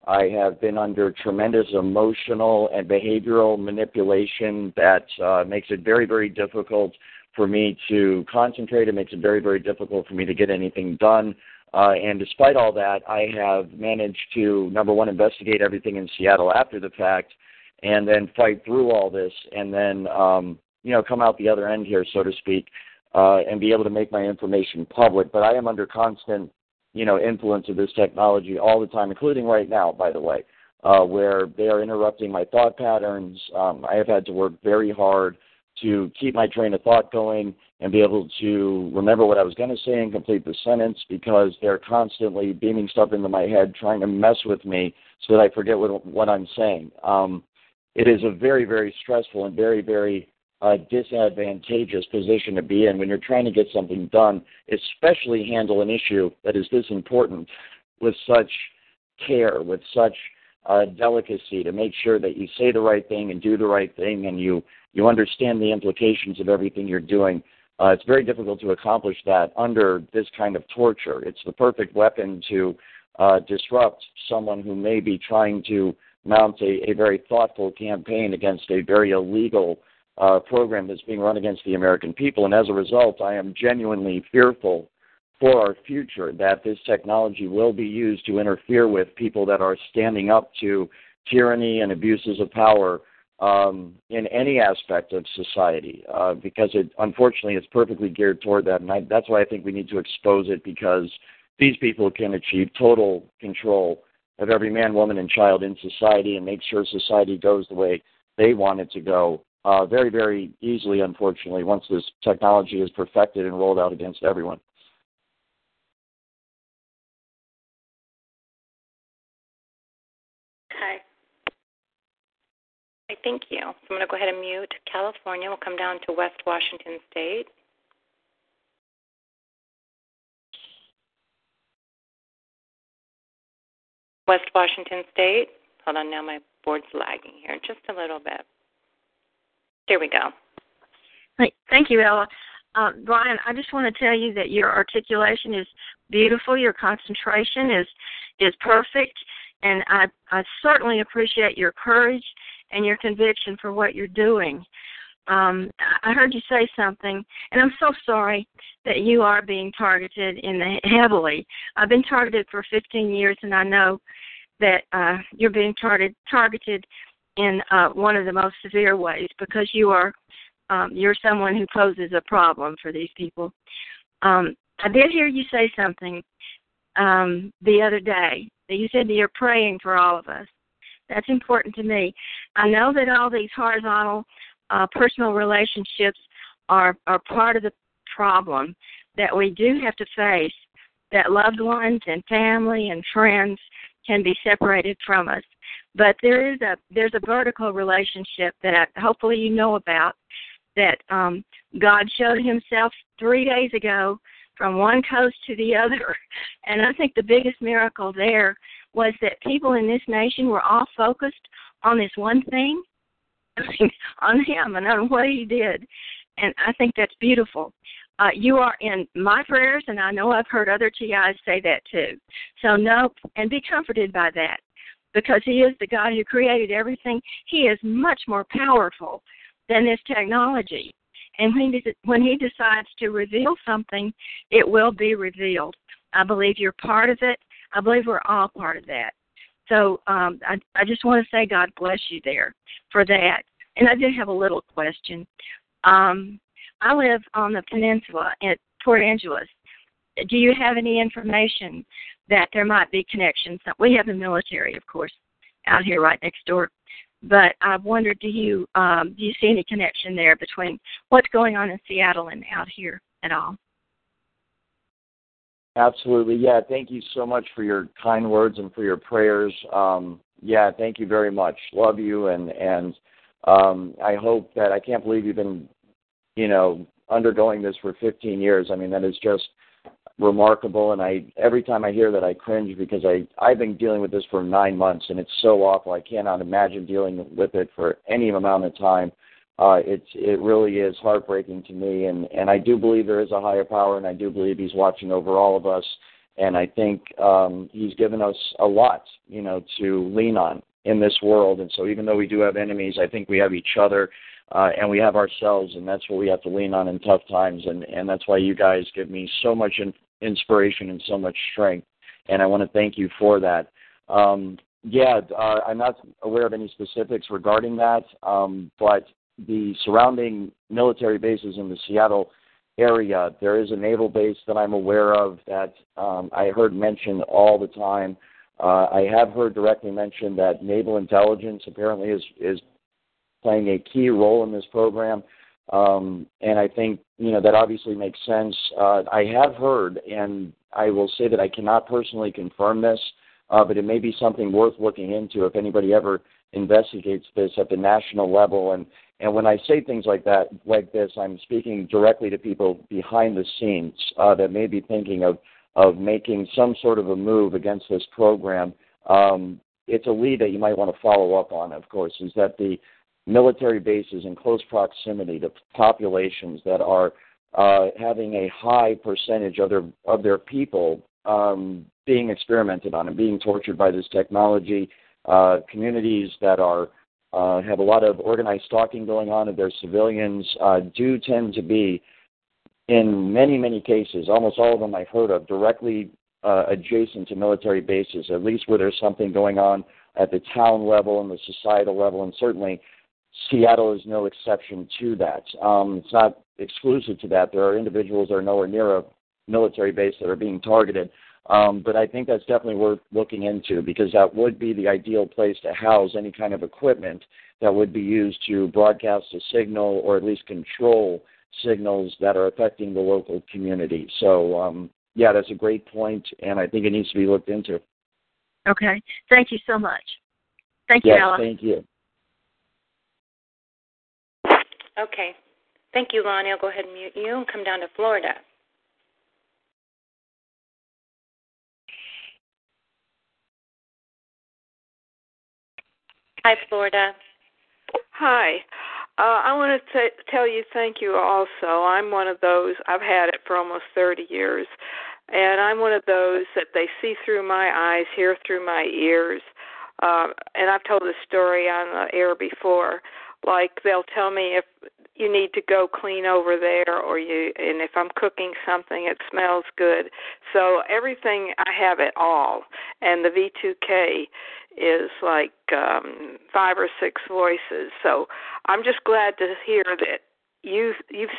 I have been under tremendous emotional and behavioral manipulation that makes it very, very difficult for me to concentrate. It makes it very, very difficult for me to get anything done. And despite all that, I have managed to, number one, investigate everything in Seattle after the fact, and then fight through all this, and then, come out the other end here, so to speak, and be able to make my information public. But I am under constant, influence of this technology all the time, including right now, by the way, where they are interrupting my thought patterns. I have had to work very hard to keep my train of thought going and be able to remember what I was going to say and complete the sentence, because they're constantly beaming stuff into my head, trying to mess with me so that I forget what I'm saying. It is a very, very stressful and very, very disadvantageous position to be in when you're trying to get something done, especially handle an issue that is this important with such care, with such delicacy, to make sure that you say the right thing and do the right thing, and you understand the implications of everything you're doing. It's very difficult to accomplish that under this kind of torture. It's the perfect weapon to disrupt someone who may be trying to mount a very thoughtful campaign against a very illegal program that's being run against the American people. And as a result, I am genuinely fearful for our future that this technology will be used to interfere with people that are standing up to tyranny and abuses of power in any aspect of society, because it, unfortunately, it's perfectly geared toward that. And that's why I think we need to expose it, because these people can achieve total control of every man, woman, and child in society and make sure society goes the way they want it to go very, very easily, unfortunately, once this technology is perfected and rolled out against everyone. Okay. Hey, thank you. So I'm going to go ahead and mute. California will come down to West Washington State. West Washington State. Hold on, now my board's lagging here just a little bit. Here we go. Thank you, Ella. Bryan, I just want to tell you that your articulation is beautiful. Your concentration is perfect, and I certainly appreciate your courage and your conviction for what you're doing. I heard you say something, and I'm so sorry that you are being targeted heavily. I've been targeted for 15 years, and I know that you're being targeted in one of the most severe ways, because you are You're someone who poses a problem for these people. I did hear you say something the other day. You said that you're praying for all of us. That's important to me. I know that all these horizontal personal relationships are part of the problem that we do have to face, that loved ones and family and friends can be separated from us. But there's a vertical relationship that hopefully you know about, that God showed himself 3 days ago from one coast to the other. And I think the biggest miracle there was that people in this nation were all focused on this one thing, on him and on what he did. And I think that's beautiful. You are in my prayers, and I know I've heard other TIs say that too. So know and be comforted by that, because he is the God who created everything. He is much more powerful than this technology. And when he decides to reveal something, it will be revealed. I believe you're part of it. I believe we're all part of that. So I just want to say God bless you there for that. And I did have a little question. I live on the peninsula at Port Angeles. Do you have any information that there might be connections? We have the military, of course, out here right next door. But I wondered, do you see any connection there between what's going on in Seattle and out here at all? Absolutely. Yeah, thank you so much for your kind words and for your prayers. Yeah, thank you very much. Love you, and I hope that, I can't believe you've been, undergoing this for 15 years. I mean, that is just remarkable, and every time I hear that I cringe, because I've been dealing with this for 9 months, and it's so awful. I cannot imagine dealing with it for any amount of time. It really is heartbreaking to me, and I do believe there is a higher power, and I do believe he's watching over all of us, and I think he's given us a lot, to lean on in this world. And so even though we do have enemies, I think we have each other, and we have ourselves, and that's what we have to lean on in tough times, and that's why you guys give me so much inspiration and so much strength, and I want to thank you for that. I'm not aware of any specifics regarding that, but the surrounding military bases in the Seattle area, there is a naval base that I'm aware of that I heard mentioned all the time. I have heard directly mentioned that naval intelligence apparently is playing a key role in this program, and I think, that obviously makes sense. I have heard, and I will say that I cannot personally confirm this, but it may be something worth looking into if anybody ever investigates this at the national level. And when I say things like this, I'm speaking directly to people behind the scenes that may be thinking of making some sort of a move against this program. It's a lead that you might want to follow up on, of course, is that the military bases in close proximity to populations that are having a high percentage of their people being experimented on and being tortured by this technology, communities that are have a lot of organized stalking going on of their civilians do tend to be, in many, many cases, almost all of them I've heard of, directly adjacent to military bases, at least where there's something going on at the town level and the societal level, and certainly Seattle is no exception to that. It's not exclusive to that. There are individuals that are nowhere near a military base that are being targeted. But I think that's definitely worth looking into, because that would be the ideal place to house any kind of equipment that would be used to broadcast a signal, or at least control signals that are affecting the local community. So, that's a great point, and I think it needs to be looked into. Okay. Thank you so much. Thank you, Ella. Yes, thank you. Okay. Thank you, Lonnie. I'll go ahead and mute you and come down to Florida. Hi, Florida. Hi. I want to tell you thank you also. I'm one of those. I've had it for almost 30 years. And I'm one of those that they see through my eyes, hear through my ears. And I've told this story on the air before. Like, they'll tell me if you need to go clean over there, and if I'm cooking something, it smells good. So everything, I have it all. And the V2K is like 5 or 6 voices. So I'm just glad to hear that You've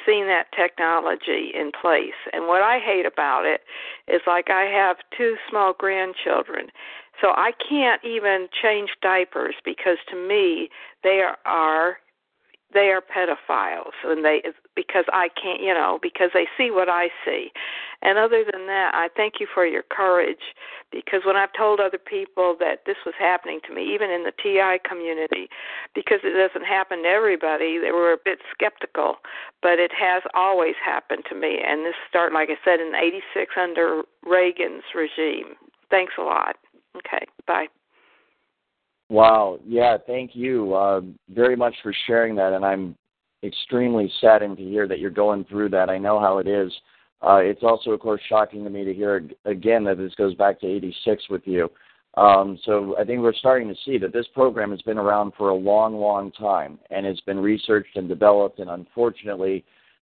seen that technology in place. And what I hate about it is, like, I have two small grandchildren, so I can't even change diapers because to me they are pedophiles, and because they see what I see. And other than that, I thank you for your courage, because when I've told other people that this was happening to me, even in the TI community, because it doesn't happen to everybody, they were a bit skeptical, but it has always happened to me. And this started, like I said, in 86 under Reagan's regime. Thanks a lot. Okay, bye. Wow. Yeah, thank you very much for sharing that, and I'm extremely saddened to hear that you're going through that. I know how it is. It's also, of course, shocking to me to hear again that this goes back to 86 with you. So I think we're starting to see that this program has been around for a long, long time, and it's been researched and developed, and unfortunately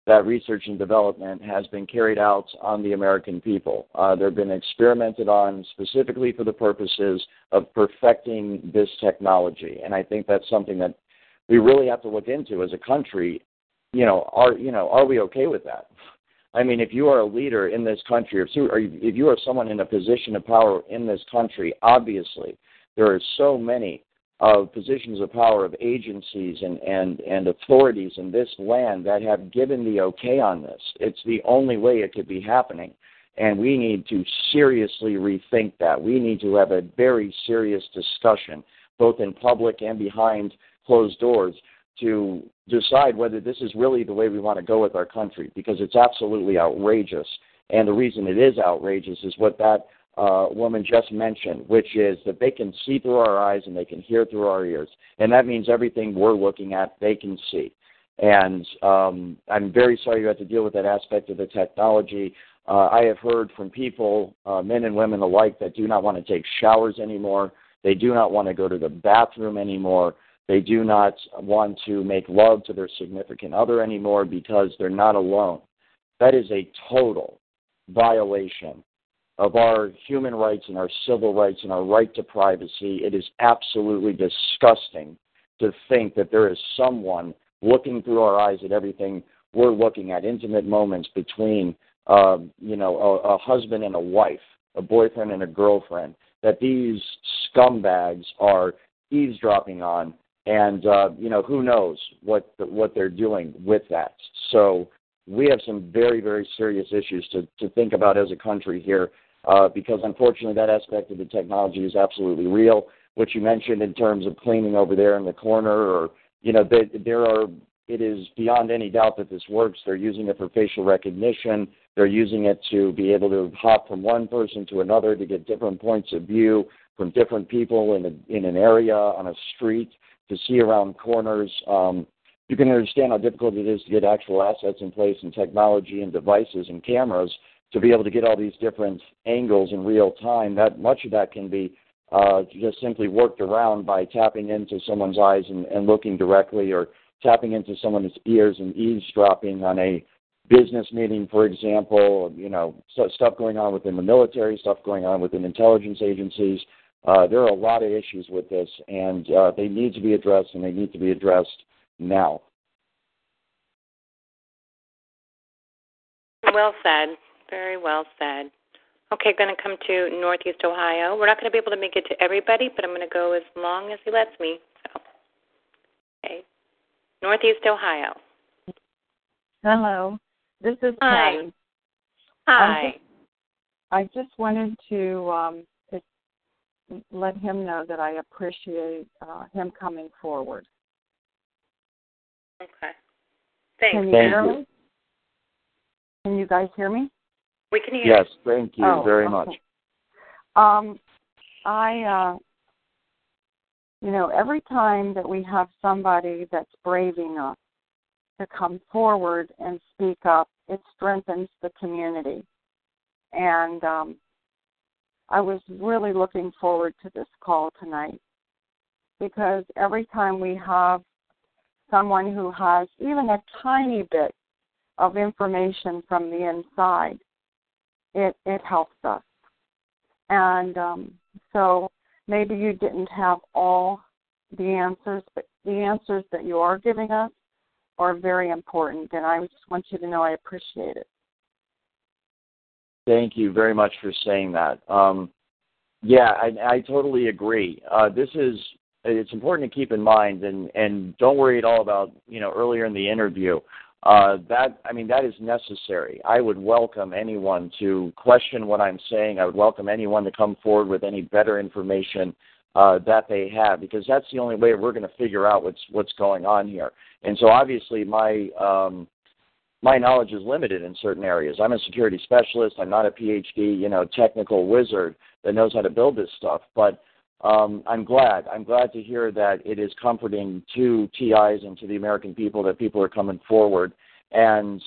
that research and development has been carried out on the American people. They've been experimented on specifically for the purposes of perfecting this technology. And I think that's something that we really have to look into as a country. Are we okay with that? I mean, if you are a leader in this country, or if you are someone in a position of power in this country, obviously there are so many of positions of power of agencies and authorities in this land that have given the okay on this. It's the only way it could be happening. And we need to seriously rethink that. We need to have a very serious discussion, both in public and behind closed doors, to decide whether this is really the way we want to go with our country, because it's absolutely outrageous. And the reason it is outrageous is what that woman just mentioned, which is that they can see through our eyes and they can hear through our ears. And that means everything we're looking at, they can see. And I'm very sorry you had to deal with that aspect of the technology. I have heard from people, men and women alike, that do not want to take showers anymore. They do not want to go to the bathroom anymore. They do not want to make love to their significant other anymore because they're not alone. That is a total violation of our human rights and our civil rights and our right to privacy. It is absolutely disgusting to think that there is someone looking through our eyes at everything we're looking at, intimate moments between, a husband and a wife, a boyfriend and a girlfriend, that these scumbags are eavesdropping on, and, who knows what they're doing with that. So we have some very, very serious issues to think about as a country here. Because unfortunately that aspect of the technology is absolutely real. What you mentioned in terms of cleaning over there in the corner, or, it is beyond any doubt that this works. They're using it for facial recognition. They're using it to be able to hop from one person to another to get different points of view from different people in an area, on a street, to see around corners. You can understand how difficult it is to get actual assets in place and technology and devices and cameras to be able to get all these different angles in real time. That much of that can be just simply worked around by tapping into someone's eyes and looking directly, or tapping into someone's ears and eavesdropping on a business meeting, for example. Stuff going on within the military, stuff going on within intelligence agencies. There are a lot of issues with this, and they need to be addressed, and they need to be addressed now. Well said. Very well said. Okay, going to come to Northeast Ohio. We're not going to be able to make it to everybody, but I'm going to go as long as he lets me. So, okay, Northeast Ohio. Hello, this is Patty. Hi. I just wanted to let him know that I appreciate him coming forward. Okay. Thanks. Can you hear me? Can you guys hear me? We can hear you. Yes, thank you very much. I every time that we have somebody that's brave enough to come forward and speak up, it strengthens the community. And I was really looking forward to this call tonight, because every time we have someone who has even a tiny bit of information from the inside, it helps us. And so maybe you didn't have all the answers, but the answers that you are giving us are very important, and I just want you to know I appreciate it. Thank you very much for saying that. Yeah, I totally agree. It's important to keep in mind, and don't worry at all about, earlier in the interview. That is necessary. I would welcome anyone to question what I'm saying. I would welcome anyone to come forward with any better information that they have, because that's the only way we're going to figure out what's going on here. And so obviously my knowledge is limited in certain areas. I'm a security specialist. I'm not a PhD, technical wizard that knows how to build this stuff. But I'm glad to hear that it is comforting to TIs and to the American people that people are coming forward. And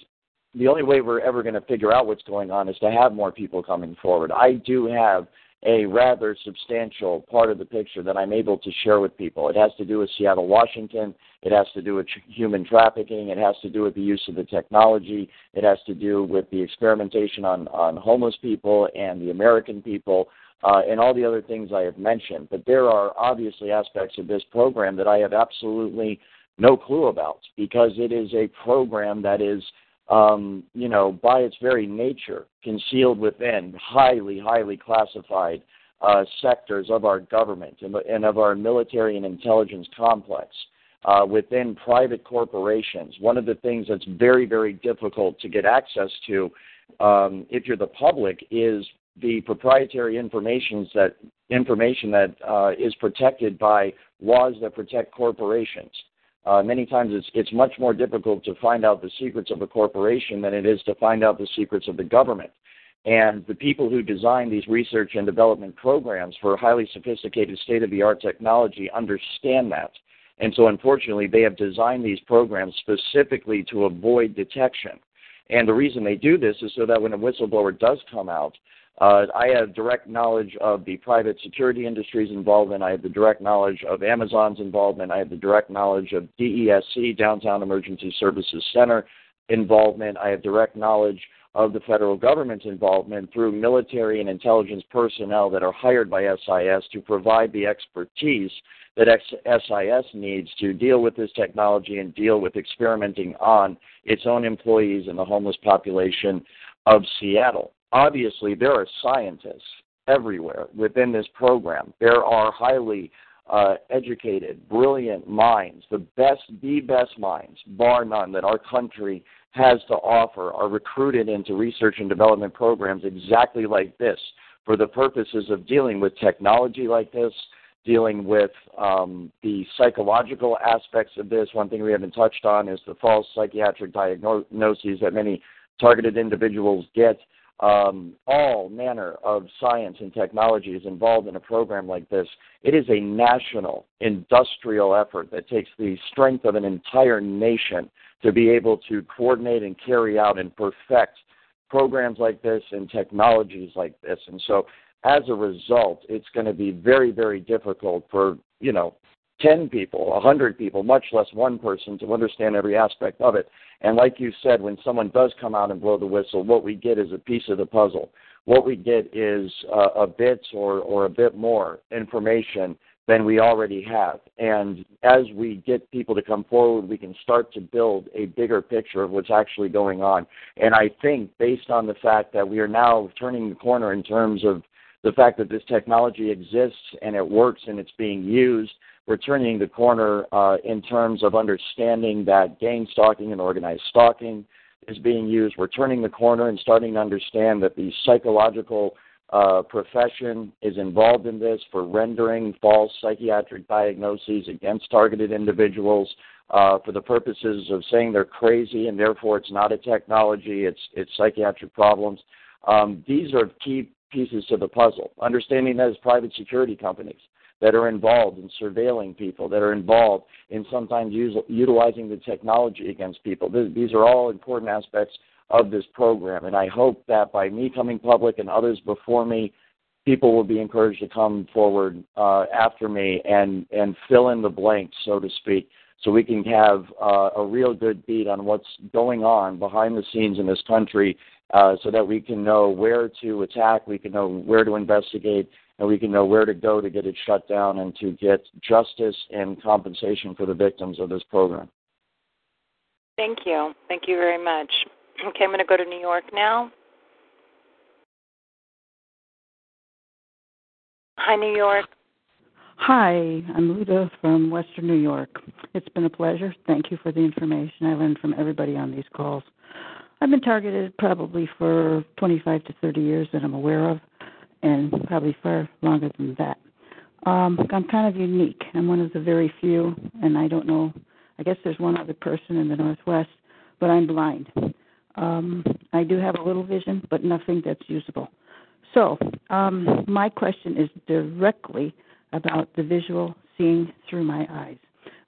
the only way we're ever going to figure out what's going on is to have more people coming forward. I do have a rather substantial part of the picture that I'm able to share with people. It has to do with Seattle, Washington. It has to do with human trafficking. It has to do with the use of the technology. It has to do with the experimentation on homeless people and the American people. And all the other things I have mentioned. But there are obviously aspects of this program that I have absolutely no clue about, because it is a program that is, by its very nature, concealed within highly, highly classified sectors of our government and of our military and intelligence complex, within private corporations. One of the things that's very, very difficult to get access to if you're the public is the proprietary information that is protected by laws that protect corporations. Many times it's much more difficult to find out the secrets of a corporation than it is to find out the secrets of the government. And the people who design these research and development programs for highly sophisticated state-of-the-art technology understand that. And so unfortunately, they have designed these programs specifically to avoid detection. And the reason they do this is so that when a whistleblower does come out, I have direct knowledge of the private security industry's involvement. I have the direct knowledge of Amazon's involvement. I have the direct knowledge of DESC, Downtown Emergency Services Center, involvement. I have direct knowledge of the federal government's involvement through military and intelligence personnel that are hired by SIS to provide the expertise that SIS needs to deal with this technology and deal with experimenting on its own employees and the homeless population of Seattle. Obviously, there are scientists everywhere within this program. There are highly educated, brilliant minds, the best minds, bar none, that our country has to offer are recruited into research and development programs exactly like this for the purposes of dealing with technology like this, dealing with the psychological aspects of this. One thing we haven't touched on is the false psychiatric diagnoses that many targeted individuals get. All manner of science and technology is involved in a program like this. It is a national industrial effort that takes the strength of an entire nation to be able to coordinate and carry out and perfect programs like this and technologies like this. And so as a result, it's going to be very, very difficult for, 10 people, 100 people, much less one person, to understand every aspect of it. And like you said, when someone does come out and blow the whistle, what we get is a piece of the puzzle. What we get is a bit or a bit more information than we already have. And as we get people to come forward, we can start to build a bigger picture of what's actually going on. And I think based on the fact that we are now turning the corner in terms of the fact that this technology exists and it works and it's being used, we're turning the corner in terms of understanding that gang stalking and organized stalking is being used. We're turning the corner and starting to understand that the psychological profession is involved in this for rendering false psychiatric diagnoses against targeted individuals for the purposes of saying they're crazy, and therefore it's not a technology, it's psychiatric problems. These are key pieces to the puzzle, understanding that as private security companies that are involved in surveilling people, that are involved in sometimes utilizing the technology against people. These are all important aspects of this program, and I hope that by me coming public and others before me, people will be encouraged to come forward after me and fill in the blanks, so to speak, so we can have a real good beat on what's going on behind the scenes in this country so that we can know where to attack, we can know where to investigate, and we can know where to go to get it shut down and to get justice and compensation for the victims of this program. Thank you. Thank you very much. Okay, I'm going to go to New York now. Hi, New York. Hi, I'm Luda from Western New York. It's been a pleasure. Thank you for the information. I learned from everybody on these calls. I've been targeted probably for 25 to 30 years that I'm aware of, and probably far longer than that. I'm kind of unique. I'm one of the very few, and I don't know. I guess there's one other person in the Northwest, but I'm blind. I do have a little vision, but nothing that's usable. So my question is directly about the visual seeing through my eyes.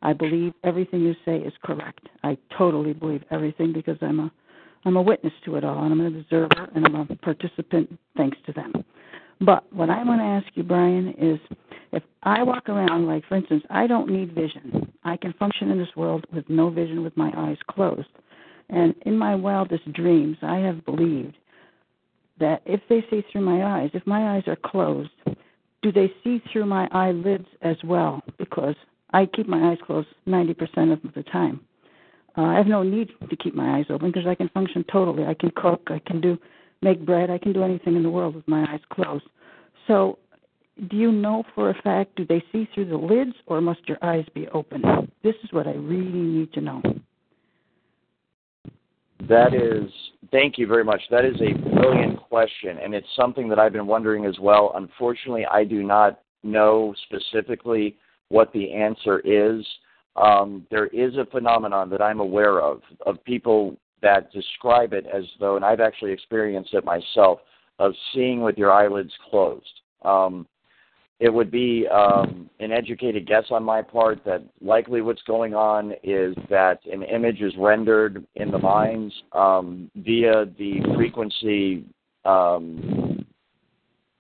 I believe everything you say is correct. I totally believe everything because I'm a witness to it all, and I'm an observer, and I'm a participant thanks to them. But what I want to ask you, Bryan, is if I walk around, like, for instance, I don't need vision. I can function in this world with no vision, with my eyes closed. And in my wildest dreams, I have believed that if they see through my eyes, if my eyes are closed, do they see through my eyelids as well? Because I keep my eyes closed 90% of the time. I have no need to keep my eyes open because I can function totally. I can cook. I can make bread. I can do anything in the world with my eyes closed. So do you know for a fact, do they see through the lids or must your eyes be open? This is what I really need to know. Thank you very much. That is a brilliant question, and it's something that I've been wondering as well. Unfortunately, I do not know specifically what the answer is. There is a phenomenon that I'm aware of people that describe it as though, and I've actually experienced it myself, of seeing with your eyelids closed. It would be an educated guess on my part that likely what's going on is that an image is rendered in the minds via the frequency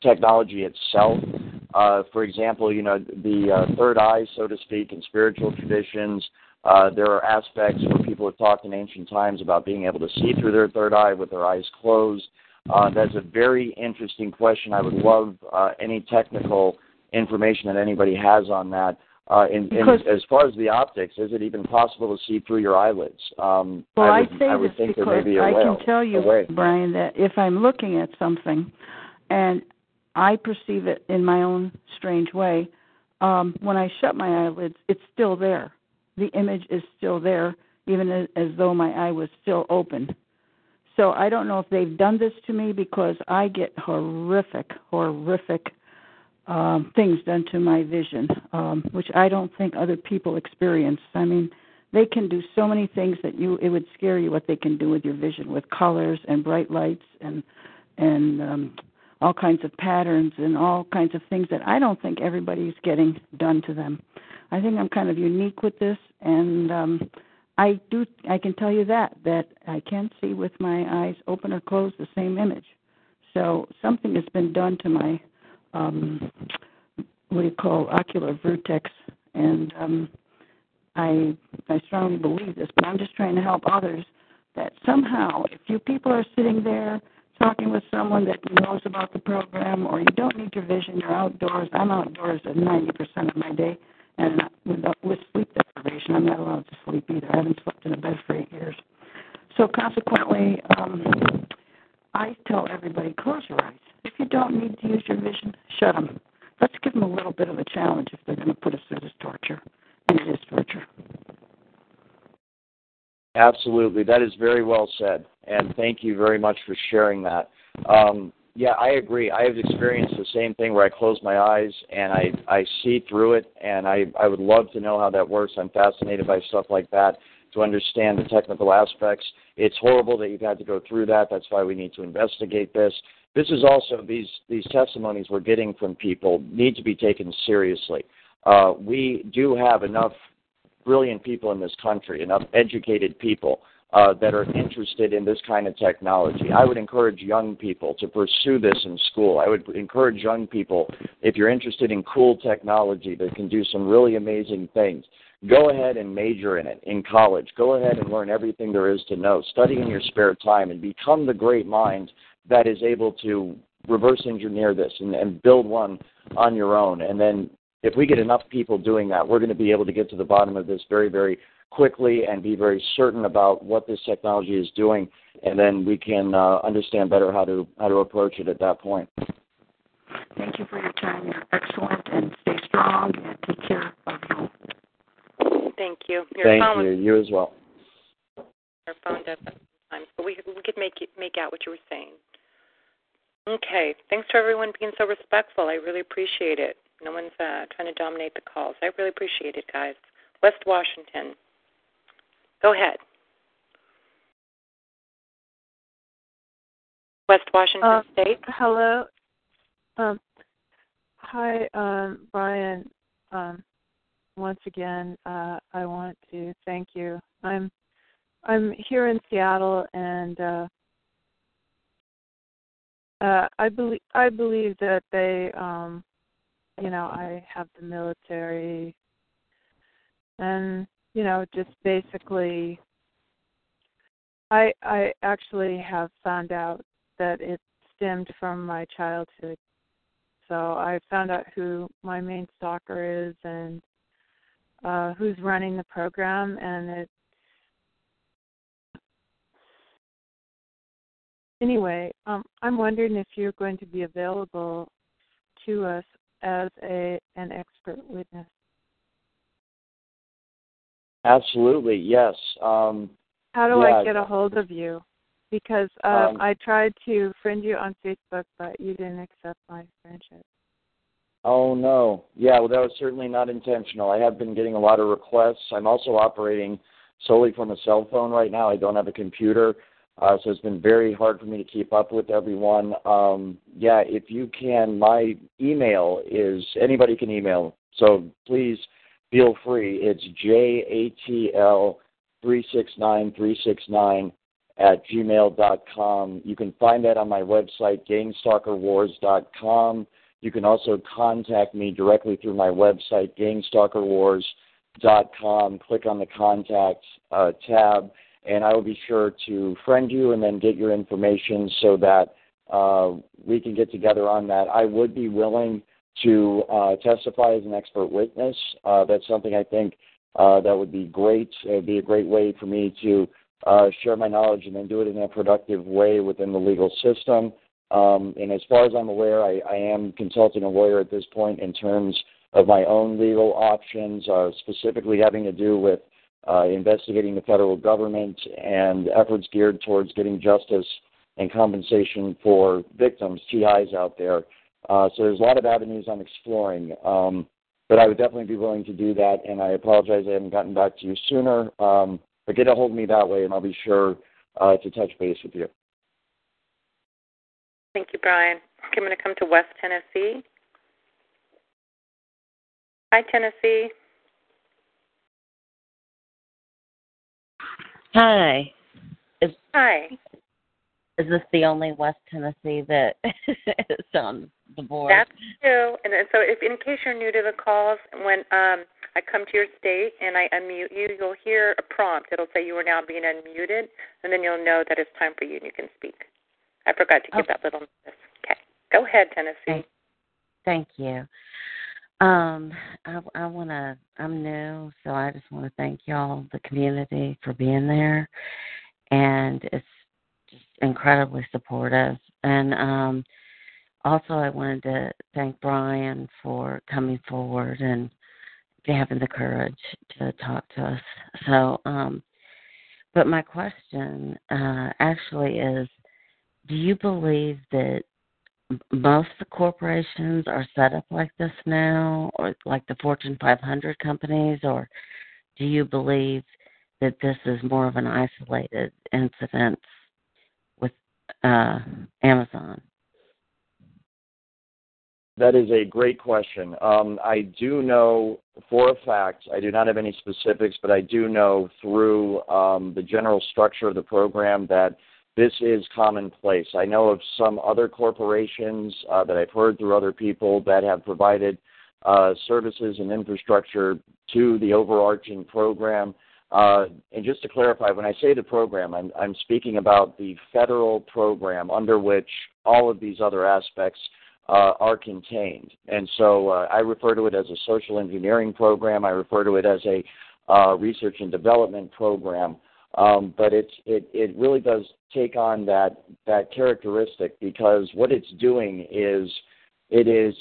technology itself. For example, the third eye, so to speak, in spiritual traditions, there are aspects where people have talked in ancient times about being able to see through their third eye with their eyes closed. That's a very interesting question. I would love any technical information that anybody has on that. And as far as the optics, is it even possible to see through your eyelids? Well, I would think there may be a way. I can tell you, Bryan, that if I'm looking at something and I perceive it in my own strange way, when I shut my eyelids, it's still there. The image is still there, even as though my eye was still open. So I don't know if they've done this to me because I get horrific things done to my vision, which I don't think other people experience. I mean, they can do so many things that it would scare you what they can do with your vision, with colors and bright lights and all kinds of patterns and all kinds of things that I don't think everybody's getting done to them. I think I'm kind of unique with this, and I can tell you that I can see with my eyes open or closed the same image. So something has been done to my, ocular vertex, and I strongly believe this, but I'm just trying to help others that somehow if you people are sitting there talking with someone that knows about the program or you don't need your vision, you're outdoors. I'm outdoors at 90% of my day. And with sleep deprivation, I'm not allowed to sleep either. I haven't slept in a bed for 8 years. So consequently, I tell everybody, close your eyes. If you don't need to use your vision, shut them. Let's give them a little bit of a challenge if they're going to put us through this torture. And it is torture. Absolutely. That is very well said. And thank you very much for sharing that. Yeah, I agree. I have experienced the same thing where I close my eyes and I see through it, and I would love to know how that works. I'm fascinated by stuff like that to understand the technical aspects. It's horrible that you've had to go through that. That's why we need to investigate this. This is also these testimonies we're getting from people need to be taken seriously. We do have enough brilliant people in this country, enough educated people that are interested in this kind of technology. I would encourage young people to pursue this in school. I would encourage young people, if you're interested in cool technology that can do some really amazing things, go ahead and major in it in college. Go ahead and learn everything there is to know. Study in your spare time and become the great mind that is able to reverse engineer this and build one on your own and then If we get enough people doing that, we're going to be able to get to the bottom of this very, very quickly and be very certain about what this technology is doing, and then we can understand better how to approach it at that point. Thank you for your time. You're excellent, and stay strong, and take care of you. Thank you. Thank you. You as well. Our phone does that sometimes, but we could make out what you were saying. Okay. Thanks to everyone being so respectful. I really appreciate it. No one's trying to dominate the calls. I really appreciate it, guys. West Washington. Go ahead. West Washington State. Hello. Hi, Bryan. Once again, I want to thank you. I'm here in Seattle, and I believe that they, I have the military, and just basically, I actually have found out that it stemmed from my childhood. So I found out who my main stalker is and who's running the program, and I'm wondering if you're going to be available to us as an expert witness. Absolutely, yes. How do I get a hold of you? Because I tried to friend you on Facebook, but you didn't accept my friendship. Oh, no. Yeah, well, that was certainly not intentional. I have been getting a lot of requests. I'm also operating solely from a cell phone right now. I don't have a computer. So it's been very hard for me to keep up with everyone. If you can, my email is, anybody can email. So please feel free. It's JATL369369@gmail.com. You can find that on my website, gangstalkerwars.com. You can also contact me directly through my website, gangstalkerwars.com. Click on the contact tab, and I will be sure to friend you and then get your information so that we can get together on that. I would be willing to testify as an expert witness. That's something I think that would be great. It would be a great way for me to share my knowledge and then do it in a productive way within the legal system. And as far as I'm aware, I am consulting a lawyer at this point in terms of my own legal options, specifically having to do with investigating the federal government and efforts geared towards getting justice and compensation for victims, TIs out there. So there's a lot of avenues I'm exploring. But I would definitely be willing to do that, and I apologize I haven't gotten back to you sooner. But get a hold of me that way, and I'll be sure to touch base with you. Thank you, Bryan. Okay, I'm going to come to West Tennessee. Hi, Tennessee. Hi. Is this the only West Tennessee that is on the board? That's true. And so in case you're new to the calls, when I come to your state and I unmute you, you'll hear a prompt. It'll say you are now being unmuted, and then you'll know that it's time for you and you can speak. I forgot to give that little notice. Okay. Go ahead, Tennessee. Thank you. I'm new, so I just want to thank y'all, the community, for being there. And it's just incredibly supportive. And also I wanted to thank Bryan for coming forward and having the courage to talk to us. So, but my question actually is, do you believe that most of the corporations are set up like this now, or like the Fortune 500 companies, or do you believe that this is more of an isolated incident with Amazon? That is a great question. I do know for a fact, I do not have any specifics, but I do know through the general structure of the program that this is commonplace. I know of some other corporations that I've heard through other people that have provided services and infrastructure to the overarching program. And just to clarify, when I say the program, I'm speaking about the federal program under which all of these other aspects are contained. And so I refer to it as a social engineering program. I refer to it as a research and development program. But it really does take on that characteristic, because what it's doing is it is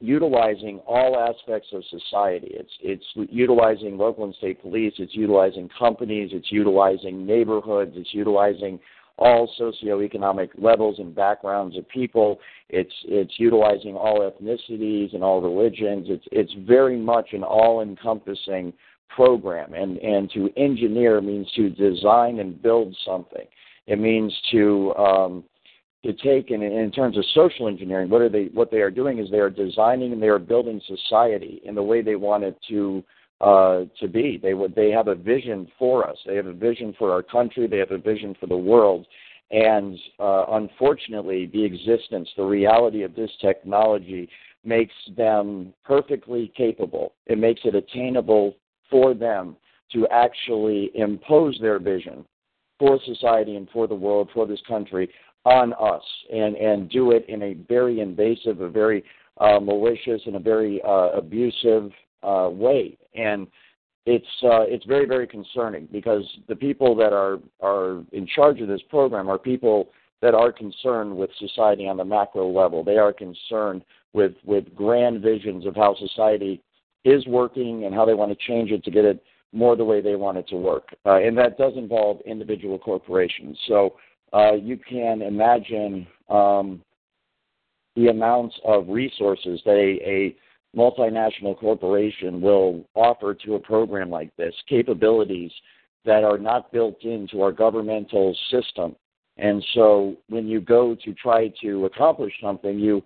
utilizing all aspects of society. It's utilizing local and state police. It's utilizing companies. It's utilizing neighborhoods. It's utilizing all socioeconomic levels and backgrounds of people. It's utilizing all ethnicities and all religions. It's very much an all-encompassing program. And to engineer means to design and build something. It means to take, and in terms of social engineering, what they are doing is they are designing and they are building society in the way they want it to be. They have a vision for us. They have a vision for our country. They have a vision for the world. And unfortunately, the reality of this technology makes them perfectly capable. It makes it attainable for them to actually impose their vision for society and for the world, for this country, on us, and do it in a very invasive, a very malicious, and a very abusive way. And it's very, very concerning, because the people that are in charge of this program are people that are concerned with society on the macro level. They are concerned with grand visions of how society is working and how they want to change it to get it more the way they want it to work. And that does involve individual corporations. So you can imagine the amounts of resources that a multinational corporation will offer to a program like this, capabilities that are not built into our governmental system. And so when you go to try to accomplish something,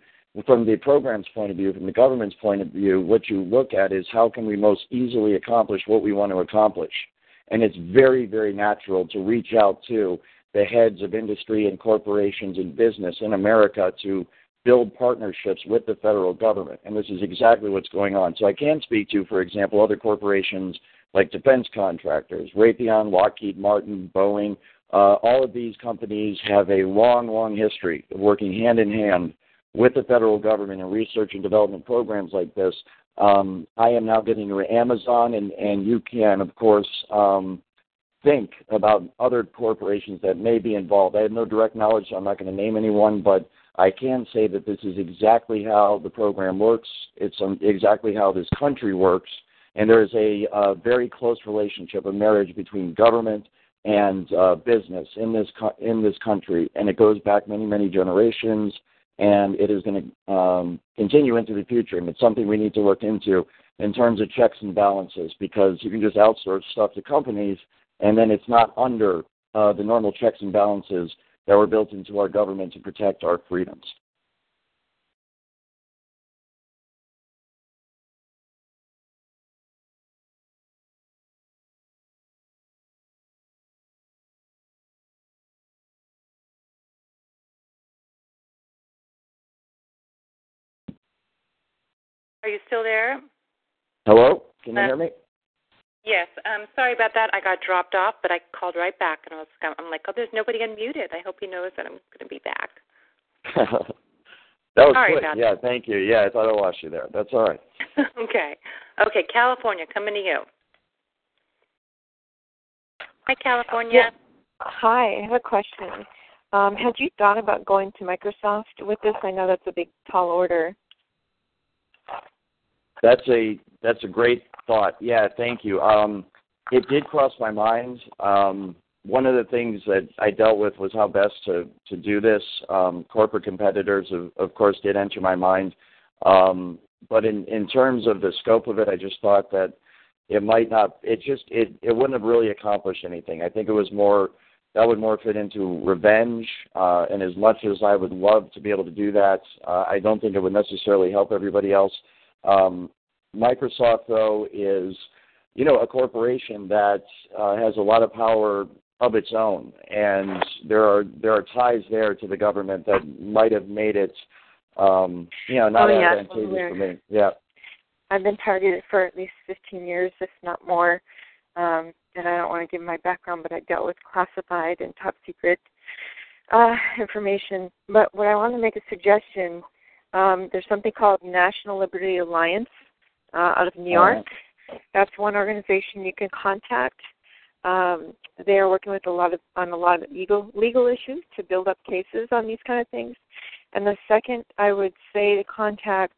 from the program's point of view, from the government's point of view, what you look at is how can we most easily accomplish what we want to accomplish. And it's very, very natural to reach out to the heads of industry and corporations and business in America to build partnerships with the federal government. And this is exactly what's going on. So I can speak to, for example, other corporations like defense contractors, Raytheon, Lockheed Martin, Boeing. All of these companies have a long, long history of working hand-in-hand with the federal government in research and development programs like this. I am now getting to Amazon, and you can, of course, think about other corporations that may be involved. I have no direct knowledge, so I'm not going to name anyone, but I can say that this is exactly how the program works. It's exactly how this country works, and there is a very close relationship, a marriage between government and business in this country, and it goes back many, many generations, and it is going to continue into the future, and it's something we need to look into in terms of checks and balances, because you can just outsource stuff to companies, and then it's not under the normal checks and balances that were built into our government to protect our freedoms. Are you still there? Hello? Can you hear me? Yes. Sorry about that. I got dropped off, but I called right back, and I'm like, oh, there's nobody unmuted. I hope you notice that I'm going to be back. That was sorry quick. Yeah, that. Thank you. Yeah, I thought I lost you there. That's all right. Okay. Okay, California, coming to you. Hi, California. Yeah. Hi, I have a question. Had you thought about going to Microsoft with this? I know that's a big, tall order. That's a great thought. Yeah, thank you. It did cross my mind. One of the things that I dealt with was how best to do this. Corporate competitors, of course, did enter my mind. But in terms of the scope of it, I just thought that it might not. It wouldn't have really accomplished anything. I think it was more fit into revenge. And as much as I would love to be able to do that, I don't think it would necessarily help everybody else. Microsoft, though, is, a corporation that has a lot of power of its own, and there are ties there to the government that might have made it, not advantageous for me. Yeah, I've been targeted for at least 15 years, if not more, and I don't want to give my background, but I dealt with classified and top secret information. But what I want to make a suggestion There's something called National Liberty Alliance out of New York. That's one organization you can contact. They are working with on a lot of legal issues to build up cases on these kind of things. And the second, I would say to contact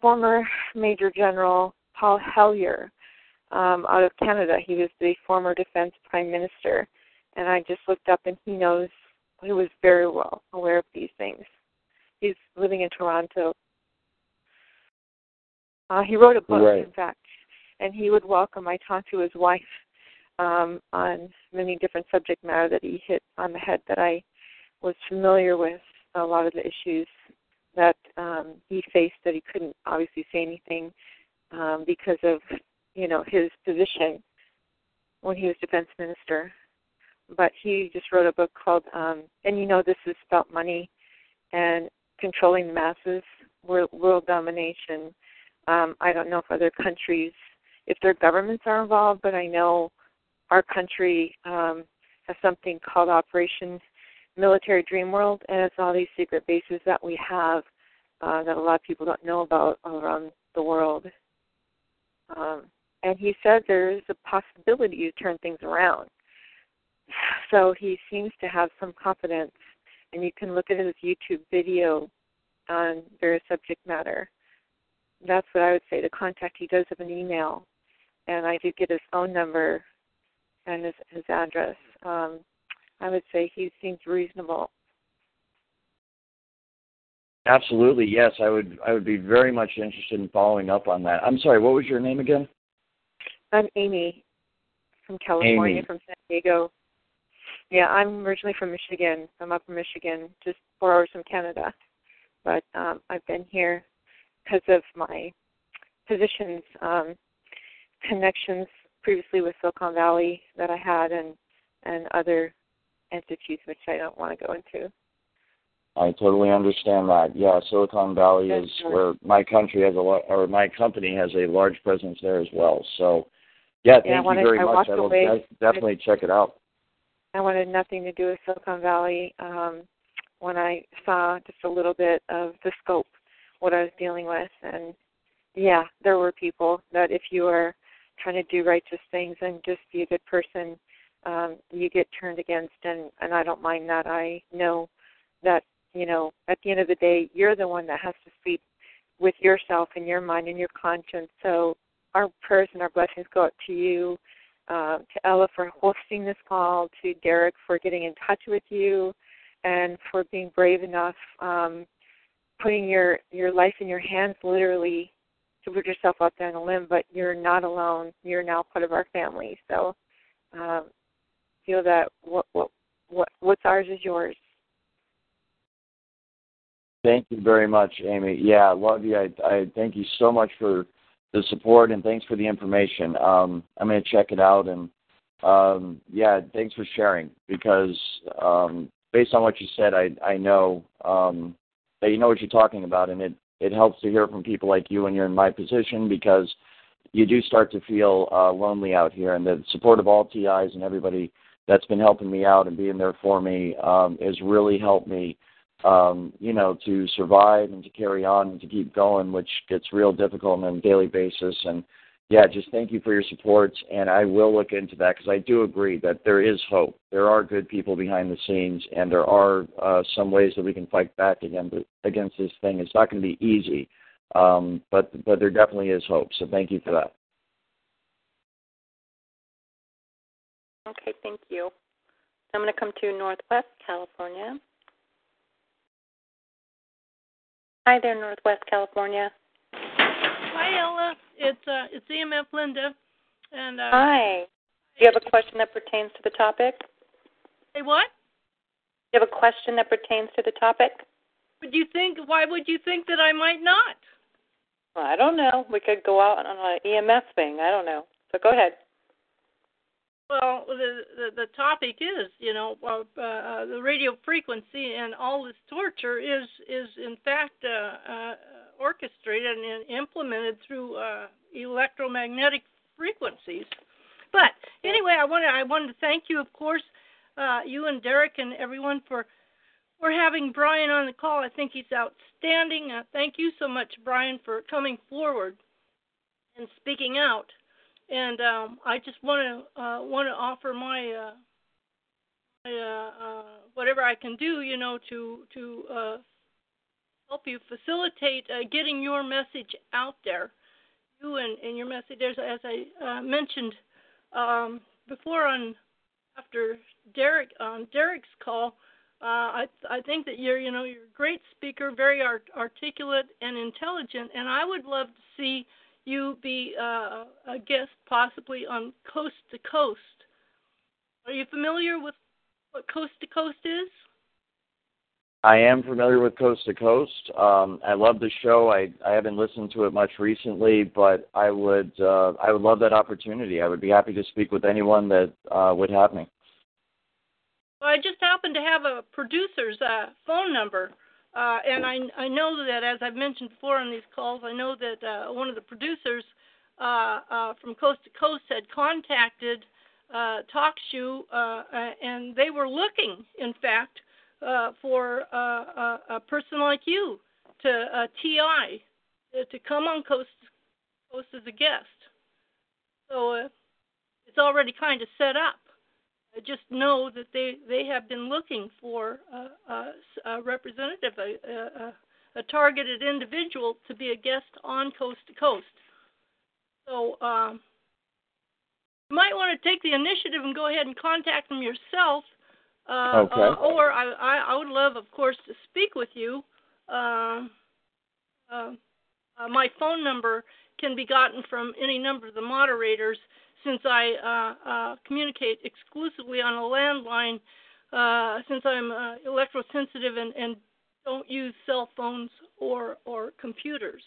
former Major General Paul Hellyer out of Canada. He was the former Defense Prime Minister, and I just looked up, and he was very well aware of these things. He's living in Toronto. He wrote a book, in fact, and he would welcome. I talked to his wife on many different subject matter that he hit on the head that I was familiar with, a lot of the issues that he faced that he couldn't obviously say anything because of, his position when he was defense minister. But he just wrote a book called, and this is about money and controlling the masses, world domination. I don't know if other countries, if their governments are involved, but I know our country has something called Operation Military Dream World, and it's all these secret bases that we have that a lot of people don't know about around the world. And he said there's a possibility to turn things around. So he seems to have some confidence, and you can look at his YouTube video on various subject matter. That's what I would say to contact. He does have an email, and I did get his phone number and his address. I would say he seems reasonable. Absolutely, yes. I would be very much interested in following up on that. I'm sorry, what was your name again? I'm Amy from California, from San Diego. Yeah, I'm originally from Michigan. I'm up in Michigan, just 4 hours from Canada. But I've been here because of my positions, connections previously with Silicon Valley that I had and other entities, which I don't want to go into. I totally understand that. Yeah, Silicon Valley is where my company has a large presence there as well. So, thank you very much. I will definitely check it out. I wanted nothing to do with Silicon Valley when I saw just a little bit of the scope, what I was dealing with. And, there were people that if you are trying to do righteous things and just be a good person, you get turned against, and I don't mind that. I know that, at the end of the day, you're the one that has to sleep with yourself and your mind and your conscience. So our prayers and our blessings go out to you, to Ella for hosting this call, to Derek for getting in touch with you, and for being brave enough, putting your life in your hands literally to put yourself out there on a limb, but you're not alone. You're now part of our family. So feel that what's ours is yours. Thank you very much, Amy. Yeah, love you. I thank you so much for the support, and thanks for the information. I'm going to check it out, and thanks for sharing, because based on what you said, I know that you know what you're talking about, and it helps to hear from people like you when you're in my position, because you do start to feel lonely out here, and the support of all TIs and everybody that's been helping me out and being there for me has really helped me, to survive and to carry on and to keep going, which gets real difficult on a daily basis. And, just thank you for your support, and I will look into that, because I do agree that there is hope. There are good people behind the scenes, and there are some ways that we can fight back against this thing. It's not going to be easy, but there definitely is hope, so thank you for that. Okay, thank you. I'm going to come to Northwest California. Hi there, Northwest California. Hi, Ella. It's EMF Linda. And hi. Do you have a question that pertains to the topic? Say what? Do you have a question that pertains to the topic? Why would you think that I might not? Well, I don't know. We could go out on an EMF thing. I don't know. So go ahead. Well, the topic is, the radio frequency and all this torture is in fact orchestrated and implemented through electromagnetic frequencies. But anyway, I wanted to thank you, of course, you and Derek and everyone for We're having Bryan on the call. I think he's outstanding. Thank you so much, Bryan, for coming forward and speaking out. And I just want to offer my whatever I can do, you know, to help you facilitate getting your message out there. You and your message. There's, as I mentioned before on after Derek's call. I think that you're a great speaker, very articulate and intelligent, and I would love to see you be a guest possibly on Coast to Coast. Are you familiar with what Coast to Coast is? I am familiar with Coast to Coast. I love the show. I haven't listened to it much recently, but I would love that opportunity. I would be happy to speak with anyone that would have me. I just happen to have a producer's phone number, and I know that, as I've mentioned before on these calls, I know that one of the producers from Coast to Coast had contacted TalkShoe, and they were looking, in fact, for a person like you, to come on Coast to Coast as a guest. So it's already kind of set up. I just know that they have been looking for a representative, a targeted individual to be a guest on Coast to Coast. So you might want to take the initiative and go ahead and contact them yourself. Okay. Or I would love, of course, to speak with you. My phone number can be gotten from any number of the moderators, since I communicate exclusively on a landline, since I'm electrosensitive and don't use cell phones or computers.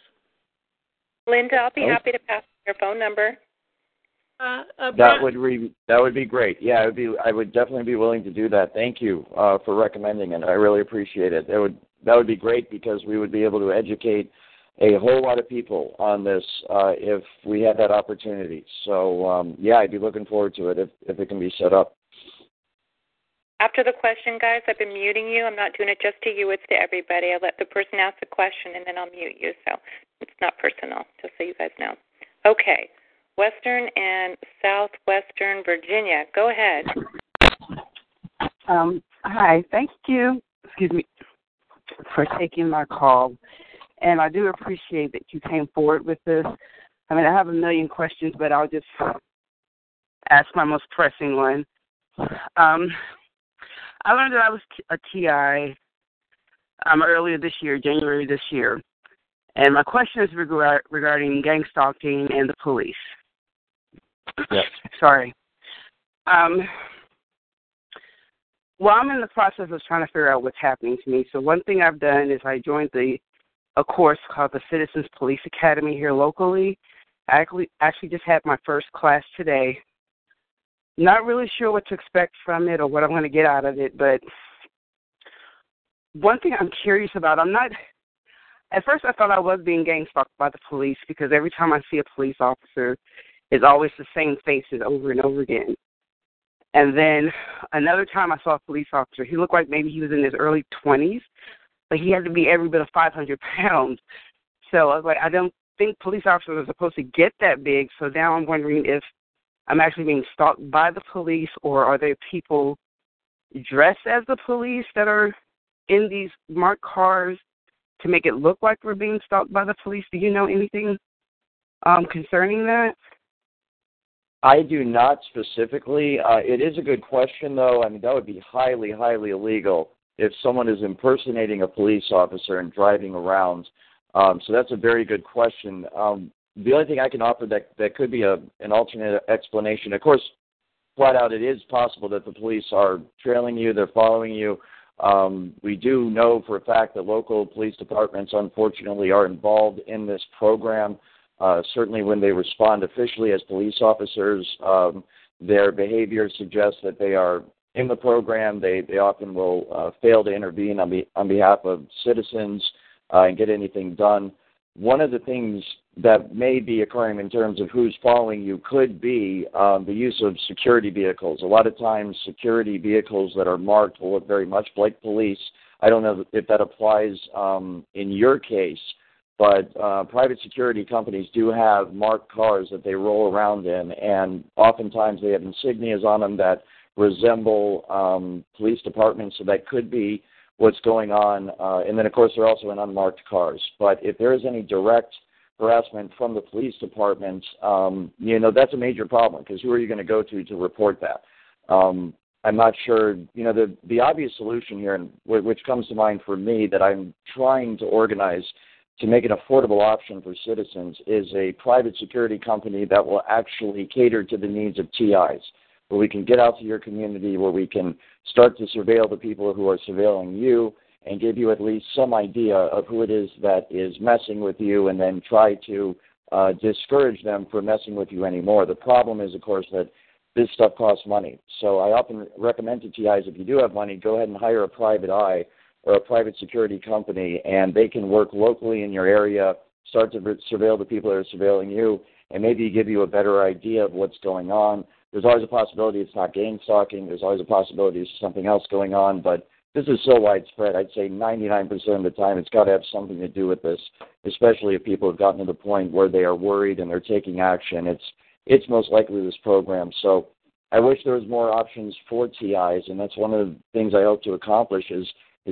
Linda, I'll be happy to pass your phone number. That would be great. Yeah, I would definitely be willing to do that. Thank you for recommending it. I really appreciate it. That would be great, because we would be able to educate a whole lot of people on this if we had that opportunity. So, I'd be looking forward to it if it can be set up. After the question, guys, I've been muting you. I'm not doing it just to you. It's to everybody. I let the person ask the question, and then I'll mute you. So it's not personal, just so you guys know. Okay. Western and Southwestern Virginia. Go ahead. Hi. Thank you. Excuse me for taking my call. And I do appreciate that you came forward with this. I mean, I have a million questions, but I'll just ask my most pressing one. I learned that I was a TI earlier this year, January this year. And my question is regarding gang stalking and the police. Yes. Sorry. Well, I'm in the process of trying to figure out what's happening to me. So one thing I've done is I joined a course called the Citizens Police Academy here locally. I actually just had my first class today. Not really sure what to expect from it or what I'm going to get out of it, but one thing I'm curious about, at first I thought I was being gang stalked by the police, because every time I see a police officer, it's always the same faces over and over again. And then another time I saw a police officer, he looked like maybe he was in his early 20s, but he had to be every bit of 500 pounds. So I was like, I don't think police officers are supposed to get that big. So now I'm wondering if I'm actually being stalked by the police, or are there people dressed as the police that are in these marked cars to make it look like we're being stalked by the police? Do you know anything concerning that? I do not specifically. It is a good question, though. I mean, that would be highly, highly illegal if someone is impersonating a police officer and driving around. So that's a very good question. The only thing I can offer that could be an alternate explanation, of course, flat out, it is possible that the police are trailing you, they're following you. We do know for a fact that local police departments, unfortunately, are involved in this program. Certainly when they respond officially as police officers, their behavior suggests that they are in the program. They often will fail to intervene on behalf of citizens and get anything done. one of the things that may be occurring in terms of who's following you could be the use of security vehicles. A lot of times security vehicles that are marked will look very much like police. I don't know if that applies in your case, but private security companies do have marked cars that they roll around in, and oftentimes they have insignias on them that resemble police departments, so that could be what's going on. And then, of course, they're also in unmarked cars. But if there is any direct harassment from the police department, that's a major problem, because who are you going to go to report that? I'm not sure. The obvious solution here, and which comes to mind for me, that I'm trying to organize to make an affordable option for citizens, is a private security company that will actually cater to the needs of TIs, where we can get out to your community, where we can start to surveil the people who are surveilling you and give you at least some idea of who it is that is messing with you, and then try to discourage them from messing with you anymore. The problem is, of course, that this stuff costs money. So I often recommend to TIs, if you do have money, go ahead and hire a private eye or a private security company, and they can work locally in your area, start to surveil the people that are surveilling you, and maybe give you a better idea of what's going on. There's always a possibility it's not gang stalking. There's always a possibility there's something else going on. But this is so widespread, I'd say 99% of the time it's got to have something to do with this, especially if people have gotten to the point where they are worried and they're taking action. It's most likely this program. So I wish there was more options for TIs, and that's one of the things I hope to accomplish is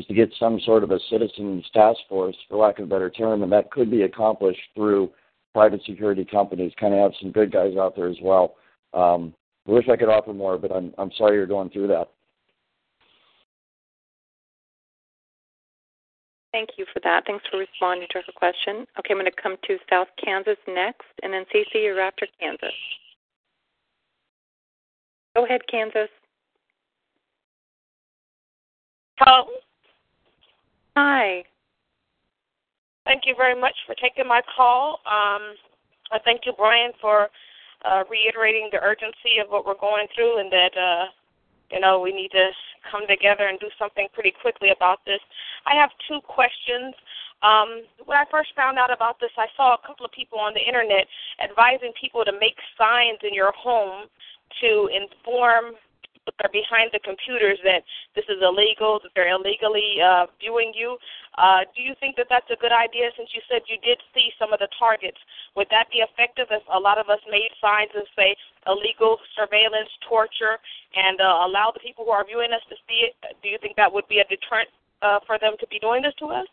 to get some sort of a citizens task force, for lack of a better term, and that could be accomplished through private security companies. Kind of have some good guys out there as well. I wish I could offer more, but I'm sorry you're going through that. Thank you for that. Thanks for responding to her question. Okay, I'm going to come to South Kansas next, and then Cece, you're after Kansas. Go ahead, Kansas. Hello. Hi. Thank you very much for taking my call. I thank you, Bryan, for reiterating the urgency of what we're going through, and that, we need to come together and do something pretty quickly about this. I have two questions. When I first found out about this, I saw a couple of people on the Internet advising people to make signs in your home to inform people that are behind the computers that this is illegal, that they're illegally viewing you. Do you think that that's a good idea, since you said you did see some of the targets? Would that be effective if a lot of us made signs and say illegal surveillance, torture, and allow the people who are viewing us to see it? Do you think that would be a deterrent for them to be doing this to us?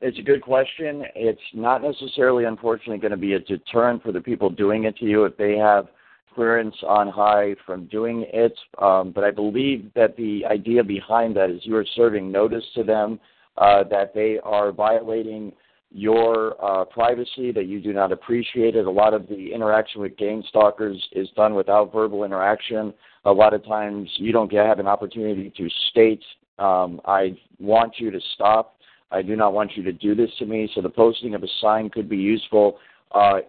It's a good question. It's not necessarily, unfortunately, going to be a deterrent for the people doing it to you if they have clearance on high from doing it, but I believe that the idea behind that is you are serving notice to them that they are violating your privacy, that you do not appreciate it. A lot of the interaction with gang stalkers is done without verbal interaction. A lot of times you don't have an opportunity to state, I want you to stop, I do not want you to do this to me. So the posting of a sign could be useful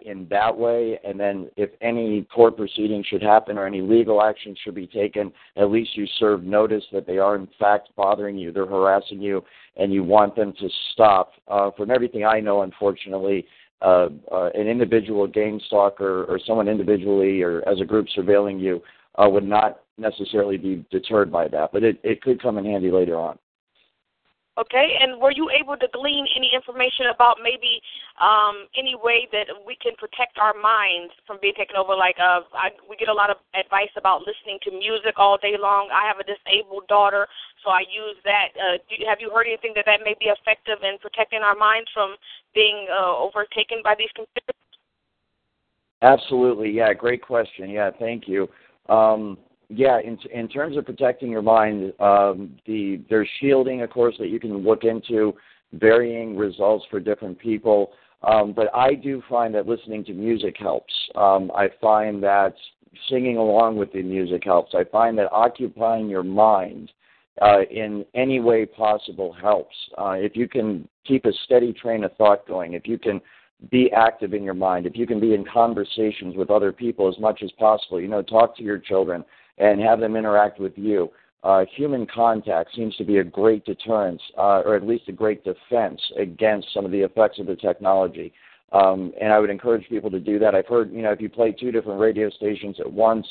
in that way, and then if any court proceeding should happen or any legal action should be taken, at least you serve notice that they are in fact bothering you, they're harassing you, and you want them to stop. From everything I know, unfortunately, an individual gang stalker or someone individually or as a group surveilling you would not necessarily be deterred by that, but it could come in handy later on. Okay, and were you able to glean any information about maybe any way that we can protect our minds from being taken over? Like we get a lot of advice about listening to music all day long. I have a disabled daughter, so I use that. Have you heard anything that may be effective in protecting our minds from being overtaken by these computers? Absolutely, yeah, great question. Yeah, thank you. Yeah, in terms of protecting your mind, there's shielding, of course, that you can look into, varying results for different people. But I do find that listening to music helps. I find that singing along with the music helps. I find that occupying your mind in any way possible helps. If you can keep a steady train of thought going, if you can be active in your mind, if you can be in conversations with other people as much as possible, talk to your children and have them interact with you. Human contact seems to be a great deterrent, or at least a great defense against some of the effects of the technology. And I would encourage people to do that. I've heard, if you play two different radio stations at once,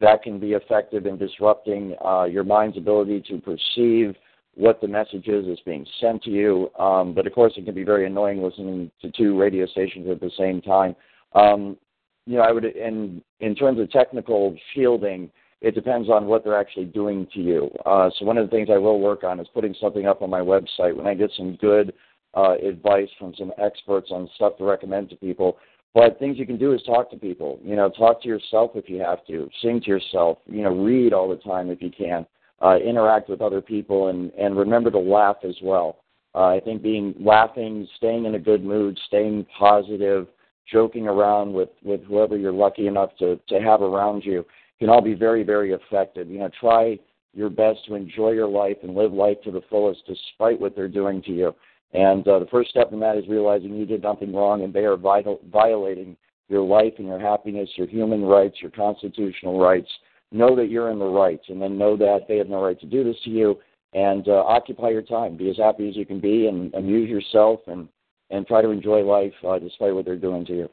that can be effective in disrupting your mind's ability to perceive what the message is that's being sent to you. But, of course, it can be very annoying listening to two radio stations at the same time. I would, in terms of technical shielding, it depends on what they're actually doing to you. So one of the things I will work on is putting something up on my website when I get some good advice from some experts on stuff to recommend to people. But things you can do is talk to people, talk to yourself if you have to, sing to yourself, read all the time if you can, interact with other people, and remember to laugh as well. I think laughing, staying in a good mood, staying positive, joking around with whoever you're lucky enough to have around you can all be very, very effective. Try your best to enjoy your life and live life to the fullest despite what they're doing to you. And the first step in that is realizing you did nothing wrong and they are violating your life and your happiness, your human rights, your constitutional rights. Know that you're in the right, and then know that they have no right to do this to you, and occupy your time. Be as happy as you can be and amuse yourself and try to enjoy life despite what they're doing to you.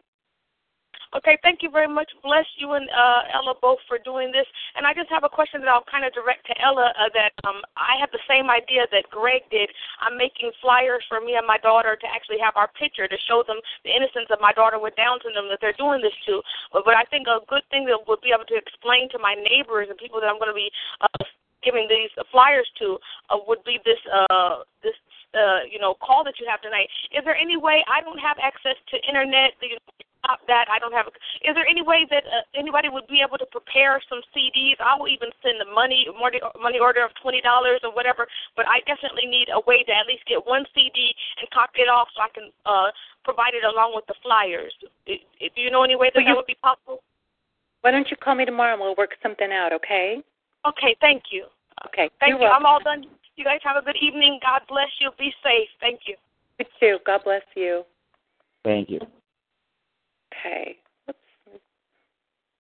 Okay, thank you very much. Bless you and Ella both for doing this. And I just have a question that I'll kind of direct to Ella that I have the same idea that Greg did. I'm making flyers for me and my daughter to actually have our picture to show them the innocence of my daughter with Down syndrome that they're doing this to. But I think a good thing that we'll be able to explain to my neighbors and people that I'm going to be giving these flyers to would be this call that you have tonight. Is there any way I don't have access to internet? Is there any way that anybody would be able to prepare some CDs? I will even send the money order of $20 or whatever, but I definitely need a way to at least get one CD and copy it off so I can provide it along with the flyers. Do you know any way that would be possible? Why don't you call me tomorrow and we'll work something out, okay? Okay, thank you. Okay, thank you. I'm all done. You guys have a good evening. God bless you. Be safe. Thank you. You too. God bless you. Thank you. Okay. Oops.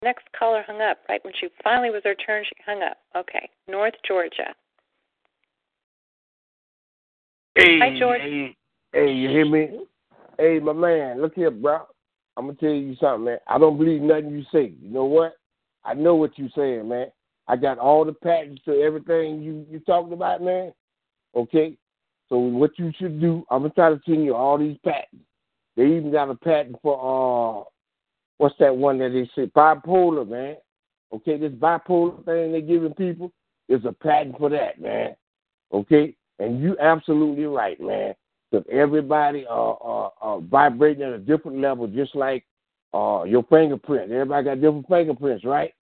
Next caller hung up. Right when she finally was her turn, she hung up. Okay. North Georgia. Hey, hi, George. Hey, you hear me? Hey, my man, look here, bro. I'm going to tell you something, man. I don't believe nothing you say. You know what? I know what you're saying, man. I got all the patents to everything you talking about, man. Okay? So what you should do, I'm going to try to send you all these patents. They even got a patent for, what's that one that they say? Bipolar, man. Okay, this bipolar thing they're giving people is a patent for that, man. Okay? And you absolutely right, man. Because everybody are vibrating at a different level, just like your fingerprint. Everybody got different fingerprints, right?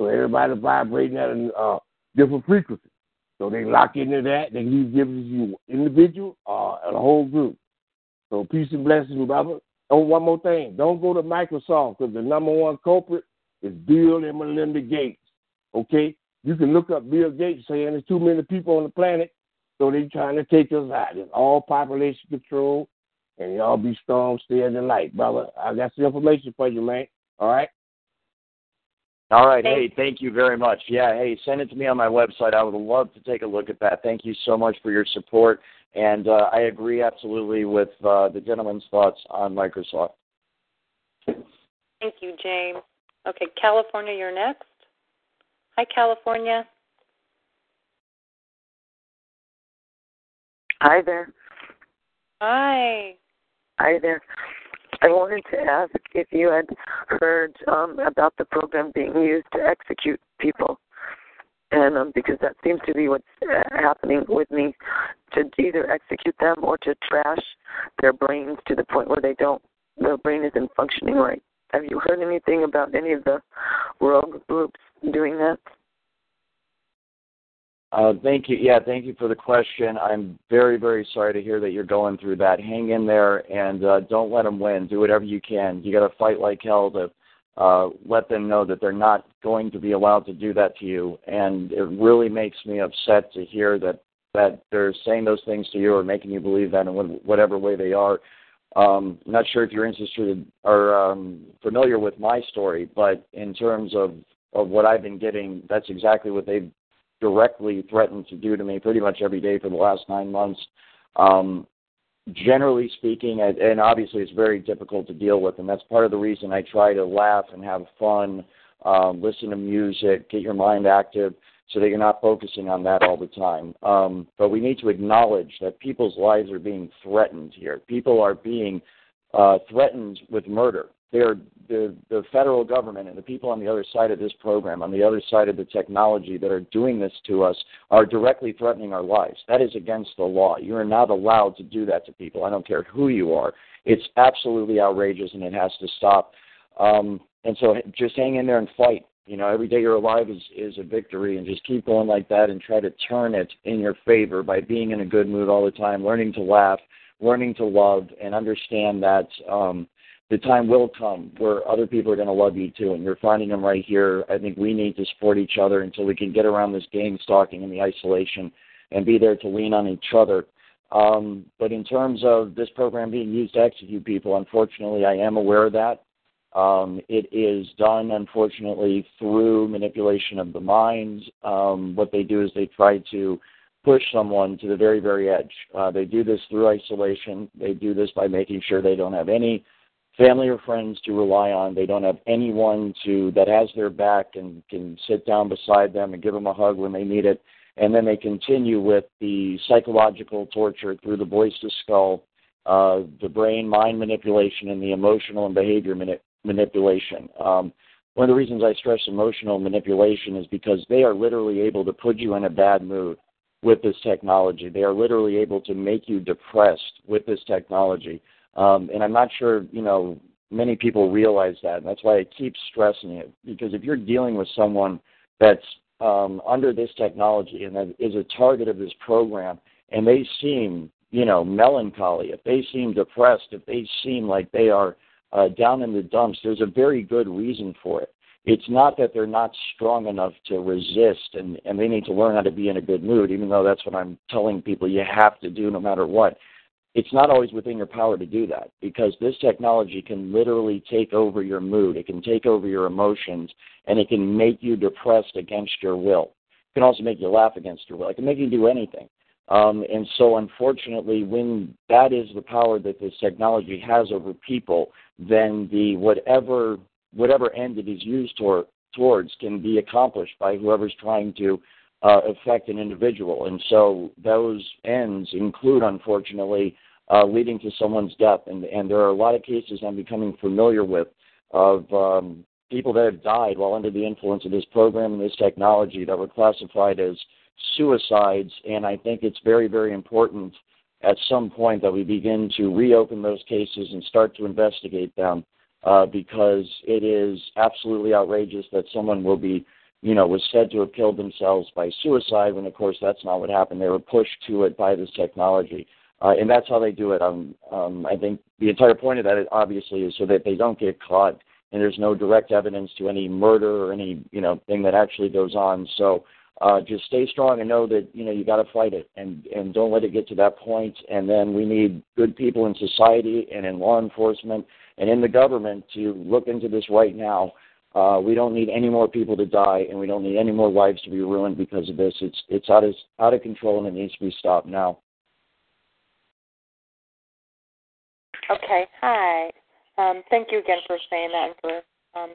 So everybody's vibrating at a different frequency. So they lock into that. They can give you individual or a whole group. So peace and blessings, brother. Oh, one more thing. Don't go to Microsoft because the number one culprit is Bill and Melinda Gates, okay? You can look up Bill Gates saying there's too many people on the planet, so they're trying to take us out. It's all population control, and y'all be strong, stay in the light, brother. I got some information for you, man. All right? All right. Hey, thank you very much. Yeah, hey, send it to me on my website. I would love to take a look at that. Thank you so much for your support. And I agree absolutely with the gentleman's thoughts on Microsoft. Thank you, James. Okay, California, you're next. Hi, California. Hi there. Hi. Hi there. I wanted to ask if you had heard about the program being used to execute people. And because that seems to be what's happening with me, to either execute them or to trash their brains to the point where their brain isn't functioning right. Have you heard anything about any of the rogue groups doing that? Thank you. Yeah, thank you for the question. I'm very, very sorry to hear that you're going through that. Hang in there and don't let them win. Do whatever you can. You got to fight like hell to let them know that they're not going to be allowed to do that to you. And it really makes me upset to hear that they're saying those things to you or making you believe that in whatever way they are. I'm not sure if you're interested or familiar with my story, but in terms of what I've been getting, that's exactly what they've directly threatened to do to me pretty much every day for the last 9 months. Generally speaking, and obviously it's very difficult to deal with, and that's part of the reason I try to laugh and have fun, listen to music, get your mind active so that you're not focusing on that all the time. But we need to acknowledge that people's lives are being threatened here. People are being threatened with murder. The federal government and the people on the other side of this program, on the other side of the technology that are doing this to us, are directly threatening our lives. That is against the law. You are not allowed to do that to people. I don't care who you are. It's absolutely outrageous, and it has to stop. And so just hang in there and fight. You know, every day you're alive is a victory, and just keep going like that and try to turn it in your favor by being in a good mood all the time, learning to laugh, learning to love, and understand that the time will come where other people are going to love you too, and you're finding them right here. I think we need to support each other until we can get around this gang stalking and the isolation and be there to lean on each other. But in terms of this program being used to execute people, unfortunately, I am aware of that. It is done, unfortunately, through manipulation of the mind. What they do is they try to push someone to the very, very edge. They do this through isolation. They do this by making sure they don't have any family or friends to rely on. They don't have anyone that has their back and can sit down beside them and give them a hug when they need it. And then they continue with the psychological torture through the voice to skull, the brain-mind manipulation, and the emotional and behavior manipulation. One of the reasons I stress emotional manipulation is because they are literally able to put you in a bad mood with this technology. They are literally able to make you depressed with this technology. And I'm not sure, many people realize that, and that's why I keep stressing it, because if you're dealing with someone that's under this technology and that is a target of this program, and they seem, melancholy, if they seem depressed, if they seem like they are down in the dumps, there's a very good reason for it. It's not that they're not strong enough to resist, and they need to learn how to be in a good mood, even though that's what I'm telling people you have to do no matter what. It's not always within your power to do that, because this technology can literally take over your mood. It can take over your emotions, and it can make you depressed against your will. It can also make you laugh against your will. It can make you do anything. And so, unfortunately, when that is the power that this technology has over people, then the whatever end it is used towards can be accomplished by whoever's trying to affect an individual. And so those ends include, unfortunately, leading to someone's death. And there are a lot of cases I'm becoming familiar with of people that have died while under the influence of this program and this technology that were classified as suicides. And I think it's very, very important at some point that we begin to reopen those cases and start to investigate them, because it is absolutely outrageous that someone will be was said to have killed themselves by suicide when, of course, that's not what happened. They were pushed to it by this technology. And that's how they do it. I think the entire point of that, obviously, is so that they don't get caught, and there's no direct evidence to any murder or any, thing that actually goes on. So just stay strong and know that, you got to fight it, and don't let it get to that point. And then we need good people in society and in law enforcement and in the government to look into this right now. We don't need any more people to die, and we don't need any more lives to be ruined because of this. It's out of control, and it needs to be stopped now. Okay, hi. Thank you again for saying that. And for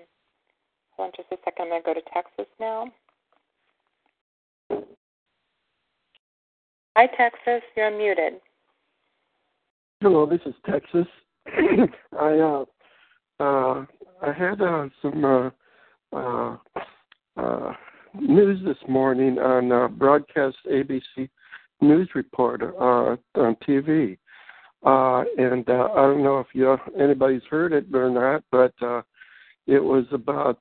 hold on just a second. I'm going to go to Texas now. Hi, Texas. You're muted. Hello, this is Texas. I had some news this morning on broadcast ABC news reporter on TV, and I don't know if anybody's heard it or not, but it was about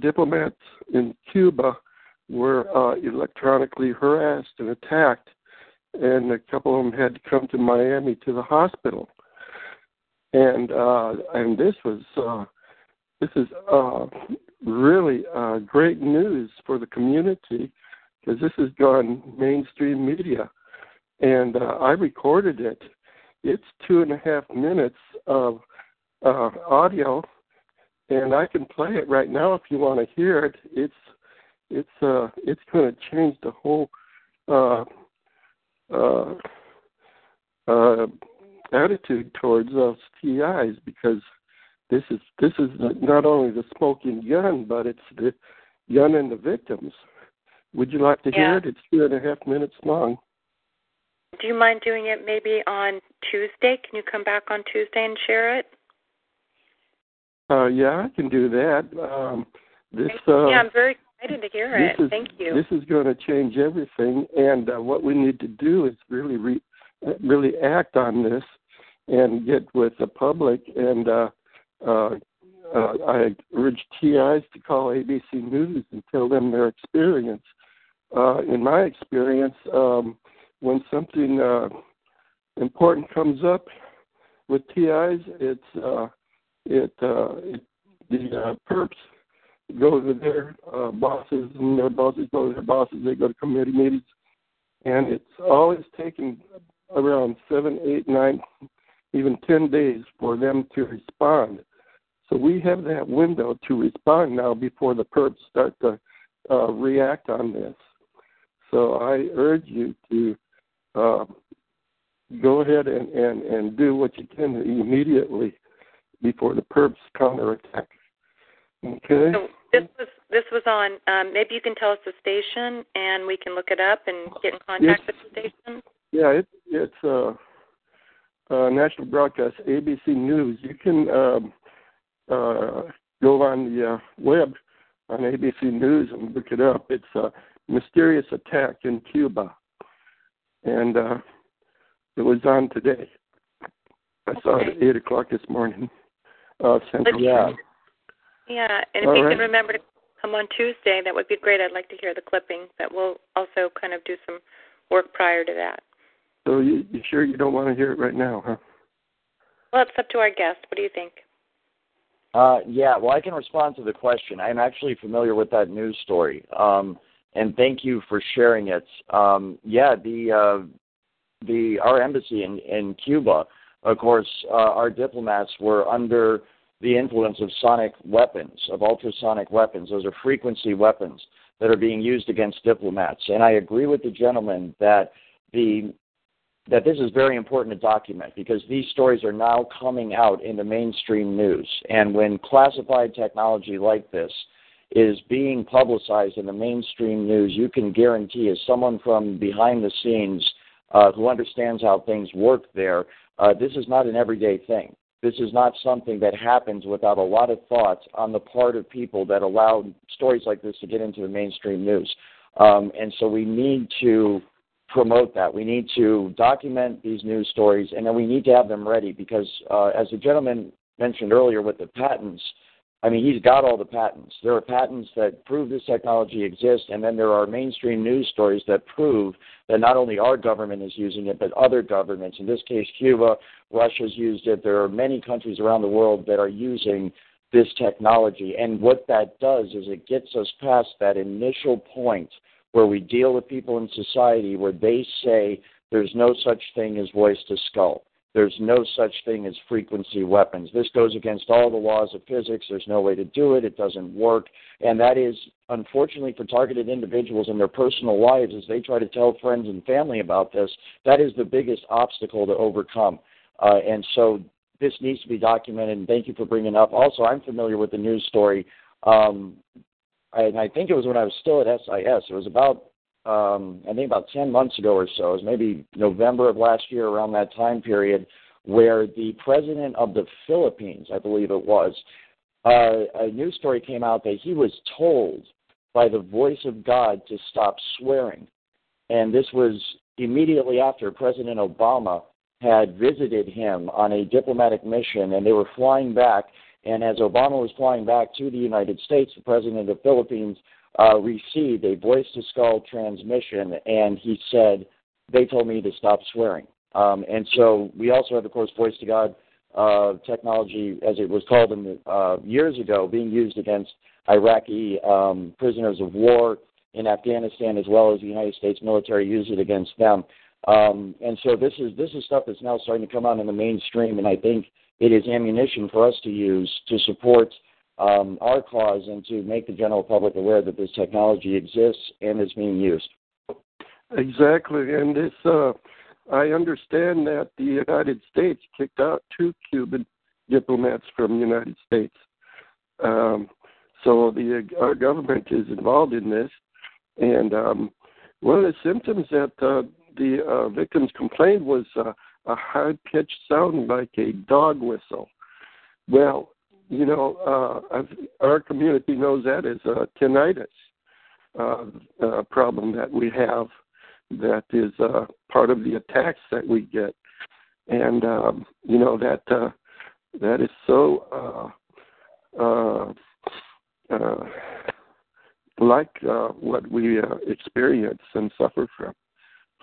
diplomats in Cuba were electronically harassed and attacked, and a couple of them had to come to Miami to the hospital. And this is really great news for the community, because this has gone mainstream media, and I recorded it. It's 2.5 minutes of audio, and I can play it right now if you want to hear it. It's it's going to change the whole attitude towards us TIs, because this is not only the smoking gun, but it's the gun and the victims. Would you like to hear it? It's 2.5 minutes long. Do you mind doing it maybe on Tuesday? Can you come back on Tuesday and share it? Yeah, I can do that. I'm very excited to hear it. Thank you. This is going to change everything, and what we need to do is really act on this and get with the public. And I urge TIs to call ABC News and tell them their experience. In my experience, when something important comes up with TIs, the perps go to their bosses, and their bosses go to their bosses. They go to committee meetings, and it's always taking around 7, 8, 9, even 10 days for them to respond. So we have that window to respond now before the perps start to react on this. So I urge you to go ahead and do what you can immediately before the perps counterattack. Okay? So this was on, maybe you can tell us the station and we can look it up and get in contact with the station? Yeah, it's National Broadcast, ABC News. You can go on the web on ABC News and look it up. It's Mysterious Attack in Cuba, and it was on today. I saw it at 8 o'clock this morning. Central. Yeah, and if you can remember to come on Tuesday, that would be great. I'd like to hear the clipping, but we'll also kind of do some work prior to that. So you sure you don't want to hear it right now, huh? Well, it's up to our guest. What do you think? Well, I can respond to the question. I'm actually familiar with that news story, and thank you for sharing it. Our embassy in Cuba, of course, our diplomats were under the influence of sonic weapons, of ultrasonic weapons. Those are frequency weapons that are being used against diplomats. And I agree with the gentleman that this is very important to document, because these stories are now coming out in the mainstream news. And when classified technology like this is being publicized in the mainstream news, you can guarantee, as someone from behind the scenes who understands how things work there, this is not an everyday thing. This is not something that happens without a lot of thought on the part of people that allow stories like this to get into the mainstream news. And so we need to promote that. We need to document these news stories, and then we need to have them ready because, as the gentleman mentioned earlier with the patents, I mean, he's got all the patents. There are patents that prove this technology exists, and then there are mainstream news stories that prove that not only our government is using it, but other governments. In this case, Cuba, Russia's used it. There are many countries around the world that are using this technology, and what that does is it gets us past that initial point where we deal with people in society where they say there's no such thing as voice to skull. There's no such thing as frequency weapons. This goes against all the laws of physics. There's no way to do it. It doesn't work. And that is, unfortunately, for targeted individuals in their personal lives, as they try to tell friends and family about this, that is the biggest obstacle to overcome. And so this needs to be documented, and thank you for bringing up. Also, I'm familiar with the news story, and I think it was when I was still at SIS. It was about, I think about 10 months ago or so. It was maybe November of last year, around that time period, where the president of the Philippines, I believe it was, a news story came out that he was told by the voice of God to stop swearing. And this was immediately after President Obama had visited him on a diplomatic mission, and they were flying back. And as Obama was flying back to the United States, the president of the Philippines received a voice-to-skull transmission, and he said, they told me to stop swearing. And so we also have, of course, voice-to-God technology, as it was called in the, years ago, being used against Iraqi prisoners of war in Afghanistan, as well as the United States military used it against them. And so this is stuff that's now starting to come out in the mainstream, and I think it is ammunition for us to use to support our cause and to make the general public aware that this technology exists and is being used. Exactly, and it's, I understand that the United States kicked out 2 Cuban diplomats from the United States. So our government is involved in this, and one of the symptoms that the victims complained was a high-pitched sound like a dog whistle. Well, you know, our community knows that as a tinnitus problem that we have that is part of the attacks that we get. And, you know, that is so like what we experience and suffer from,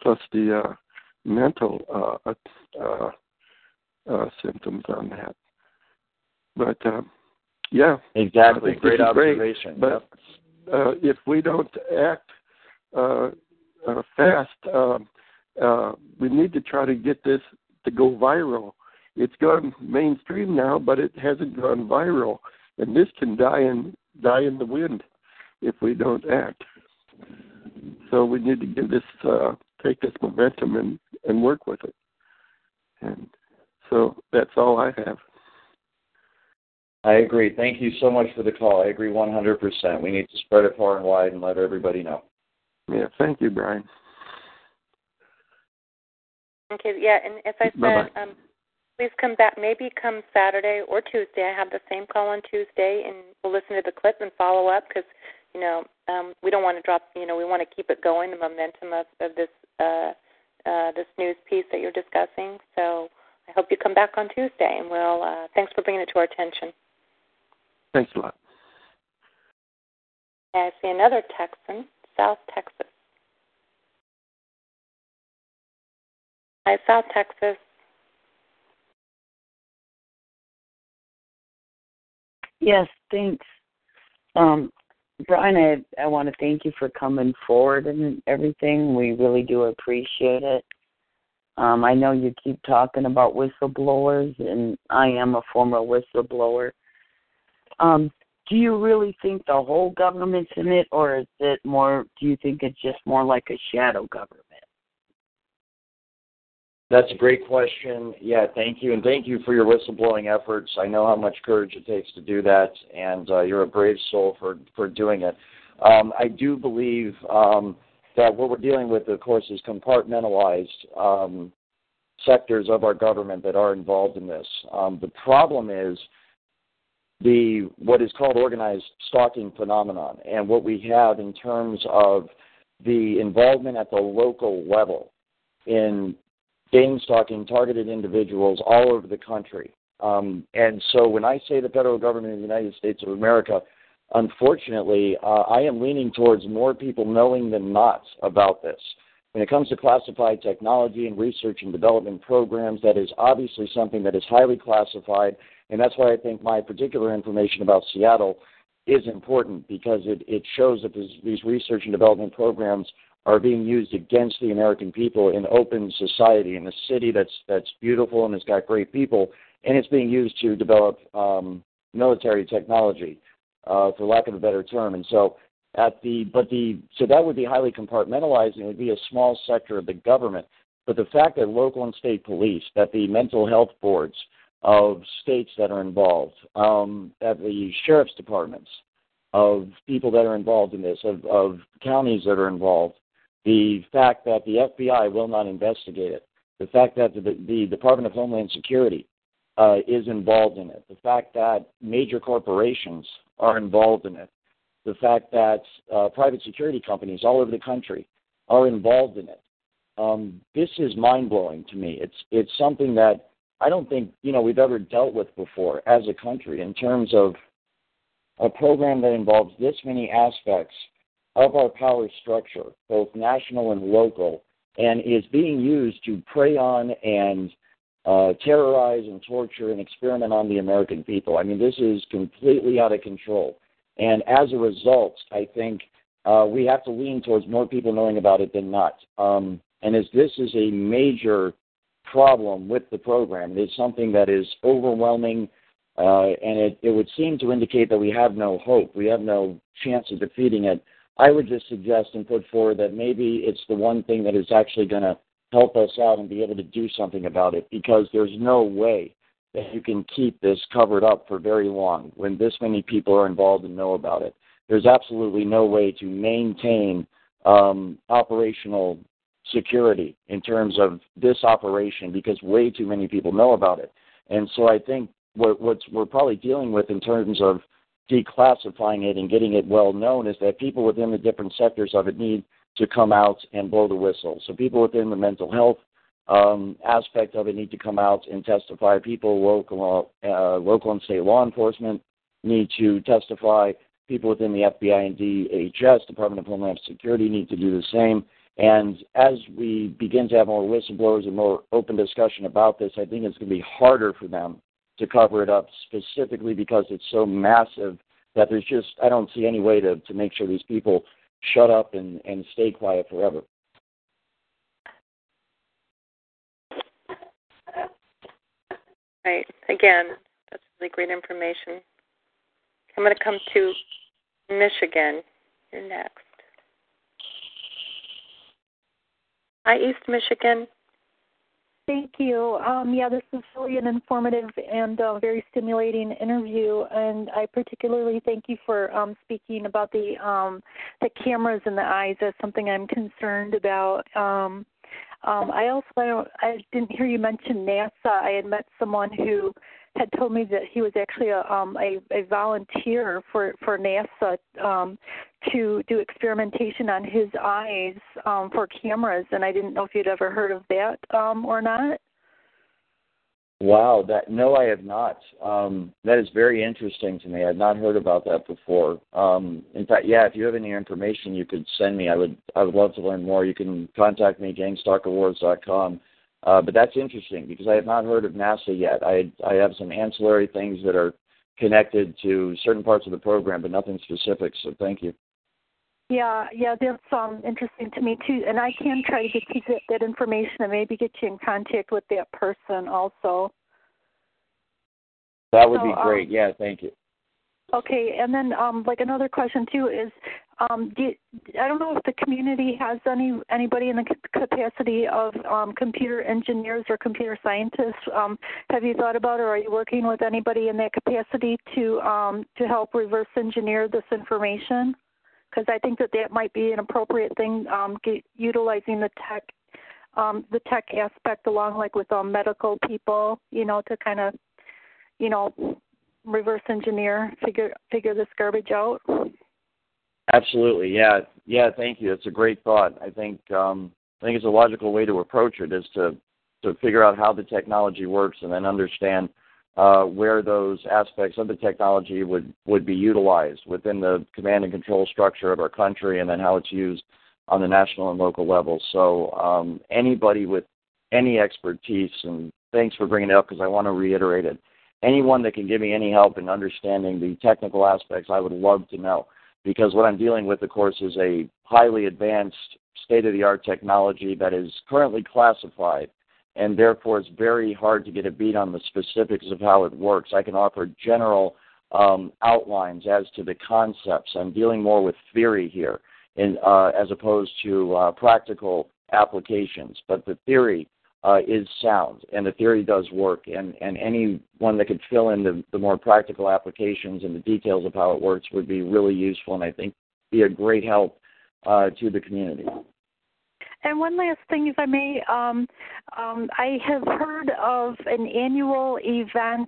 plus the mental symptoms on that. But, yeah. Exactly. Great observation. But if we don't act fast, we need to try to get this to go viral. It's gone mainstream now, but it hasn't gone viral. And this can die in the wind if we don't act. So we need to give this, take this momentum and work with it. And so that's all I have. I agree. Thank you so much for the call. I agree 100%. We need to spread it far and wide and let everybody know. Yeah, thank you, Bryan. Okay, yeah, and if I said, please come back, maybe come Saturday or Tuesday. I have the same call on Tuesday, and we'll listen to the clip and follow up because, you know, we don't want to drop, you know, we want to keep it going, the momentum of this this news piece that you're discussing. So I hope you come back on Tuesday, and we'll, thanks for bringing it to our attention. Thanks a lot. I see another Texan, South Texas. Hi, South Texas. Yes, thanks. Bryan, I want to thank you for coming forward and everything. We really do appreciate it. I know you keep talking about whistleblowers, and I am a former whistleblower. Do you really think the whole government's in it, or is it more, do you think it's just more like a shadow government? That's a great question. Yeah, thank you. And thank you for your whistleblowing efforts. I know how much courage it takes to do that, and you're a brave soul for doing it. I do believe that what we're dealing with, of course, is compartmentalized sectors of our government that are involved in this. The problem is what is called organized stalking phenomenon, and what we have in terms of the involvement at the local level in gang stalking targeted individuals all over the country. And so when I say the federal government of the United States of America, unfortunately, I am leaning towards more people knowing than not about this. When it comes to classified technology and research and development programs, that is obviously something that is highly classified, and that's why I think my particular information about Seattle is important, because it shows that these research and development programs are being used against the American people in open society, in a city that's beautiful and has got great people, and it's being used to develop military technology, for lack of a better term. And so so that would be highly compartmentalized, and it would be a small sector of the government. But the fact that local and state police, that the mental health boards of states that are involved, that the sheriff's departments of people that are involved in this, of counties that are involved, the fact that the FBI will not investigate it, the fact that the Department of Homeland Security is involved in it, the fact that major corporations are involved in it, the fact that private security companies all over the country are involved in it. This is mind-blowing to me. It's something that I don't think, you know, we've ever dealt with before as a country in terms of a program that involves this many aspects of our power structure, both national and local, and is being used to prey on and terrorize and torture and experiment on the American people. I mean, this is completely out of control. And as a result, I think we have to lean towards more people knowing about it than not. And as this is a major problem with the program, it is something that is overwhelming And it would seem to indicate that we have no hope. We have no chance of defeating it. I would just suggest and put forward that maybe it's the one thing that is actually going to help us out and be able to do something about it, because there's no way that you can keep this covered up for very long when this many people are involved and know about it. There's absolutely no way to maintain operational security in terms of this operation because way too many people know about it. And so I think what we're probably dealing with in terms of declassifying it and getting it well known is that people within the different sectors of it need to come out and blow the whistle. So people within the mental health aspect of it need to come out and testify. People local and state law enforcement need to testify. People within the FBI and DHS, Department of Homeland Security, need to do the same. And as we begin to have more whistleblowers and more open discussion about this, I think it's going to be harder for them to cover it up, specifically because it's so massive that there's just, I don't see any way to make sure these people shut up and stay quiet forever. Right. Again, that's really great information. I'm going to come to Michigan. You're next. Hi, East Michigan. Thank you. This is really an informative and very stimulating interview, and I particularly thank you for speaking about the cameras in the eyes. That's something I'm concerned about. I didn't hear you mention NASA. I had met someone who had told me that he was actually a volunteer for NASA to do experimentation on his eyes for cameras, and I didn't know if you'd ever heard of that or not. Wow, no, I have not. That is very interesting to me. I had not heard about that before. In fact, yeah, if you have any information you could send me, I would love to learn more. You can contact me, gangstalkerwars.com. But that's interesting because I have not heard of NASA yet. I have some ancillary things that are connected to certain parts of the program, but nothing specific, so thank you. Yeah, that's interesting to me, too. And I can try to get you that information and maybe get you in contact with that person also. That would be great. Yeah, thank you. Okay, and then another question, too, is I don't know if the community has anybody in the capacity of computer engineers or computer scientists. Have you thought about, or are you working with anybody in that capacity to help reverse engineer this information? Because I think that might be an appropriate thing, utilizing the tech aspect along with medical people, to kind of, reverse engineer, figure this garbage out. Absolutely, yeah. Thank you. That's a great thought. I think it's a logical way to approach it is to figure out how the technology works and then understand where those aspects of the technology would be utilized within the command and control structure of our country, and then how it's used on the national and local level. So anybody with any expertise, and thanks for bringing it up because I want to reiterate it. Anyone that can give me any help in understanding the technical aspects, I would love to know, because what I'm dealing with, of course, is a highly advanced state-of-the-art technology that is currently classified, and therefore it's very hard to get a beat on the specifics of how it works. I can offer general outlines as to the concepts. I'm dealing more with theory here as opposed to practical applications, but the theory is sound, and the theory does work, and anyone that could fill in the more practical applications and the details of how it works would be really useful, and I think be a great help to the community. And one last thing, if I may, I have heard of an annual event.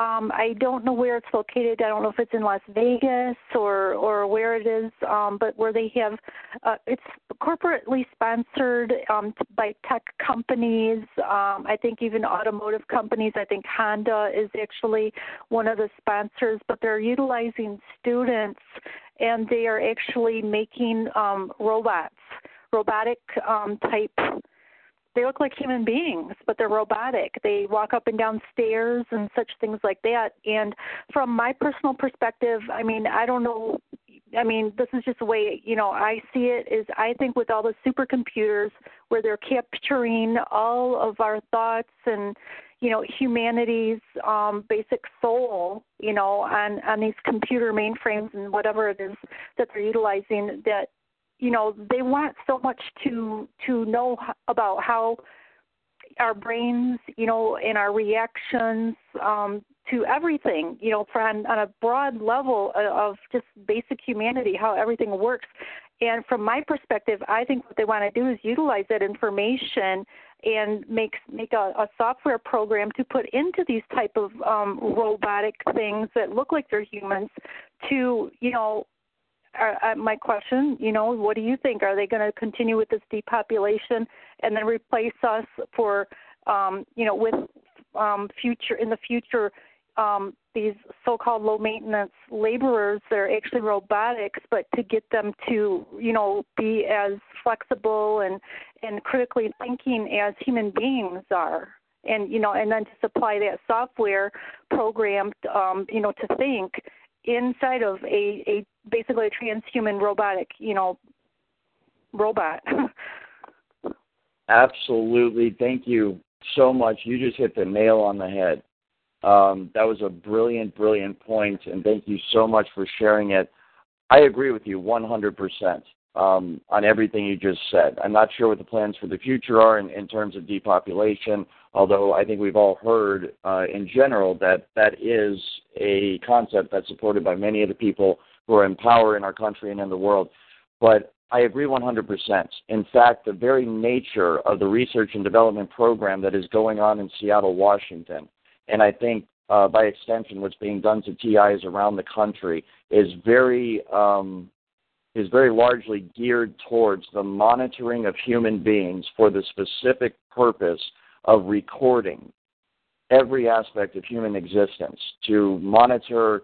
I don't know where it's located. I don't know if it's in Las Vegas or where it is, but where they have it's corporately sponsored by tech companies. I think even automotive companies. I think Honda is actually one of the sponsors, but they're utilizing students, and they are actually making robotic type. They look like human beings, but they're robotic. They walk up and down stairs and such things like that. And from my personal perspective, I mean, I don't know. I mean, this is just the way, you know, I see it is I think with all the supercomputers where they're capturing all of our thoughts and, you know, humanity's basic soul, you know, on these computer mainframes and whatever it is that they're utilizing, that, you know, they want so much to know about how our brains, you know, and our reactions to everything, you know, on a broad level of just basic humanity, how everything works. And from my perspective, I think what they want to do is utilize that information and make a software program to put into these type of robotic things that look like they're humans to, you know, my question, you know, what do you think? Are they going to continue with this depopulation and then replace us for, you know, with in the future, these so-called low-maintenance laborers that are actually robotics, but to get them to, you know, be as flexible and critically thinking as human beings are? And, you know, and then to supply that software program, you know, to think inside of a basically a transhuman robotic, you know, robot. Absolutely. Thank you so much. You just hit the nail on the head. That was a brilliant, brilliant point, and thank you so much for sharing it. I agree with you 100% on everything you just said. I'm not sure what the plans for the future are in terms of depopulation, although I think we've all heard in general that that is a concept that's supported by many of the people who are in power in our country and in the world. But I agree 100%. In fact, the very nature of the research and development program that is going on in Seattle, Washington, and I think by extension what's being done to TIs around the country is very largely geared towards the monitoring of human beings for the specific purpose of recording every aspect of human existence, to monitor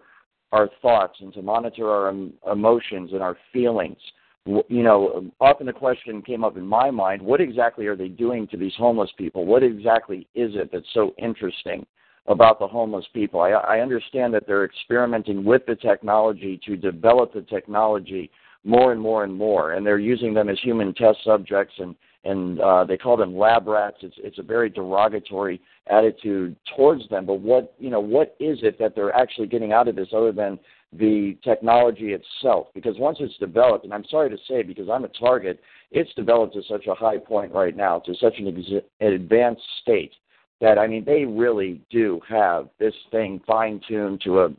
our thoughts and to monitor our emotions and our feelings. You know, often the question came up in my mind, what exactly are they doing to these homeless people? What exactly is it that's so interesting about the homeless people? I understand that they're experimenting with the technology to develop the technology more and more and more, and they're using them as human test subjects, and they call them lab rats. It's a very derogatory attitude towards them. But what is it that they're actually getting out of this other than the technology itself? Because once it's developed, and I'm sorry to say because I'm a target, it's developed to such a high point right now, to such an advanced state, that, I mean, they really do have this thing fine-tuned to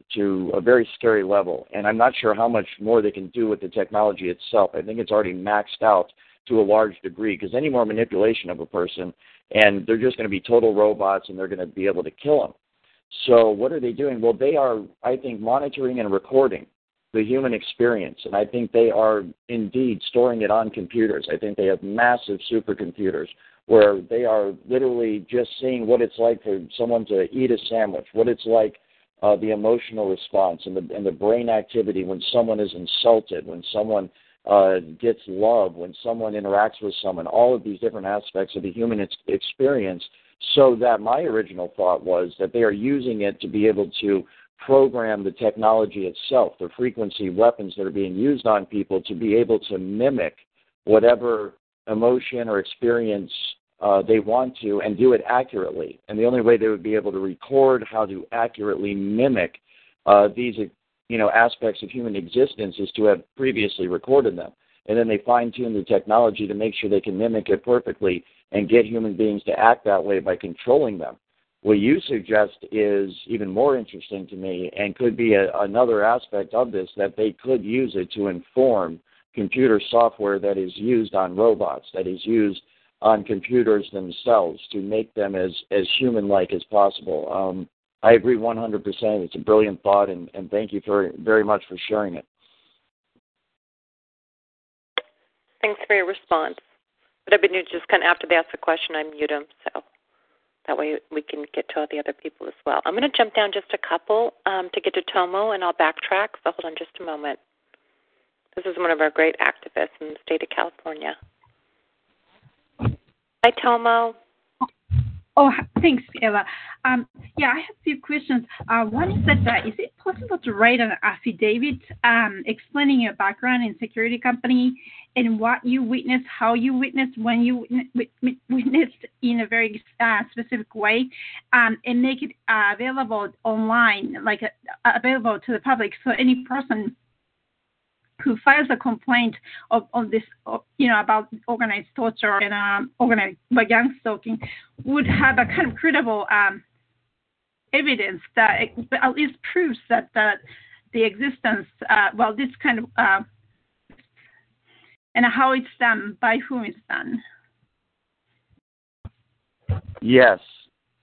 a very scary level. And I'm not sure how much more they can do with the technology itself. I think it's already maxed out to a large degree, because any more manipulation of a person, and they're just going to be total robots, and they're going to be able to kill them. So what are they doing? Well, they are, I think, monitoring and recording the human experience, and I think they are indeed storing it on computers. I think they have massive supercomputers where they are literally just seeing what it's like for someone to eat a sandwich, what it's like the emotional response and the brain activity when someone is insulted, when someone gets love, when someone interacts with someone, all of these different aspects of the human experience, so that my original thought was that they are using it to be able to program the technology itself, the frequency weapons that are being used on people, to be able to mimic whatever emotion or experience they want to, and do it accurately. And the only way they would be able to record how to accurately mimic these, you know, aspects of human existence is to have previously recorded them. And then they fine-tune the technology to make sure they can mimic it perfectly and get human beings to act that way by controlling them. What you suggest is even more interesting to me, and could be another aspect of this, that they could use it to inform computer software that is used on robots, that is used on computers themselves, to make them as human-like as possible. I agree 100%. It's a brilliant thought, and thank you very much for sharing it. Thanks for your response. But I've been just kind of, after they ask the question, I mute them, so that way we can get to all the other people as well. I'm going to jump down just a couple to get to Tomo, and I'll backtrack, so hold on just a moment. This is one of our great activists in the state of California. Hi, Tomo. Oh, thanks, Eva. I have a few questions. One is that is it possible to write an affidavit explaining your background in security company and what you witnessed, how you witnessed, when you witnessed in a very specific way, and make it available online, like available to the public, so any person who files a complaint of this, about organized torture and organized gang stalking would have a kind of credible evidence that at least proves that the existence, this kind of, and how it's done, by whom it's done. Yes,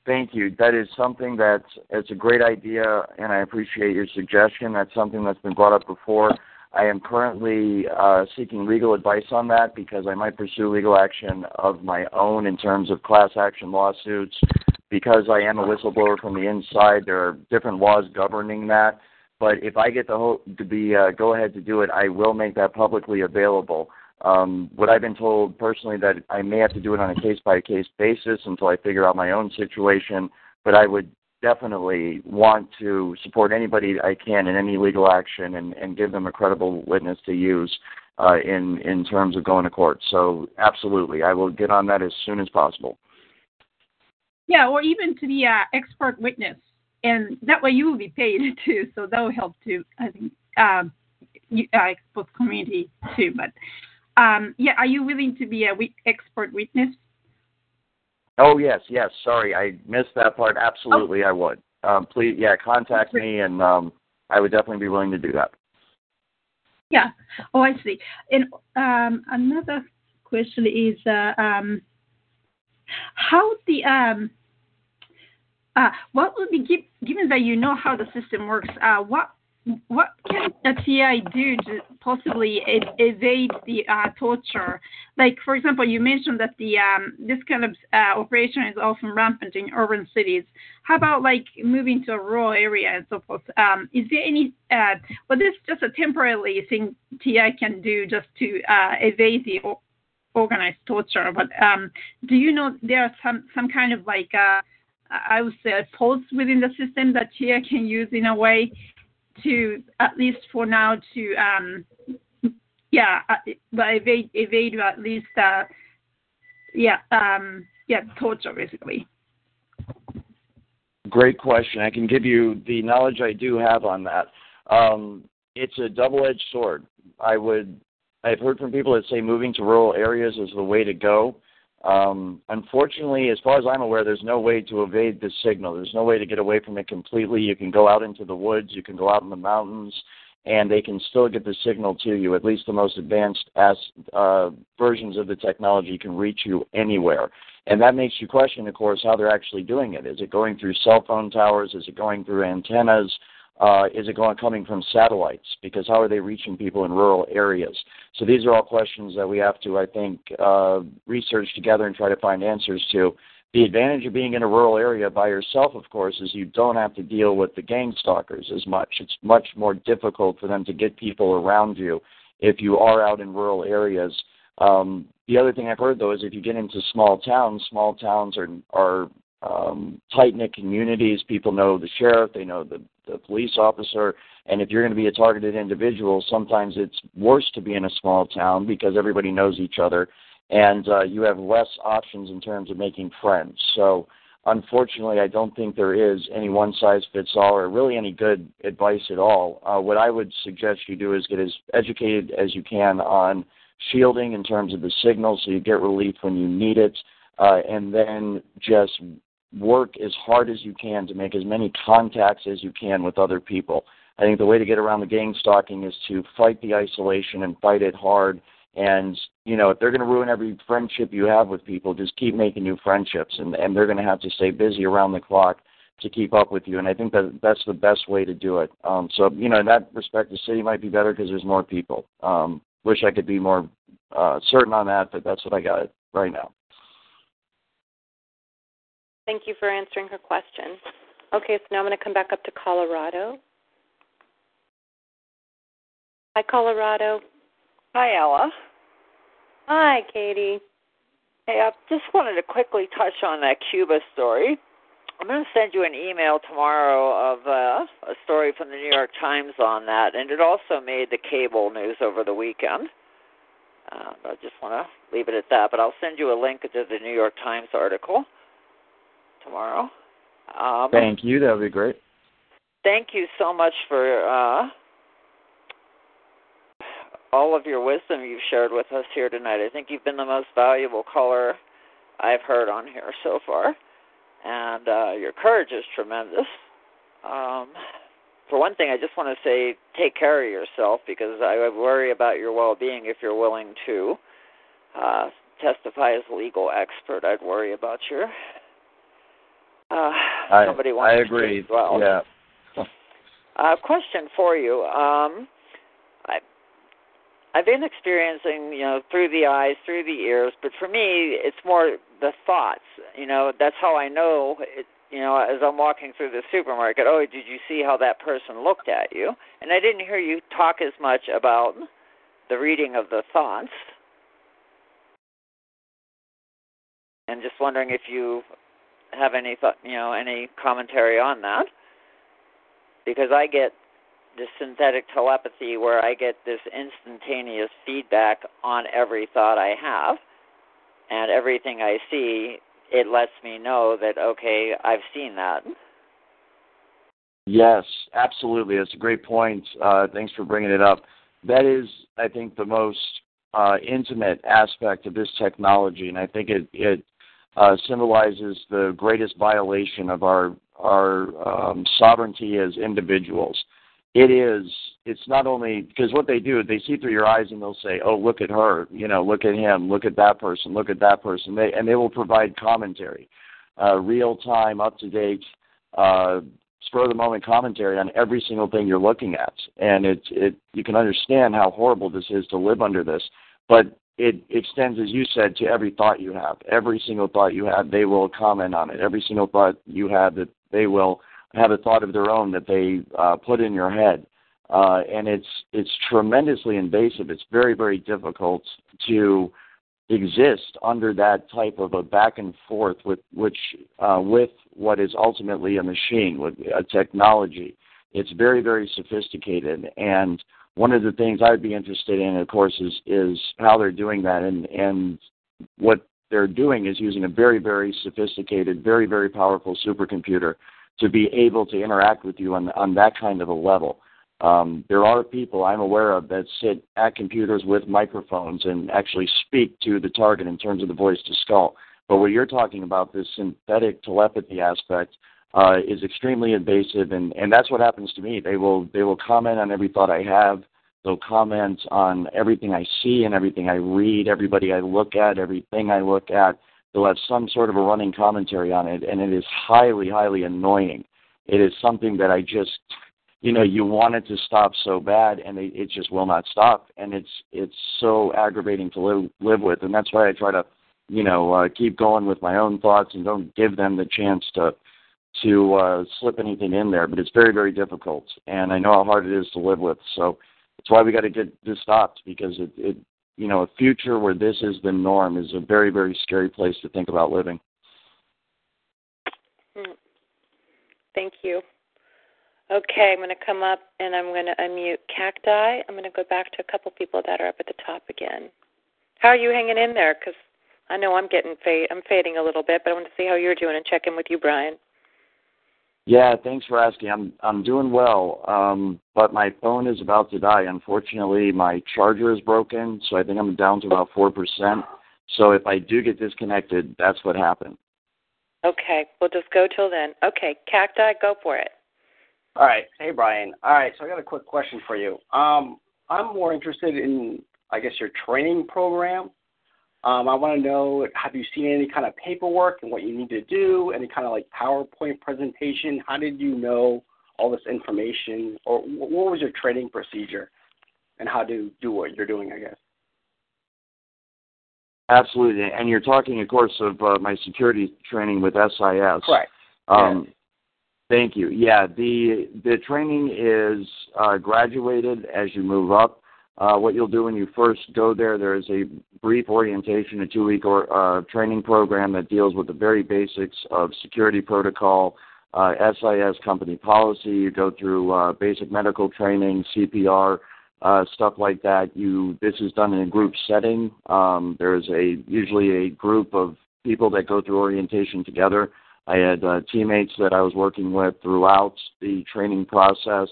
thank you. That is something it's a great idea, and I appreciate your suggestion. That's something that's been brought up before. I am currently seeking legal advice on that because I might pursue legal action of my own in terms of class action lawsuits. Because I am a whistleblower from the inside, there are different laws governing that. But if I get the go ahead to do it, I will make that publicly available. What I've been told personally that I may have to do it on a case-by-case basis until I figure out my own situation, but I would definitely want to support anybody I can in any legal action and give them a credible witness to use in terms of going to court. So absolutely, I will get on that as soon as possible. Yeah, or even to the expert witness, and that way you will be paid too. So that will help too. I think both community too. But are you willing to be a expert witness? Oh, yes. Sorry, I missed that part. Absolutely, I would. Please, contact me, and I would definitely be willing to do that. Yeah. Oh, I see. And another question is what would be, given that you know how the system works, what can a TI do to possibly evade the torture? Like, for example, you mentioned that the this kind of operation is often rampant in urban cities. How about, like, moving to a rural area and so forth? Is there any this is just a temporary thing TI can do just to evade the organized torture. But do you know there are some kind of, like, I would say, a pulse within the system that TI can use in a way to, at least for now, to evade at least torture, basically? Great question. I can give you the knowledge I do have on that. It's a double-edged sword. I've heard from people that say moving to rural areas is the way to go. Unfortunately, as far as I'm aware, there's no way to evade this signal. There's no way to get away from it completely. You can go out into the woods, you can go out in the mountains, and they can still get the signal to you. At least the most advanced versions of the technology can reach you anywhere. And that makes you question, of course, how they're actually doing it. Is it going through cell phone towers? Is it going through antennas? Is it coming from satellites? Because how are they reaching people in rural areas? So these are all questions that we have to, I think, research together and try to find answers to. The advantage of being in a rural area by yourself, of course, is you don't have to deal with the gang stalkers as much. It's much more difficult for them to get people around you if you are out in rural areas. The other thing I've heard, though, is if you get into small towns are tight-knit communities. People know the sheriff, they know the police officer, and if you're going to be a targeted individual, sometimes it's worse to be in a small town because everybody knows each other, and you have less options in terms of making friends. So unfortunately, I don't think there is any one-size-fits-all or really any good advice at all. What I would suggest you do is get as educated as you can on shielding in terms of the signal so you get relief when you need it, and then just work as hard as you can to make as many contacts as you can with other people. I think the way to get around the gang stalking is to fight the isolation and fight it hard. And, if they're going to ruin every friendship you have with people, just keep making new friendships. And they're going to have to stay busy around the clock to keep up with you. And I think that's the best way to do it. In that respect, the city might be better because there's more people. Wish I could be more certain on that, but that's what I got right now. Thank you for answering her question. Okay, so now I'm going to come back up to Colorado. Hi, Colorado. Hi, Ella. Hi, Katie. Hey, I just wanted to quickly touch on that Cuba story. I'm going to send you an email tomorrow of a story from the New York Times on that, and it also made the cable news over the weekend. I just want to leave it at that, but I'll send you a link to the New York Times article tomorrow. Thank you. That would be great. Thank you so much for all of your wisdom you've shared with us here tonight. I think you've been the most valuable caller I've heard on here so far, and your courage is tremendous. For one thing, I just want to say take care of yourself, because I worry about your well-being if you're willing to testify as a legal expert. I'd worry about your somebody wants I agree. To as well. Yeah. Question for you. I've been experiencing, through the eyes, through the ears, but for me, it's more the thoughts. That's how I know, as I'm walking through the supermarket, oh, did you see how that person looked at you? And I didn't hear you talk as much about the reading of the thoughts. And just wondering if you have any any commentary on that, because I get this synthetic telepathy where I get this instantaneous feedback on every thought I have, and everything I see, it lets me know that, okay, I've seen that. Yes, absolutely. That's a great point. Thanks for bringing it up. That is, I think, the most intimate aspect of this technology, and I think it symbolizes the greatest violation of our sovereignty as individuals. It's not only, because what they do, they see through your eyes and they'll say, oh, look at her, look at him, look at that person, and they will provide commentary, real-time, up-to-date, spur-of-the-moment commentary on every single thing you're looking at. And you can understand how horrible this is to live under this, but it extends, as you said, to every thought you have. Every single thought you have, they will comment on it. Every single thought you have, that they will have a thought of their own that they put in your head. And it's tremendously invasive. It's very, very difficult to exist under that type of a back and forth with what is ultimately a machine, with a technology. It's very, very sophisticated, and one of the things I'd be interested in, of course, is how they're doing that. And what they're doing is using a very, very sophisticated, very, very powerful supercomputer to be able to interact with you on that kind of a level. There are people I'm aware of that sit at computers with microphones and actually speak to the target in terms of the voice to skull. But what you're talking about, this synthetic telepathy aspect, is extremely invasive, and that's what happens to me. They will comment on every thought I have. They'll comment on everything I see and everything I read, everybody I look at, everything I look at. They'll have some sort of a running commentary on it, and it is highly, highly annoying. It is something that I just, you want it to stop so bad, and it just will not stop, and it's so aggravating to live with, and that's why I try to, keep going with my own thoughts and don't give them the chance to slip anything in there, but it's very, very difficult, and I know how hard it is to live with. So that's why we got to get this stopped, because a future where this is the norm is a very, very scary place to think about living. Thank you. Okay, I'm going to come up and I'm going to unmute Cacti. I'm going to go back to a couple people that are up at the top again. How are you hanging in there? Because I know I'm fading a little bit, but I want to see how you're doing and check in with you, Bryan. Yeah, thanks for asking. I'm doing well, but my phone is about to die. Unfortunately, my charger is broken, so I think I'm down to about 4%. So if I do get disconnected, that's what happened. Okay, we'll just go till then. Okay, Cacti, go for it. All right. Hey, Bryan. All right, so I got a quick question for you. I'm more interested in, I guess, your training program. I want to know, have you seen any kind of paperwork and what you need to do, any kind of like PowerPoint presentation? How did you know all this information, or what was your training procedure and how to do what you're doing, I guess? Absolutely. And you're talking, of course, of my security training with SIS. Correct. Yes. Thank you. Yeah, the training is graduated as you move up. What you'll do when you first go there, there is a brief orientation, a 2-week training program that deals with the very basics of security protocol, SIS company policy. You go through basic medical training, CPR, stuff like that. This is done in a group setting. There is usually a group of people that go through orientation together. I had teammates that I was working with throughout the training process.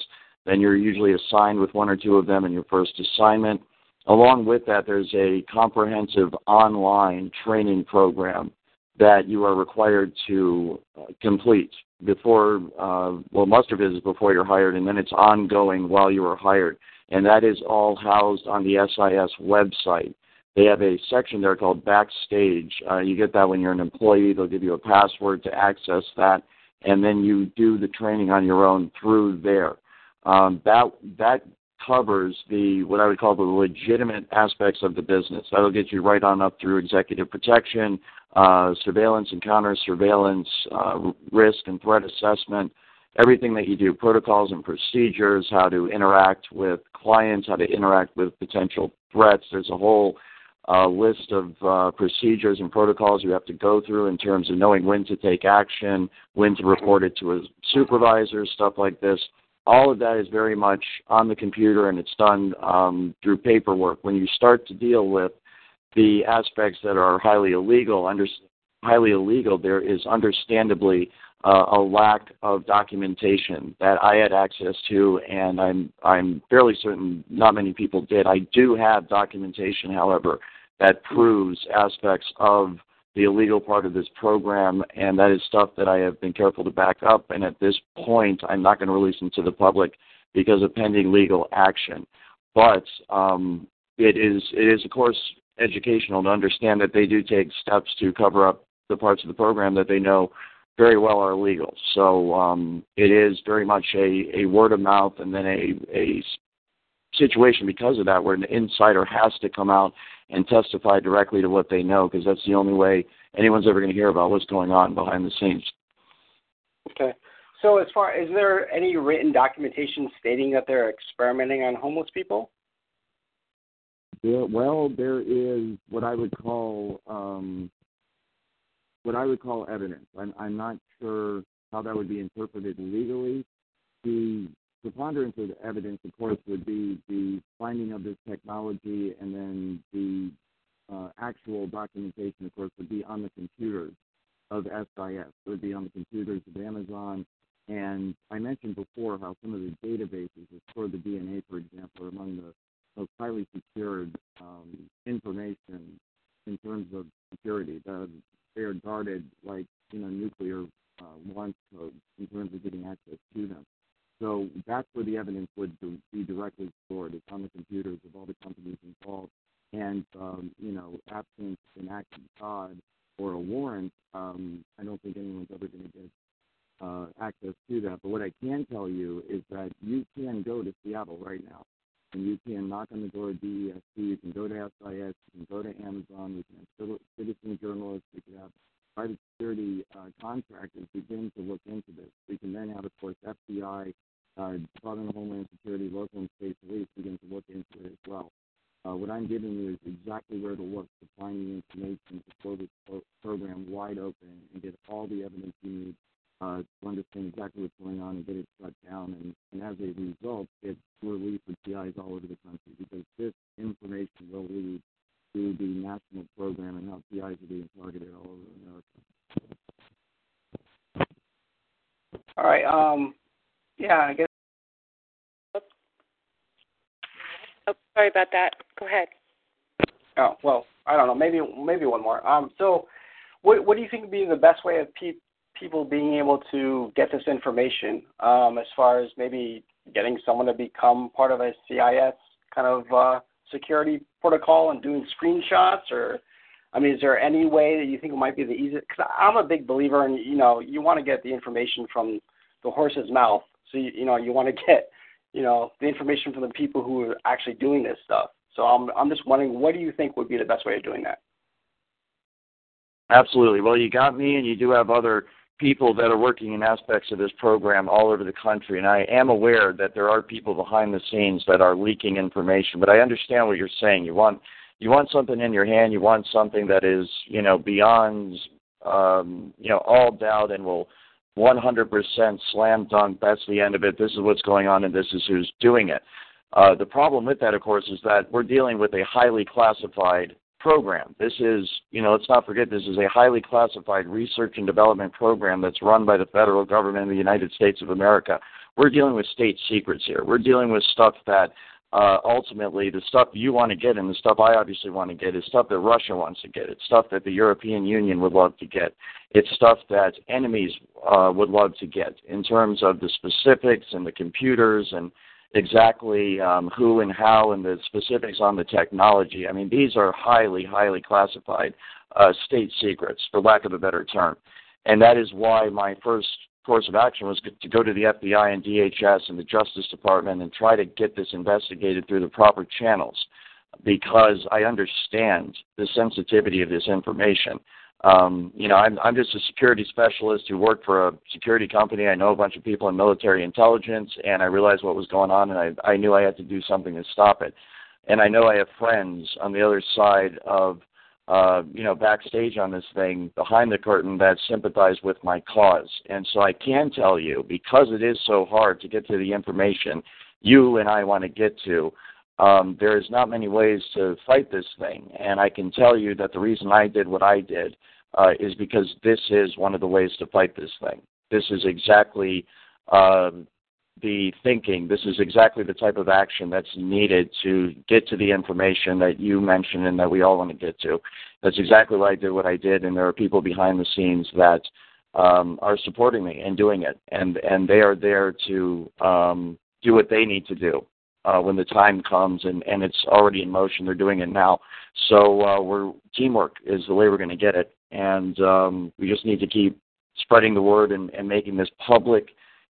Then you're usually assigned with one or two of them in your first assignment. Along with that, there's a comprehensive online training program that you are required to complete before, most of it is before you're hired, and then it's ongoing while you are hired. And that is all housed on the SIS website. They have a section there called Backstage. You get that when you're an employee. They'll give you a password to access that, and then you do the training on your own through there. That covers what I would call the legitimate aspects of the business. That'll get you right on up through executive protection, surveillance and counter-surveillance, risk and threat assessment, everything that you do, protocols and procedures, how to interact with clients, how to interact with potential threats. There's a whole list of procedures and protocols you have to go through in terms of knowing when to take action, when to report it to a supervisor, stuff like this. All of that is very much on the computer, and it's done through paperwork. When you start to deal with the aspects that are highly illegal, there is understandably a lack of documentation that I had access to, and I'm fairly certain not many people did. I do have documentation, however, that proves aspects of the illegal part of this program, and that is stuff that I have been careful to back up, and at this point I'm not going to release them to the public because of pending legal action. But it is, of course, educational to understand that they do take steps to cover up the parts of the program that they know very well are illegal. So it is very much a word of mouth, and then a situation because of that where an insider has to come out and testify directly to what they know, because that's the only way anyone's ever going to hear about what's going on behind the scenes. Okay. So is there any written documentation stating that they're experimenting on homeless people? Yeah, well, there is what I would call evidence. I'm not sure how that would be interpreted legally. The preponderance of the evidence, of course, would be the finding of this technology, and then the actual documentation, of course, would be on the computers of SIS. It would be on the computers of Amazon. And I mentioned before how some of the databases for the DNA, for example, are among the most highly secured information in terms of security. They are guarded like, nuclear launch codes in terms of getting access to them. So that's where the evidence would be directly stored. It's on the computers of all the companies involved. And, absent an act of God or a warrant, I don't think anyone's ever going to get access to that. But what I can tell you is that you can go to Seattle right now, and you can knock on the door of DESC, you can go to SIS, you can go to Amazon, we can have citizen journalists, we can have private security contractors begin to look into this. We can then have, of course, FBI, Department of Homeland Security, local and state police begin to look into it as well. What I'm giving you is exactly where to look to find the information to throw this program wide open and get all the evidence you need to understand exactly what's going on and get it shut down. And as a result, it's relief for GIs all over the country, because this information will lead to the national program and how PIs are being targeted all over America. All right. I guess. Oh, sorry about that. Go ahead. Oh, well, I don't know. Maybe one more. So what do you think would be the best way of people being able to get this information, as far as maybe getting someone to become part of a CIS kind of security protocol and doing screenshots? Or, is there any way that you think it might be the easiest? Because I'm a big believer in, you want to get the information from the horse's mouth. So, you want to get, the information from the people who are actually doing this stuff. So I'm just wondering, what do you think would be the best way of doing that? Absolutely. Well, you got me, and you do have other people that are working in aspects of this program all over the country, and I am aware that there are people behind the scenes that are leaking information, but I understand what you're saying. You want something in your hand. You want something that is, beyond, all doubt and will 100% slam dunk, that's the end of it, this is what's going on and this is who's doing it. The problem with that, of course, is that we're dealing with a highly classified program. This is, let's not forget, this is a highly classified research and development program that's run by the federal government of the United States of America. We're dealing with state secrets here. We're dealing with stuff that ultimately the stuff you want to get and the stuff I obviously want to get is stuff that Russia wants to get. It's stuff that the European Union would love to get. It's stuff that enemies would love to get in terms of the specifics and the computers and exactly who and how and the specifics on the technology. I mean, these are highly, highly classified state secrets, for lack of a better term. And that is why my first course of action was to go to the FBI and DHS and the Justice Department and try to get this investigated through the proper channels, because I understand the sensitivity of this information. I'm just a security specialist who worked for a security company. I know a bunch of people in military intelligence, and I realized what was going on, and I knew I had to do something to stop it. And I know I have friends on the other side of, backstage on this thing, behind the curtain, that sympathize with my cause. And so I can tell you, because it is so hard to get to the information you and I want to get to, there is not many ways to fight this thing, and I can tell you that the reason I did what I did is because this is one of the ways to fight this thing. This is exactly the thinking. This is exactly the type of action that's needed to get to the information that you mentioned and that we all want to get to. That's exactly why I did what I did, and there are people behind the scenes that are supporting me and doing it, and they are there to do what they need to do. When the time comes, and it's already in motion, they're doing it now. So teamwork is the way we're going to get it, and we just need to keep spreading the word and making this public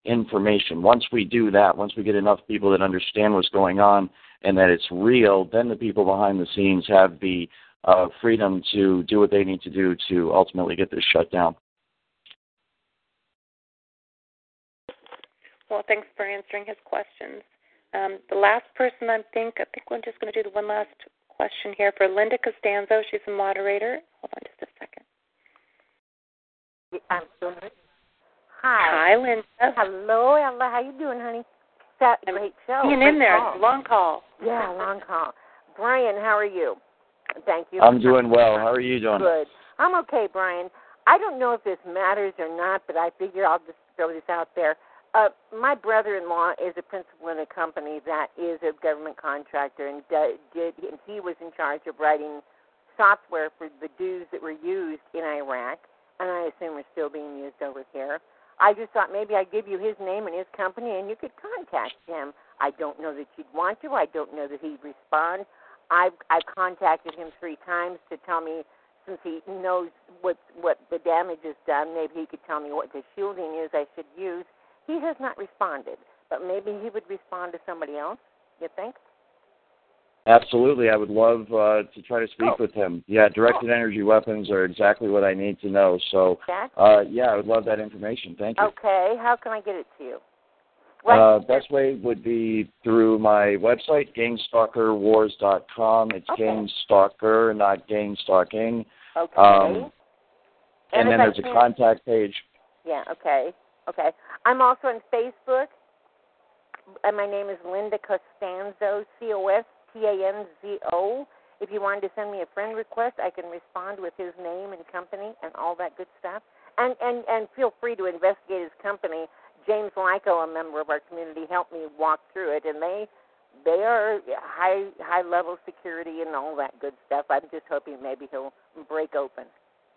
information. Once we do that, once we get enough people that understand what's going on and that it's real, then the people behind the scenes have the freedom to do what they need to do to ultimately get this shut down. Well, thanks for answering his questions. The last person, I think we're just going to do the one last question here for Linda Costanzo. She's a moderator. Hold on just a second. I'm sorry. Hi. Hi, Linda. Hello, Ella. How you doing, honey? That great show. Being in there. Long call. Yeah, long call. Brian, how are you? Thank you. I'm doing well. How are you doing? Good. I'm okay, Brian. I don't know if this matters or not, but I figure I'll just throw this out there. My brother-in-law is a principal in a company that is a government contractor, and he was in charge of writing software for the dues that were used in Iraq, and I assume are still being used over here. I just thought maybe I'd give you his name and his company, and you could contact him. I don't know that you'd want to. I don't know that he'd respond. I've contacted him 3 times to tell me, since he knows what the damage is done, maybe he could tell me what the shielding is I should use. He has not responded, but maybe he would respond to somebody else, you think? Absolutely. I would love to try to speak with him. Yeah, directed energy weapons are exactly what I need to know. So, I would love that information. Thank you. Okay. How can I get it to you? Best way would be through my website, gangstalkerwars.com. It's Gangstalker, not gangstalking. Okay. And then there's a contact page. Yeah, okay. Okay. I'm also on Facebook, and my name is Linda Costanzo, Costanzo. If you wanted to send me a friend request, I can respond with his name and company and all that good stuff. And feel free to investigate his company. James Lyko, a member of our community, helped me walk through it, and they are high-level security and all that good stuff. I'm just hoping maybe he'll break open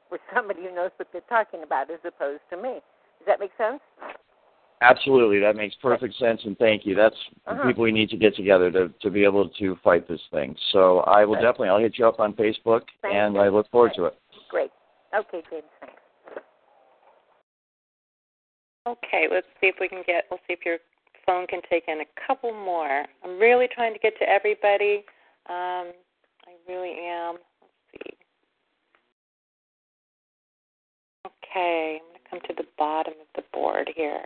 with somebody who knows what they're talking about as opposed to me. Does that make sense? Absolutely. That makes perfect sense, and thank you. That's the people we need to get together to be able to fight this thing. So I will definitely, I'll hit you up on Facebook, and I look forward to it. Great. Okay, James, thanks. Okay, let's see if we can get, we'll see if your phone can take in a couple more. I'm really trying to get to everybody. I really am. Let's see. Okay, come to the bottom of the board here.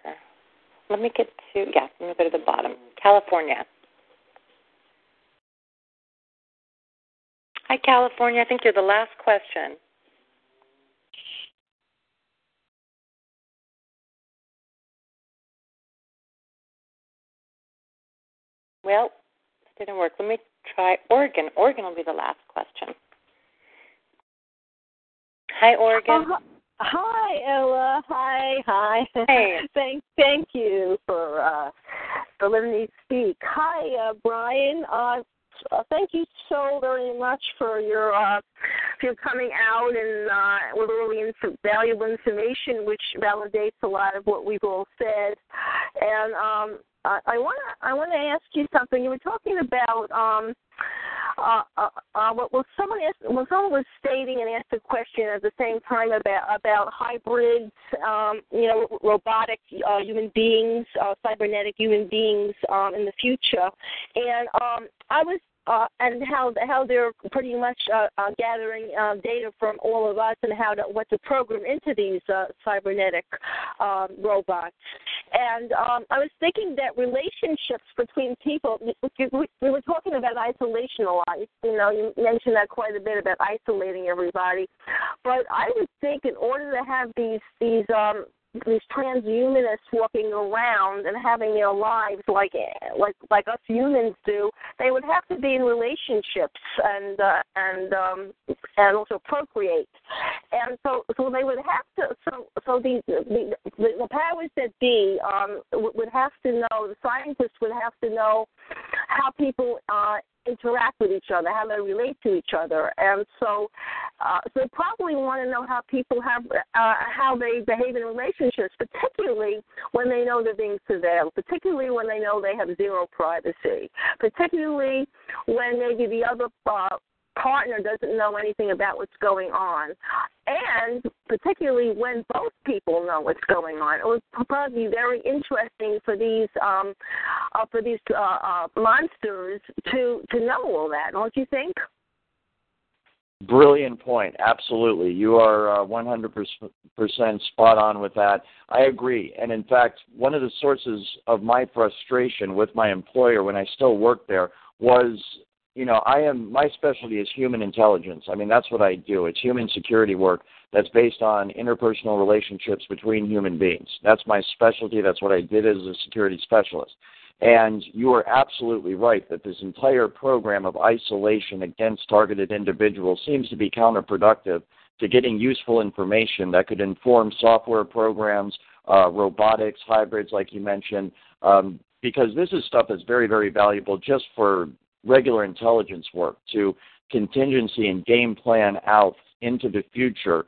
Let me go to the bottom. California. Hi, California. I think you're the last question. Well, that didn't work. Let me try Oregon. Oregon will be the last question. Hi, Oregon. Hi, Ella. Hi. Hey. Thank you for letting me speak. Hi, Bryan. Thank you so very much for your coming out and with all the valuable information, which validates a lot of what we've all said. And I want to ask you something. You were talking about someone was stating and asked a question at the same time about hybrids, robotic human beings, cybernetic human beings in the future, and and how they're pretty much gathering data from all of us and what to program into these cybernetic robots. And I was thinking that relationships between people, we were talking about isolation a lot. You mentioned that quite a bit about isolating everybody. But I would think in order to have these transhumanists walking around and having their lives like us humans do, they would have to be in relationships and also procreate, and so they would have to. So the powers that be would have to know. The scientists would have to know how people interact with each other, how they relate to each other, and so they probably want to know how people how they behave in relationships, particularly when they know they're being surveilled, particularly when they know they have zero privacy, particularly when maybe the other partner doesn't know anything about what's going on, and particularly when both people know what's going on. It would probably be very interesting for these monsters to know all that, don't you think? Brilliant point. Absolutely. You are 100% spot on with that. I agree. And in fact, one of the sources of my frustration with my employer when I still worked there was, my specialty is human intelligence. I mean, that's what I do. It's human security work that's based on interpersonal relationships between human beings. That's my specialty. That's what I did as a security specialist. And you are absolutely right that this entire program of isolation against targeted individuals seems to be counterproductive to getting useful information that could inform software programs, robotics, hybrids, like you mentioned, because this is stuff that's very, very valuable just for regular intelligence work, to contingency and game plan out into the future,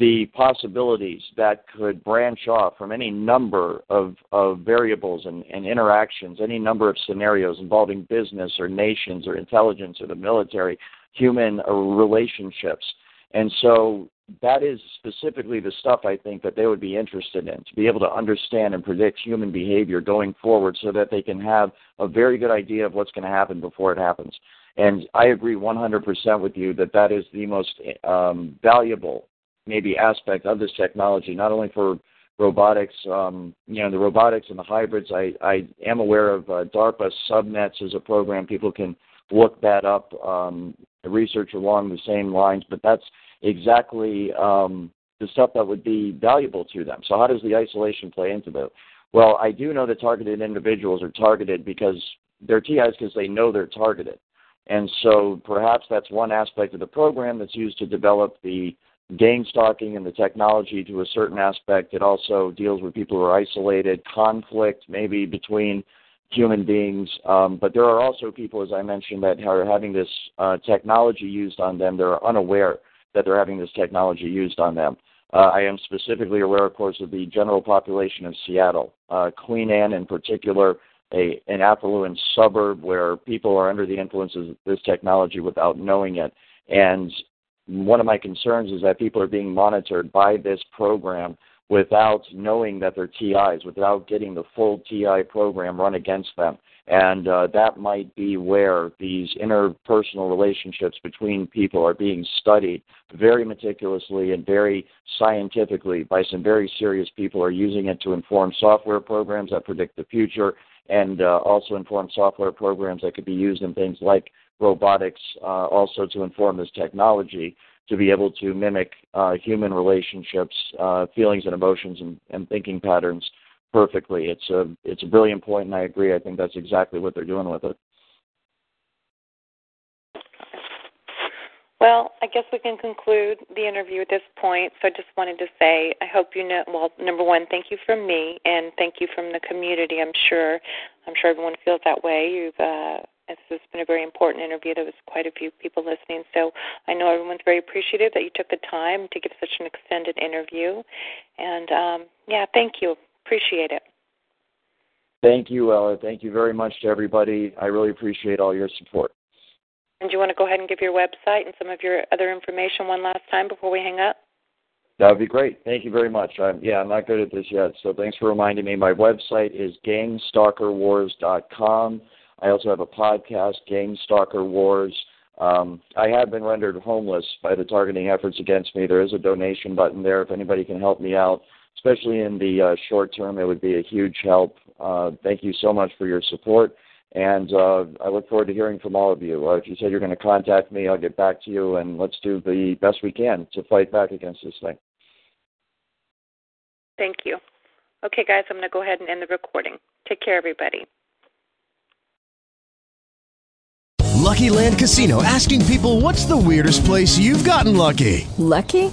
the possibilities that could branch off from any number of variables and interactions, any number of scenarios involving business or nations or intelligence or the military, human relationships. And so that is specifically the stuff I think that they would be interested in, to be able to understand and predict human behavior going forward so that they can have a very good idea of what's going to happen before it happens. And I agree 100% with you that is the most valuable maybe aspect of this technology, not only for robotics, the robotics and the hybrids. I am aware of DARPA subnets as a program. People can look that up, research along the same lines, but that's exactly the stuff that would be valuable to them. So how does the isolation play into that? Well, I do know that targeted individuals are targeted because they're TIs because they know they're targeted. And so perhaps that's one aspect of the program that's used to develop the game stalking and the technology to a certain aspect. It also deals with people who are isolated, conflict maybe between human beings, but there are also people, as I mentioned, that are having this technology used on them. They're unaware that they're having this technology used on them. I am specifically aware, of course, of the general population of Seattle, Queen Anne in particular, an affluent suburb where people are under the influences of this technology without knowing it. And one of my concerns is that people are being monitored by this program without knowing that they're TIs, without getting the full TI program run against them. And that might be where these interpersonal relationships between people are being studied very meticulously and very scientifically by some very serious people who are using it to inform software programs that predict the future and also inform software programs that could be used in things like robotics, also to inform this technology to be able to mimic human relationships, feelings and emotions and thinking patterns perfectly. It's a brilliant point, and I agree. I think that's exactly what they're doing with it. Well, I guess we can conclude the interview at this point. So I just wanted to say, I hope you know, well, number one, thank you from me, and thank you from the community. I'm sure everyone feels that way. This has been a very important interview. There was quite a few people listening. So I know everyone's very appreciative that you took the time to give such an extended interview. And, thank you. Appreciate it. Thank you, Ella. Thank you very much to everybody. I really appreciate all your support. And do you want to go ahead and give your website and some of your other information one last time before we hang up? That would be great. Thank you very much. I'm not good at this yet, so thanks for reminding me. My website is gangstalkerwars.com. I also have a podcast, Gang Stalker Wars. I have been rendered homeless by the targeting efforts against me. There is a donation button there if anybody can help me out, especially in the short term. It would be a huge help. Thank you so much for your support, and I look forward to hearing from all of you. If you said you're going to contact me, I'll get back to you, and let's do the best we can to fight back against this thing. Thank you. Okay, guys, I'm going to go ahead and end the recording. Take care, everybody. Lucky Land Casino, asking people, what's the weirdest place you've gotten lucky? Lucky?